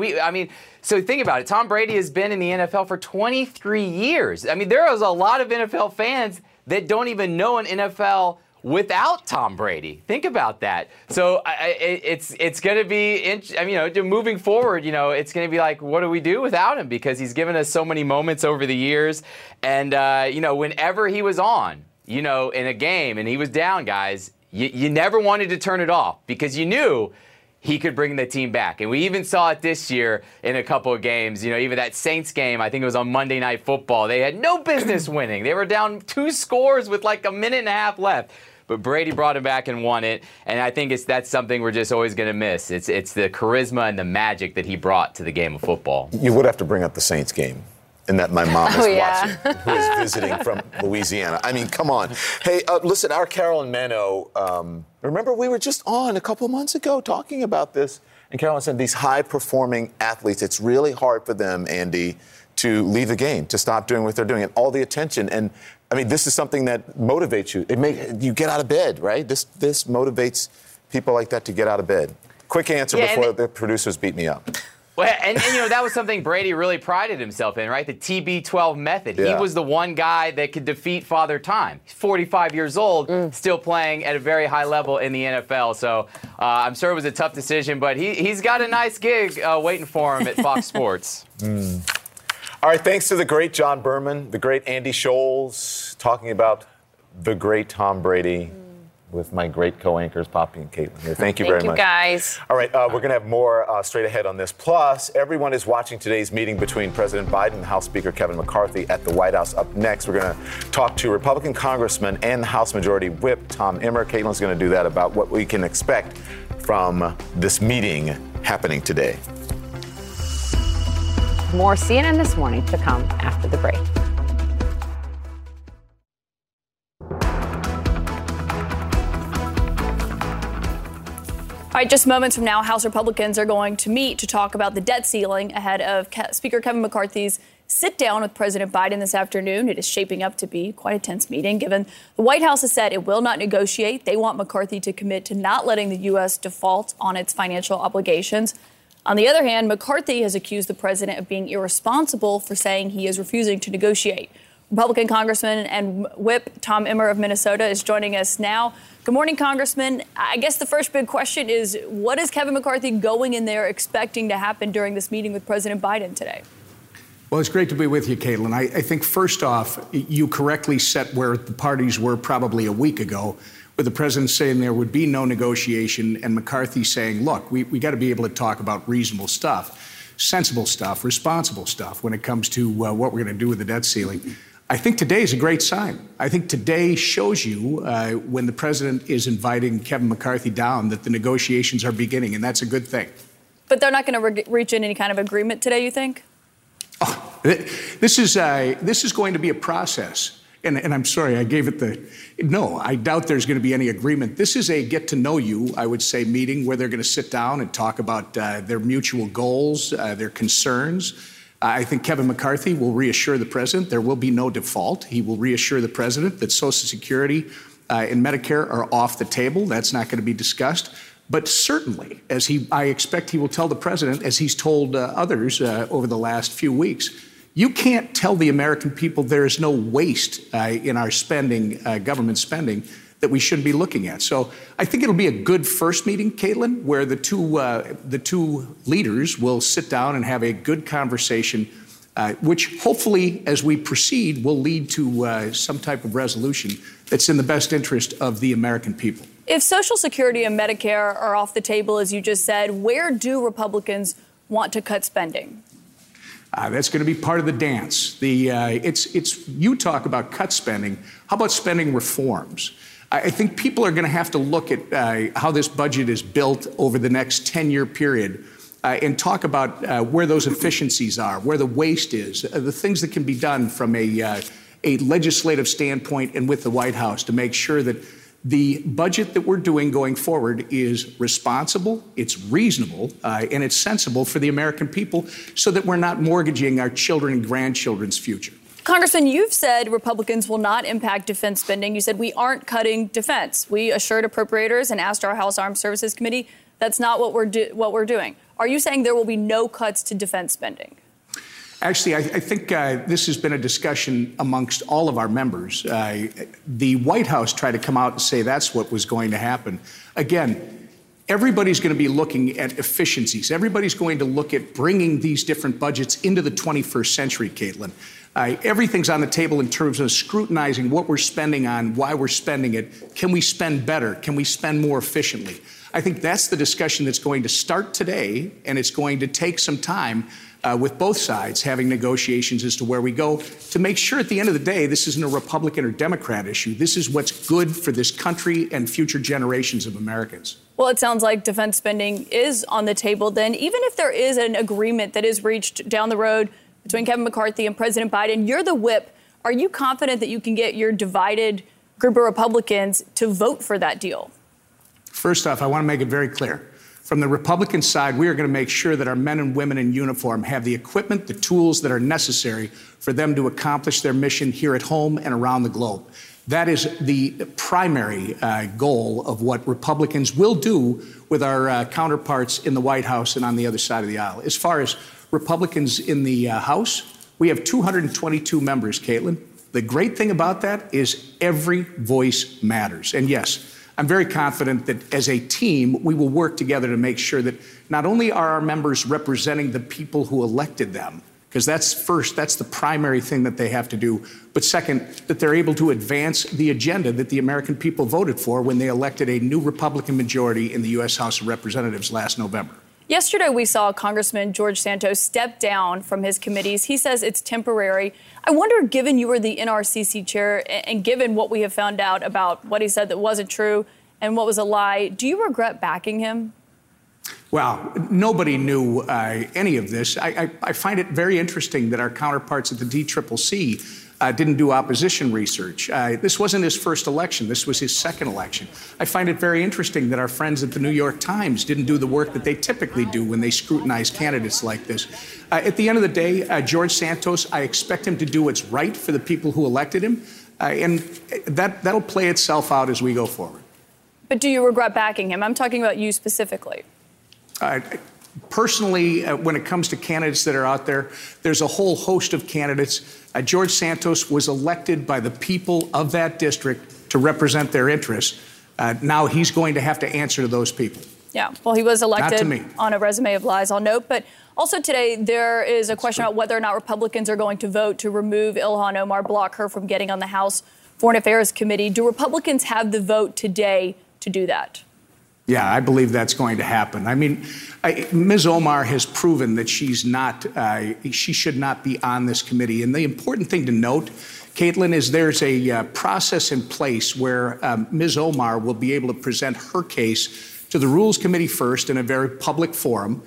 so think about it. Tom Brady has been in the NFL for 23 years. I mean, there is a lot of NFL fans that don't even know an NFL without Tom Brady. Think about that. So it's going to be, moving forward, you know, it's going to be like, what do we do without him? Because he's given us so many moments over the years. And, you know, whenever he was on, you know, in a game and he was down, guys, you never wanted to turn it off because you knew he could bring the team back. And we even saw it this year in a couple of games. You know, even that Saints game, I think it was on Monday Night Football. They had no business winning. They were down 2 scores with like a minute and a half left. But Brady brought him back and won it. And I think that's something we're just always going to miss. It's the charisma and the magic that he brought to the game of football. You would have to bring up the Saints game. And that my mom is watching, who is visiting from Louisiana. I mean, come on. Hey, listen, our Carolyn Mano, remember we were just on a couple of months ago talking about this. And Carolyn said these high-performing athletes, it's really hard for them, Andy, to leave the game, to stop doing what they're doing, and all the attention. And, I mean, this is something that motivates you. It makes you get out of bed, right? This motivates people like that to get out of bed. Quick answer before the producers beat me up. Well, and, you know, that was something Brady really prided himself in, right? The TB12 method. Yeah. He was the one guy that could defeat Father Time. He's 45 years old, still playing at a very high level in the NFL. So I'm sure it was a tough decision, but he's got a nice gig waiting for him at Fox Sports. All right, thanks to the great John Berman, the great Andy Scholes, talking about the great Tom Brady. With my great co-anchors, Poppy and Caitlin here. Thank you very much. Thank you, guys. All right, we're going to have more straight ahead on this. Plus, everyone is watching today's meeting between President Biden and House Speaker Kevin McCarthy at the White House. Up next, we're going to talk to Republican Congressman and House Majority Whip Tom Emmer. Caitlin's going to do that about what we can expect from this meeting happening today. More CNN This Morning to come after the break. All right, just moments from now, House Republicans are going to meet to talk about the debt ceiling ahead of Speaker Kevin McCarthy's sit-down with President Biden this afternoon. It is shaping up to be quite a tense meeting, given the White House has said it will not negotiate. They want McCarthy to commit to not letting the U.S. default on its financial obligations. On the other hand, McCarthy has accused the president of being irresponsible for saying he is refusing to negotiate. Republican Congressman and Whip Tom Emmer of Minnesota is joining us now. Good morning, Congressman. I guess the first big question is, what is Kevin McCarthy going in there expecting to happen during this meeting with President Biden today? Well, it's great to be with you, Caitlin. I think, first off, you correctly set where the parties were probably a week ago, with the president saying there would be no negotiation and McCarthy saying, look, we got to be able to talk about reasonable stuff, sensible stuff, responsible stuff when it comes to what we're going to do with the debt ceiling. I think today is a great sign. I think today shows you when the president is inviting Kevin McCarthy down that the negotiations are beginning, and that's a good thing. But they're not going to reach in any kind of agreement today, you think? Oh, this is going to be a process. And I'm sorry, I gave it the... No, I doubt there's going to be any agreement. This is a get-to-know-you, I would say, meeting where they're going to sit down and talk about their mutual goals, their concerns. I think Kevin McCarthy will reassure the president there will be no default. He will reassure the president that Social Security and Medicare are off the table. That's not going to be discussed. But certainly, as I expect he will tell the president, as he's told others over the last few weeks, you can't tell the American people there is no waste in our spending, government spending, that we shouldn't be looking at. So I think it'll be a good first meeting, Caitlin, where the two leaders will sit down and have a good conversation, which hopefully, as we proceed, will lead to some type of resolution that's in the best interest of the American people. If Social Security and Medicare are off the table, as you just said, where do Republicans want to cut spending? That's going to be part of the dance. You talk about cut spending. How about spending reforms? I think people are going to have to look at how this budget is built over the next 10-year period and talk about where those efficiencies are, where the waste is, the things that can be done from a legislative standpoint and with the White House to make sure that the budget that we're doing going forward is responsible, it's reasonable, and it's sensible for the American people so that we're not mortgaging our children and grandchildren's future. Congressman, you've said Republicans will not impact defense spending. You said we aren't cutting defense. We assured appropriators and asked our House Armed Services Committee that's not what we're doing. Are you saying there will be no cuts to defense spending? Actually, I think this has been a discussion amongst all of our members. The White House tried to come out and say that's what was going to happen. Again, everybody's going to be looking at efficiencies. Everybody's going to look at bringing these different budgets into the 21st century, Caitlin. Everything's on the table in terms of scrutinizing what we're spending on, why we're spending it. Can we spend better? Can we spend more efficiently? I think that's the discussion that's going to start today, and it's going to take some time with both sides having negotiations as to where we go to make sure at the end of the day this isn't a Republican or Democrat issue. This is what's good for this country and future generations of Americans. Well, it sounds like defense spending is on the table then, even if there is an agreement that is reached down the road between Kevin McCarthy and President Biden. You're the whip. Are you confident that you can get your divided group of Republicans to vote for that deal? First off, I want to make it very clear. From the Republican side, we are going to make sure that our men and women in uniform have the equipment, the tools that are necessary for them to accomplish their mission here at home and around the globe. That is the primary goal of what Republicans will do with our counterparts in the White House and on the other side of the aisle. As far as Republicans in the House, we have 222 members, Caitlin. The great thing about that is every voice matters. And yes, I'm very confident that as a team, we will work together to make sure that not only are our members representing the people who elected them, because that's first, that's the primary thing that they have to do, but second, that they're able to advance the agenda that the American people voted for when they elected a new Republican majority in the U.S. House of Representatives last November. Yesterday, we saw Congressman George Santos step down from his committees. He says it's temporary. I wonder, given you were the NRCC chair and given what we have found out about what he said that wasn't true and what was a lie, do you regret backing him? Well, nobody knew any of this. I find it very interesting that our counterparts at the DCCC didn't do opposition research. This wasn't his first election. This was his second election. I find it very interesting that our friends at the New York Times didn't do the work that they typically do when they scrutinize candidates like this. At the end of the day, George Santos, I expect him to do what's right for the people who elected him, and that'll play itself out as we go forward. But do you regret backing him? I'm talking about you specifically. Personally, when it comes to candidates that are out there, there's a whole host of candidates. George Santos was elected by the people of that district to represent their interests. Now he's going to have to answer to those people. Yeah, well, he was elected on a resume of lies, I'll note. But also today, there is a question about whether or not Republicans are going to vote to remove Ilhan Omar, block her from getting on the House Foreign Affairs Committee. Do Republicans have the vote today to do that? Yeah, I believe that's going to happen. I mean, Ms. Omar has proven that she should not be on this committee. And the important thing to note, Caitlin, is there's a process in place where Ms. Omar will be able to present her case to the Rules Committee first in a very public forum.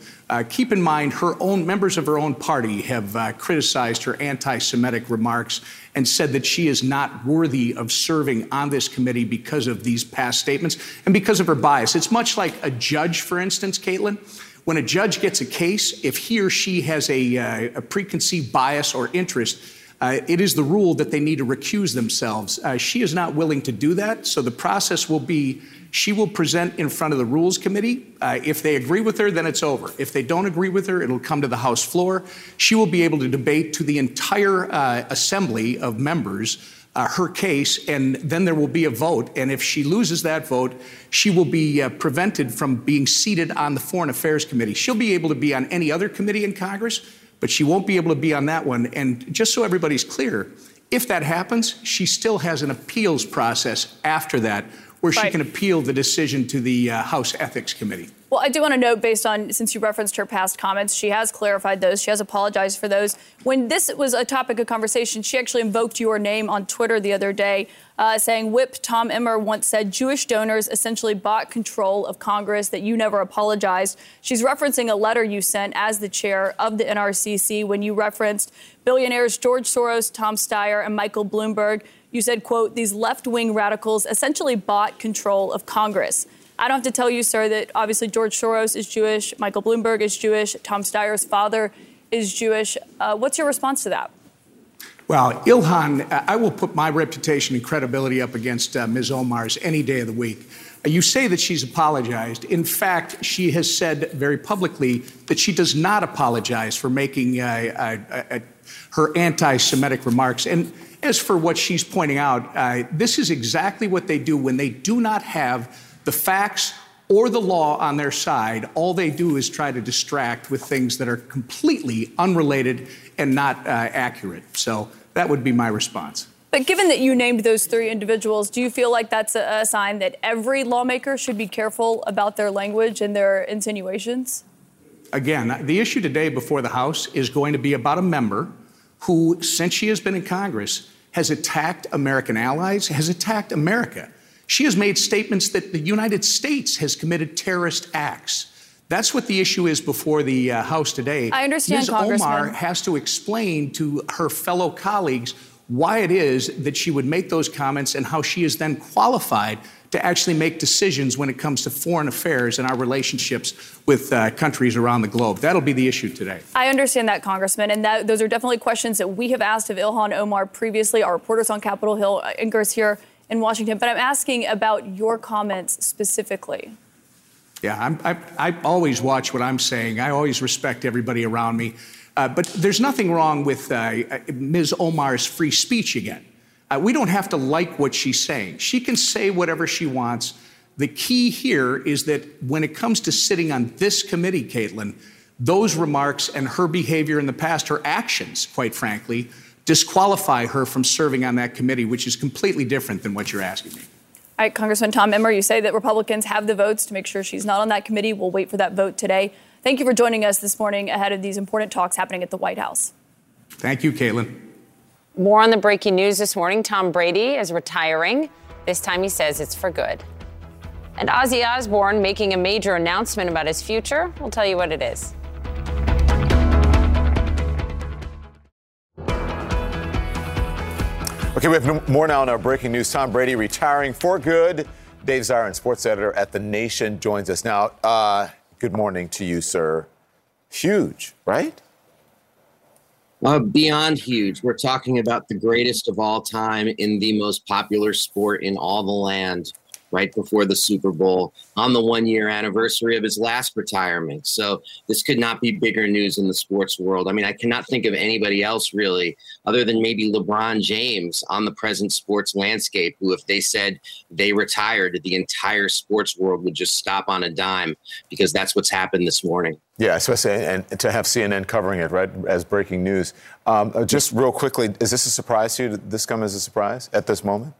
Keep in mind, her own members of her own party have criticized her anti-Semitic remarks and said that she is not worthy of serving on this committee because of these past statements and because of her bias. It's much like a judge, for instance, Caitlin. When a judge gets a case, if he or she has a preconceived bias or interest, It is the rule that they need to recuse themselves. She is not willing to do that, so the process will be she will present in front of the Rules Committee. If they agree with her, then it's over. If they don't agree with her, it'll come to the House floor. She will be able to debate to the entire assembly of members her case, and then there will be a vote. And if she loses that vote, she will be prevented from being seated on the Foreign Affairs Committee. She'll be able to be on any other committee in Congress, but she won't be able to be on that one. And just so everybody's clear, if that happens, she still has an appeals process after that, where she can appeal the decision to the House Ethics Committee. Well, I do want to note, based on, since you referenced her past comments, she has clarified those. She has apologized for those. When this was a topic of conversation, she actually invoked your name on Twitter the other day, saying Whip Tom Emmer once said Jewish donors essentially bought control of Congress, that you never apologized. She's referencing a letter you sent as the chair of the NRCC when you referenced billionaires George Soros, Tom Steyer, and Michael Bloomberg. You said, quote, these left-wing radicals essentially bought control of Congress. I don't have to tell you, sir, that obviously George Soros is Jewish, Michael Bloomberg is Jewish, Tom Steyer's father is Jewish. What's your response to that? Well, Ilhan, I will put my reputation and credibility up against Ms. Omar's any day of the week. You say that she's apologized. In fact, she has said very publicly that she does not apologize for making her anti-Semitic remarks. And as for what she's pointing out, this is exactly what they do when they do not have the facts or the law on their side. All they do is try to distract with things that are completely unrelated and not accurate. So that would be my response. But given that you named those three individuals, do you feel like that's a sign that every lawmaker should be careful about their language and their insinuations? Again, the issue today before the House is going to be about a member who, since she has been in Congress, has attacked American allies, has attacked America. She has made statements that the United States has committed terrorist acts. That's what the issue is before the House today. I understand, Congressman. Ms. Omar has to explain to her fellow colleagues why it is that she would make those comments and how she is then qualified to actually make decisions when it comes to foreign affairs and our relationships with countries around the globe. That'll be the issue today. I understand that, Congressman, and those are definitely questions that we have asked of Ilhan Omar previously. Our reporters on Capitol Hill, anchors here in Washington. But I'm asking about your comments specifically. Yeah, I always watch what I'm saying. I always respect everybody around me. But there's nothing wrong with Ms. Omar's free speech again. We don't have to like what she's saying. She can say whatever she wants. The key here is that when it comes to sitting on this committee, Caitlin, those remarks and her behavior in the past, her actions, quite frankly, disqualify her from serving on that committee, which is completely different than what you're asking me. All right, Congressman Tom Emmer, you say that Republicans have the votes to make sure she's not on that committee. We'll wait for that vote today. Thank you for joining us this morning ahead of these important talks happening at the White House. Thank you, Caitlin. More on the breaking news this morning. Tom Brady is retiring. This time he says it's for good. And Ozzy Osbourne making a major announcement about his future. We'll tell you what it is. Okay, we have more now on our breaking news. Tom Brady retiring for good. Dave Zirin, sports editor at The Nation, joins us now. Good morning to you, sir. Huge, right? Beyond huge. We're talking about the greatest of all time in the most popular sport in all the land right before the Super Bowl on the one-year anniversary of his last retirement. So this could not be bigger news in the sports world. I mean, I cannot think of anybody else really other than maybe LeBron James on the present sports landscape, who if they said they retired, the entire sports world would just stop on a dime, because that's what's happened this morning. Yeah, especially and to have CNN covering it, right, as breaking news. Just real quickly, is this a surprise to you? Did this come as a surprise at this moment?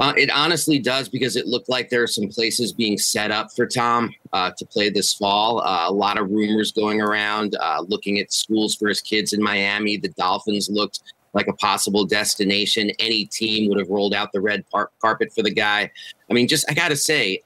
It honestly does, because it looked like there are some places being set up for Tom to play this fall. A lot of rumors going around, looking at schools for his kids in Miami. The Dolphins looked like a possible destination. Any team would have rolled out the red carpet for the guy. I mean, just I got to say,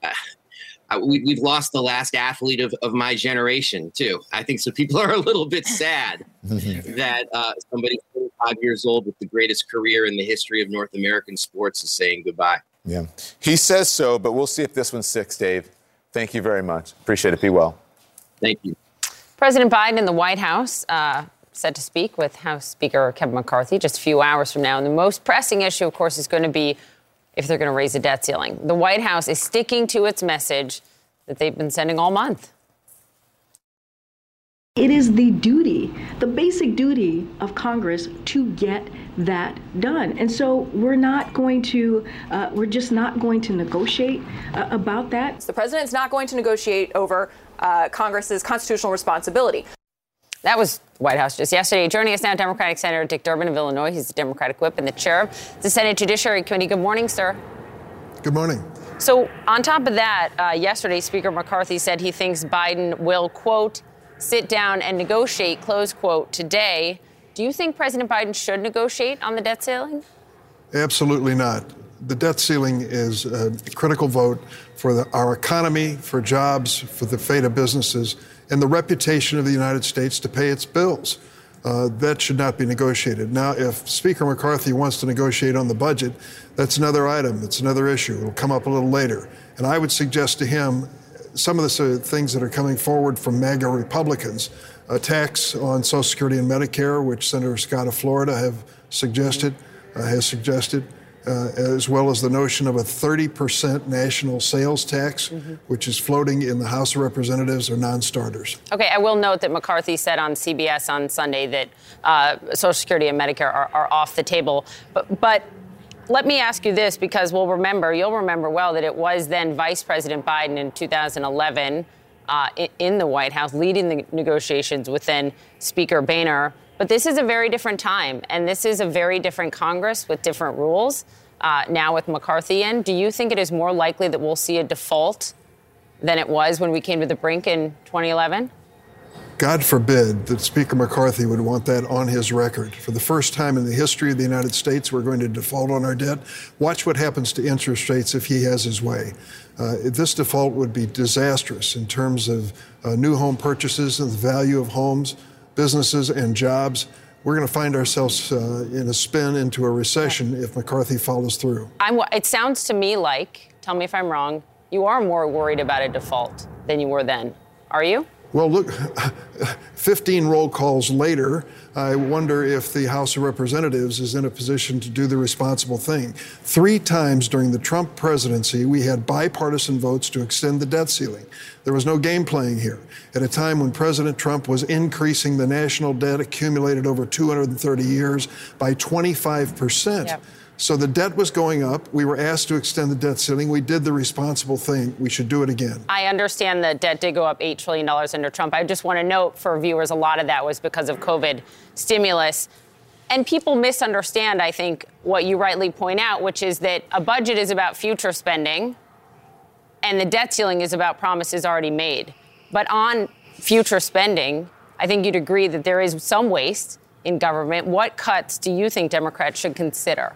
we've lost the last athlete of my generation, too. I think so. People are a little bit sad that somebody 25 years old with the greatest career in the history of North American sports is saying goodbye. Yeah, he says so, but we'll see if this one sticks, Dave. Thank you very much. Appreciate it. Be well. Thank you. President Biden in the White House set to speak with House Speaker Kevin McCarthy just a few hours from now. And the most pressing issue, of course, is going to be if they're going to raise the debt ceiling. The White House is sticking to its message that they've been sending all month. It is the duty, the basic duty of Congress to get that done. And so we're not going to, we're just not going to negotiate about that. The president's not going to negotiate over Congress's constitutional responsibility. That was the White House just yesterday. Joining us now, Democratic Senator Dick Durbin of Illinois. He's the Democratic whip and the chair of the Senate Judiciary Committee. Good morning, sir. Good morning. So on top of that, yesterday, Speaker McCarthy said he thinks Biden will, quote, sit down and negotiate, close quote, today. Do you think President Biden should negotiate on the debt ceiling? Absolutely not. The debt ceiling is a critical vote for our economy, for jobs, for the fate of businesses, and the reputation of the United States to pay its bills. That should not be negotiated. Now, if Speaker McCarthy wants to negotiate on the budget, that's another item. That's another issue. It'll come up a little later. And I would suggest to him some of the things that are coming forward from MAGA Republicans, attacks on Social Security and Medicare, which Senator Scott of Florida has suggested, as well as the notion of a 30% national sales tax, which is floating in the House of Representatives, are non-starters. Okay, I will note that McCarthy said on CBS on Sunday that Social Security and Medicare are off the table. But let me ask you this, because you'll remember well that it was then Vice President Biden in 2011 in the White House leading the negotiations with then Speaker Boehner. But this is a very different time, and this is a very different Congress with different rules now with McCarthy in. Do you think it is more likely that we'll see a default than it was when we came to the brink in 2011? God forbid that Speaker McCarthy would want that on his record. For the first time in the history of the United States, we're going to default on our debt. Watch what happens to interest rates if he has his way. This default would be disastrous in terms of new home purchases and the value of homes, businesses and jobs. We're going to find ourselves in a spin into a recession if McCarthy follows through. It sounds to me like, tell me if I'm wrong, you are more worried about a default than you were then. Are you? Well, look, 15 roll calls later, I wonder if the House of Representatives is in a position to do the responsible thing. 3 times during the Trump presidency, we had bipartisan votes to extend the debt ceiling. There was no game playing here. At a time when President Trump was increasing the national debt accumulated over 230 years by 25%. Yep. So the debt was going up. We were asked to extend the debt ceiling. We did the responsible thing. We should do it again. I understand the debt did go up $8 trillion under Trump. I just want to note for viewers, a lot of that was because of COVID stimulus. And people misunderstand, I think, what you rightly point out, which is that a budget is about future spending and the debt ceiling is about promises already made. But on future spending, I think you'd agree that there is some waste in government. What cuts do you think Democrats should consider?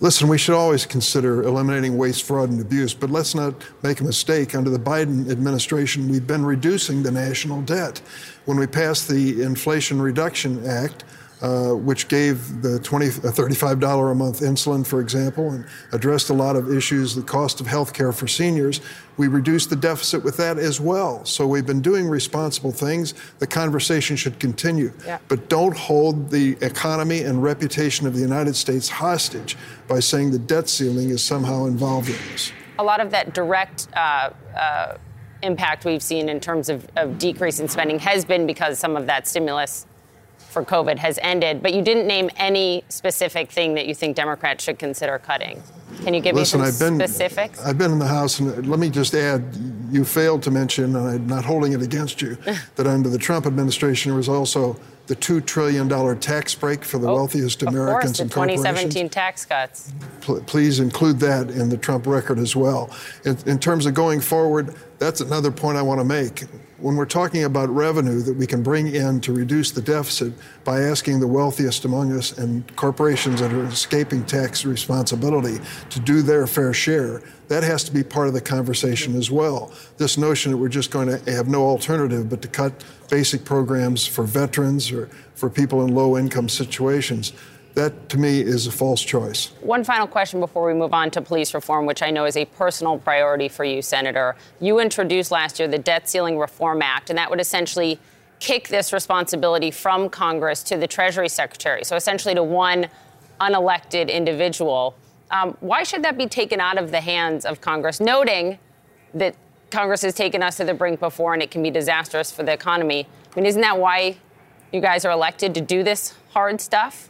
Listen, we should always consider eliminating waste, fraud, and abuse, but let's not make a mistake. Under the Biden administration, we've been reducing the national debt. When we passed the Inflation Reduction Act, which gave the $35 a month insulin, for example, and addressed a lot of issues, the cost of health care for seniors, we reduced the deficit with that as well. So we've been doing responsible things. The conversation should continue. Yeah. But don't hold the economy and reputation of the United States hostage by saying the debt ceiling is somehow involved in this. A lot of that direct impact we've seen in terms of decrease in spending has been because some of that stimulus for COVID has ended. But you didn't name any specific thing that you think Democrats should consider cutting. Can you give me some specifics? I've been in the House, and let me just add, you failed to mention, and I'm not holding it against you, that under the Trump administration, there was also the $2 trillion tax break for the wealthiest Americans and corporations. Of course, the 2017 tax cuts. Please include that in the Trump record as well. In terms of going forward, that's another point I want to make. When we're talking about revenue that we can bring in to reduce the deficit by asking the wealthiest among us and corporations that are escaping tax responsibility to do their fair share, that has to be part of the conversation as well. This notion that we're just going to have no alternative but to cut basic programs for veterans or for people in low-income situations, that, to me, is a false choice. One final question before we move on to police reform, which I know is a personal priority for you, Senator. You introduced last year the Debt Ceiling Reform Act, and that would essentially kick this responsibility from Congress to the Treasury Secretary, so essentially to one unelected individual. Why should that be taken out of the hands of Congress, noting that Congress has taken us to the brink before and it can be disastrous for the economy? I mean, isn't that why you guys are elected, to do this hard stuff?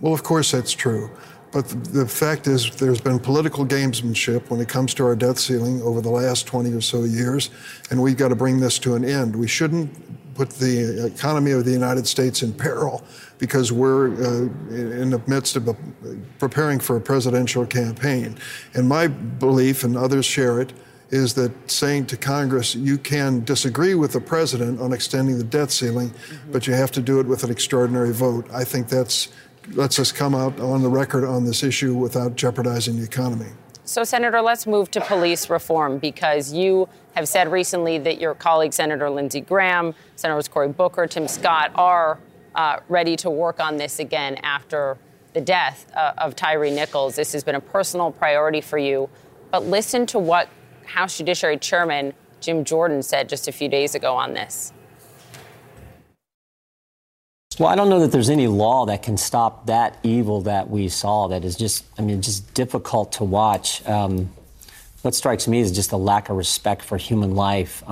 Well, of course that's true. But the fact is there's been political gamesmanship when it comes to our debt ceiling over the last 20 or so years, and we've got to bring this to an end. We shouldn't put the economy of the United States in peril because we're in the midst of preparing for a presidential campaign. And my belief, and others share it, is that saying to Congress, you can disagree with the president on extending the debt ceiling, but you have to do it with an extraordinary vote. I think that lets us come out on the record on this issue without jeopardizing the economy. So, Senator, let's move to police reform, because you have said recently that your colleagues, Senator Lindsey Graham, Senators Cory Booker, Tim Scott, are ready to work on this again after the death of Tyre Nichols. This has been a personal priority for you. But listen to what House Judiciary Chairman Jim Jordan said just a few days ago on this. Well, I don't know that there's any law that can stop that evil that we saw. That is just, I mean, just difficult to watch. What strikes me is just the lack of respect for human life.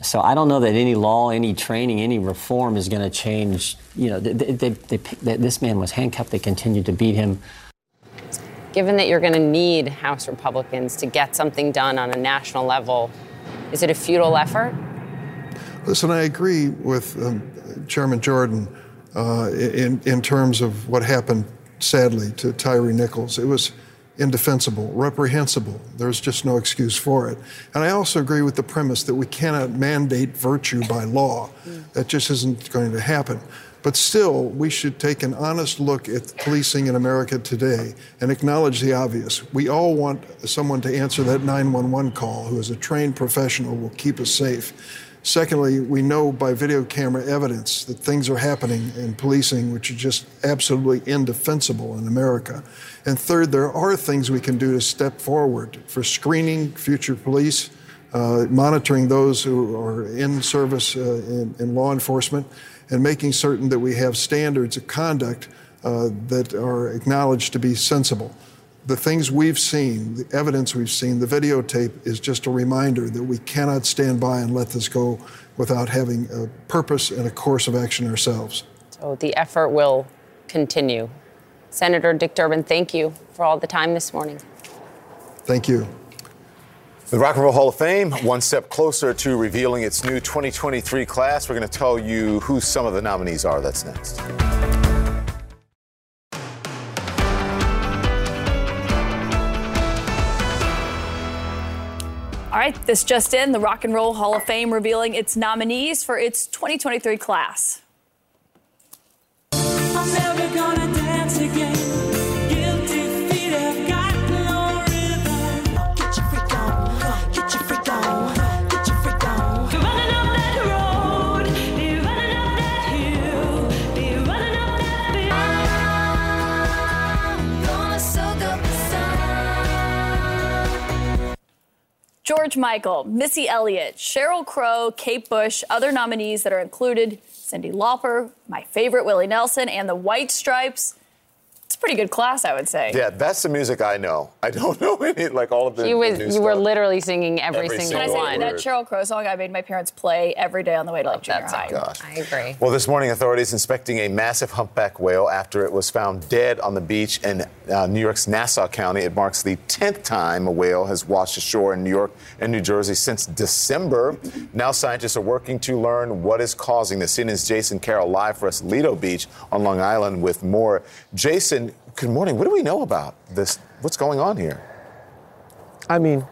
So I don't know that any law, any training, any reform is going to change. You know, this man was handcuffed. They continued to beat him. Given that you're going to need House Republicans to get something done on a national level, is it a futile effort? Listen, I agree with Chairman Jordan in terms of what happened, sadly, to Tyre Nichols. It was indefensible, reprehensible. There's just no excuse for it. And I also agree with the premise that we cannot mandate virtue by law. That just isn't going to happen. But still, we should take an honest look at policing in America today and acknowledge the obvious. We all want someone to answer that 911 call who is a trained professional, will keep us safe. Secondly, we know by video camera evidence that things are happening in policing which are just absolutely indefensible in America. And third, there are things we can do to step forward for screening future police, monitoring those who are in service in law enforcement, and making certain that we have standards of conduct that are acknowledged to be sensible. The things we've seen, the evidence we've seen, the videotape is just a reminder that we cannot stand by and let this go without having a purpose and a course of action ourselves. So the effort will continue. Senator Dick Durbin, thank you for all the time this morning. Thank you. The Rock and Roll Hall of Fame, one step closer to revealing its new 2023 class. We're going to tell you who some of the nominees are. That's next. All right, this just in, the Rock and Roll Hall of Fame revealing its nominees for its 2023 class. I'm never gonna dance again. Guilty feet have got no rhythm. Get your freak on, get your freak on, get your freak on. Be running up that road, be running up that hill, be running up that hill. I'm gonna soak up the sun. George Michael, Missy Elliott, Sheryl Crow, Kate Bush, other nominees that are included, Cyndi Lauper, my favorite, Willie Nelson, and the White Stripes. It's a pretty good class, I would say. Yeah, that's the music I know. I don't know any, like all of the You were literally singing every single one. That Sheryl Crow song I made my parents play every day on the way to junior high. Gosh. I agree. Well, this morning, authorities inspecting a massive humpback whale after it was found dead on the beach in New York's Nassau County. It marks the 10th time a whale has washed ashore in New York and New Jersey since December. Now scientists are working to learn what is causing this. CNN's Jason Carroll live for us, Lido Beach on Long Island with more. Jason, good morning. What do we know about this? What's going on here? I mean,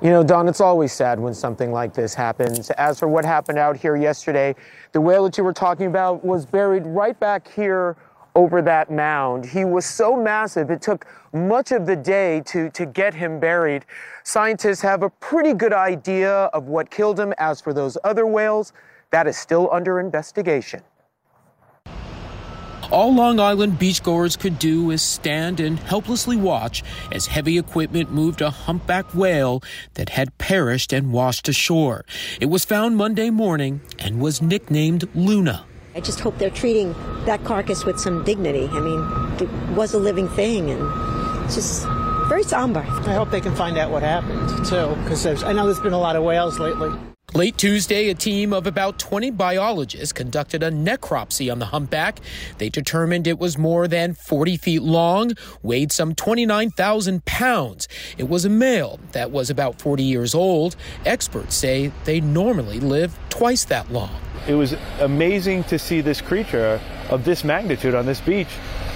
you know, Don, it's always sad when something like this happens. As for what happened out here yesterday, the whale that you were talking about was buried right back here over that mound. He was so massive, it took much of the day to get him buried. Scientists have a pretty good idea of what killed him. As for those other whales, that is still under investigation. All Long Island beachgoers could do was stand and helplessly watch as heavy equipment moved a humpback whale that had perished and washed ashore. It was found Monday morning and was nicknamed Luna. I just hope they're treating that carcass with some dignity. I mean, it was a living thing, and it's just very somber. I hope they can find out what happened, too, because I know there's been a lot of whales lately. Late Tuesday, a team of about 20 biologists conducted a necropsy on the humpback. They determined it was more than 40 feet long, weighed some 29,000 pounds. It was a male that was about 40 years old. Experts say they normally live twice that long. It was amazing to see this creature of this magnitude on this beach.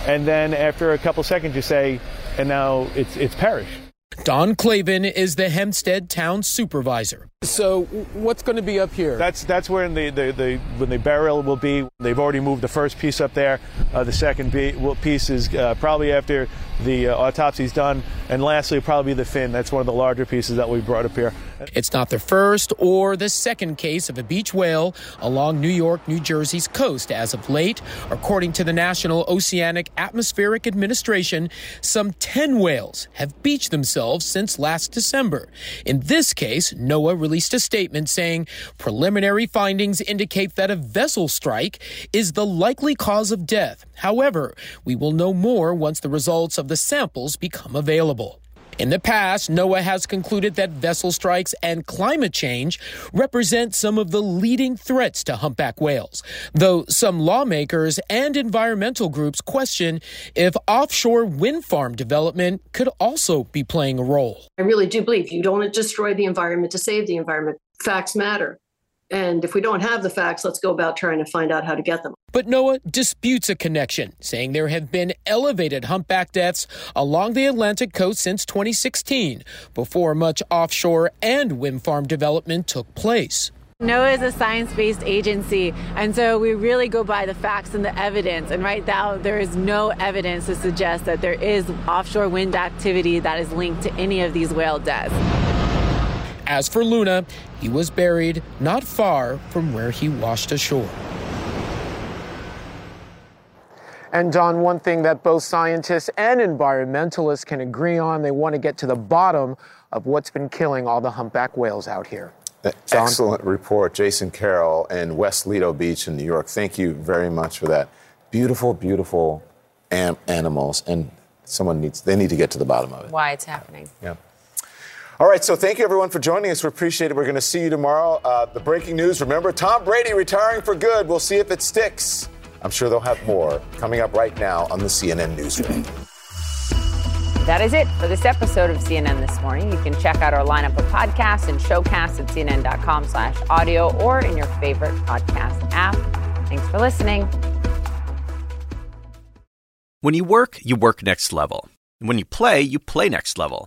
And then after a couple seconds, you say, and now it's perished. Don Clavin is the Hempstead Town Supervisor. So what's going to be up here? That's where when the burial will be. They've already moved the first piece up there. The second piece is probably after the autopsy's done. And lastly, probably the fin. That's one of the larger pieces that we brought up here. It's not the first or the second case of a beach whale along New York, New Jersey's coast as of late. According to the National Oceanic Atmospheric Administration, some 10 whales have beached themselves since last December. In this case, NOAA released a statement saying preliminary findings indicate that a vessel strike is the likely cause of death. However, we will know more once the results of the samples become available. In the past, NOAA has concluded that vessel strikes and climate change represent some of the leading threats to humpback whales, though some lawmakers and environmental groups question if offshore wind farm development could also be playing a role. I really do believe you don't destroy the environment to save the environment. Facts matter. And if we don't have the facts, let's go about trying to find out how to get them. But NOAA disputes a connection, saying there have been elevated humpback deaths along the Atlantic coast since 2016, before much offshore and wind farm development took place. NOAA is a science-based agency, and so we really go by the facts and the evidence. And right now, there is no evidence to suggest that there is offshore wind activity that is linked to any of these whale deaths. As for Luna, he was buried not far from where he washed ashore. And Don, one thing that both scientists and environmentalists can agree on, they want to get to the bottom of what's been killing all the humpback whales out here. Don? Excellent report, Jason Carroll in West Lido Beach in New York. Thank you very much for that. Beautiful, beautiful animals, and they need to get to the bottom of it. Why it's happening. Yeah. All right, so thank you, everyone, for joining us. We appreciate it. We're going to see you tomorrow. The breaking news, remember, Tom Brady retiring for good. We'll see if it sticks. I'm sure they'll have more coming up right now on the CNN Newsroom. That is it for this episode of CNN This Morning. You can check out our lineup of podcasts and showcasts at cnn.com/audio or in your favorite podcast app. Thanks for listening. When you work next level. And when you play next level.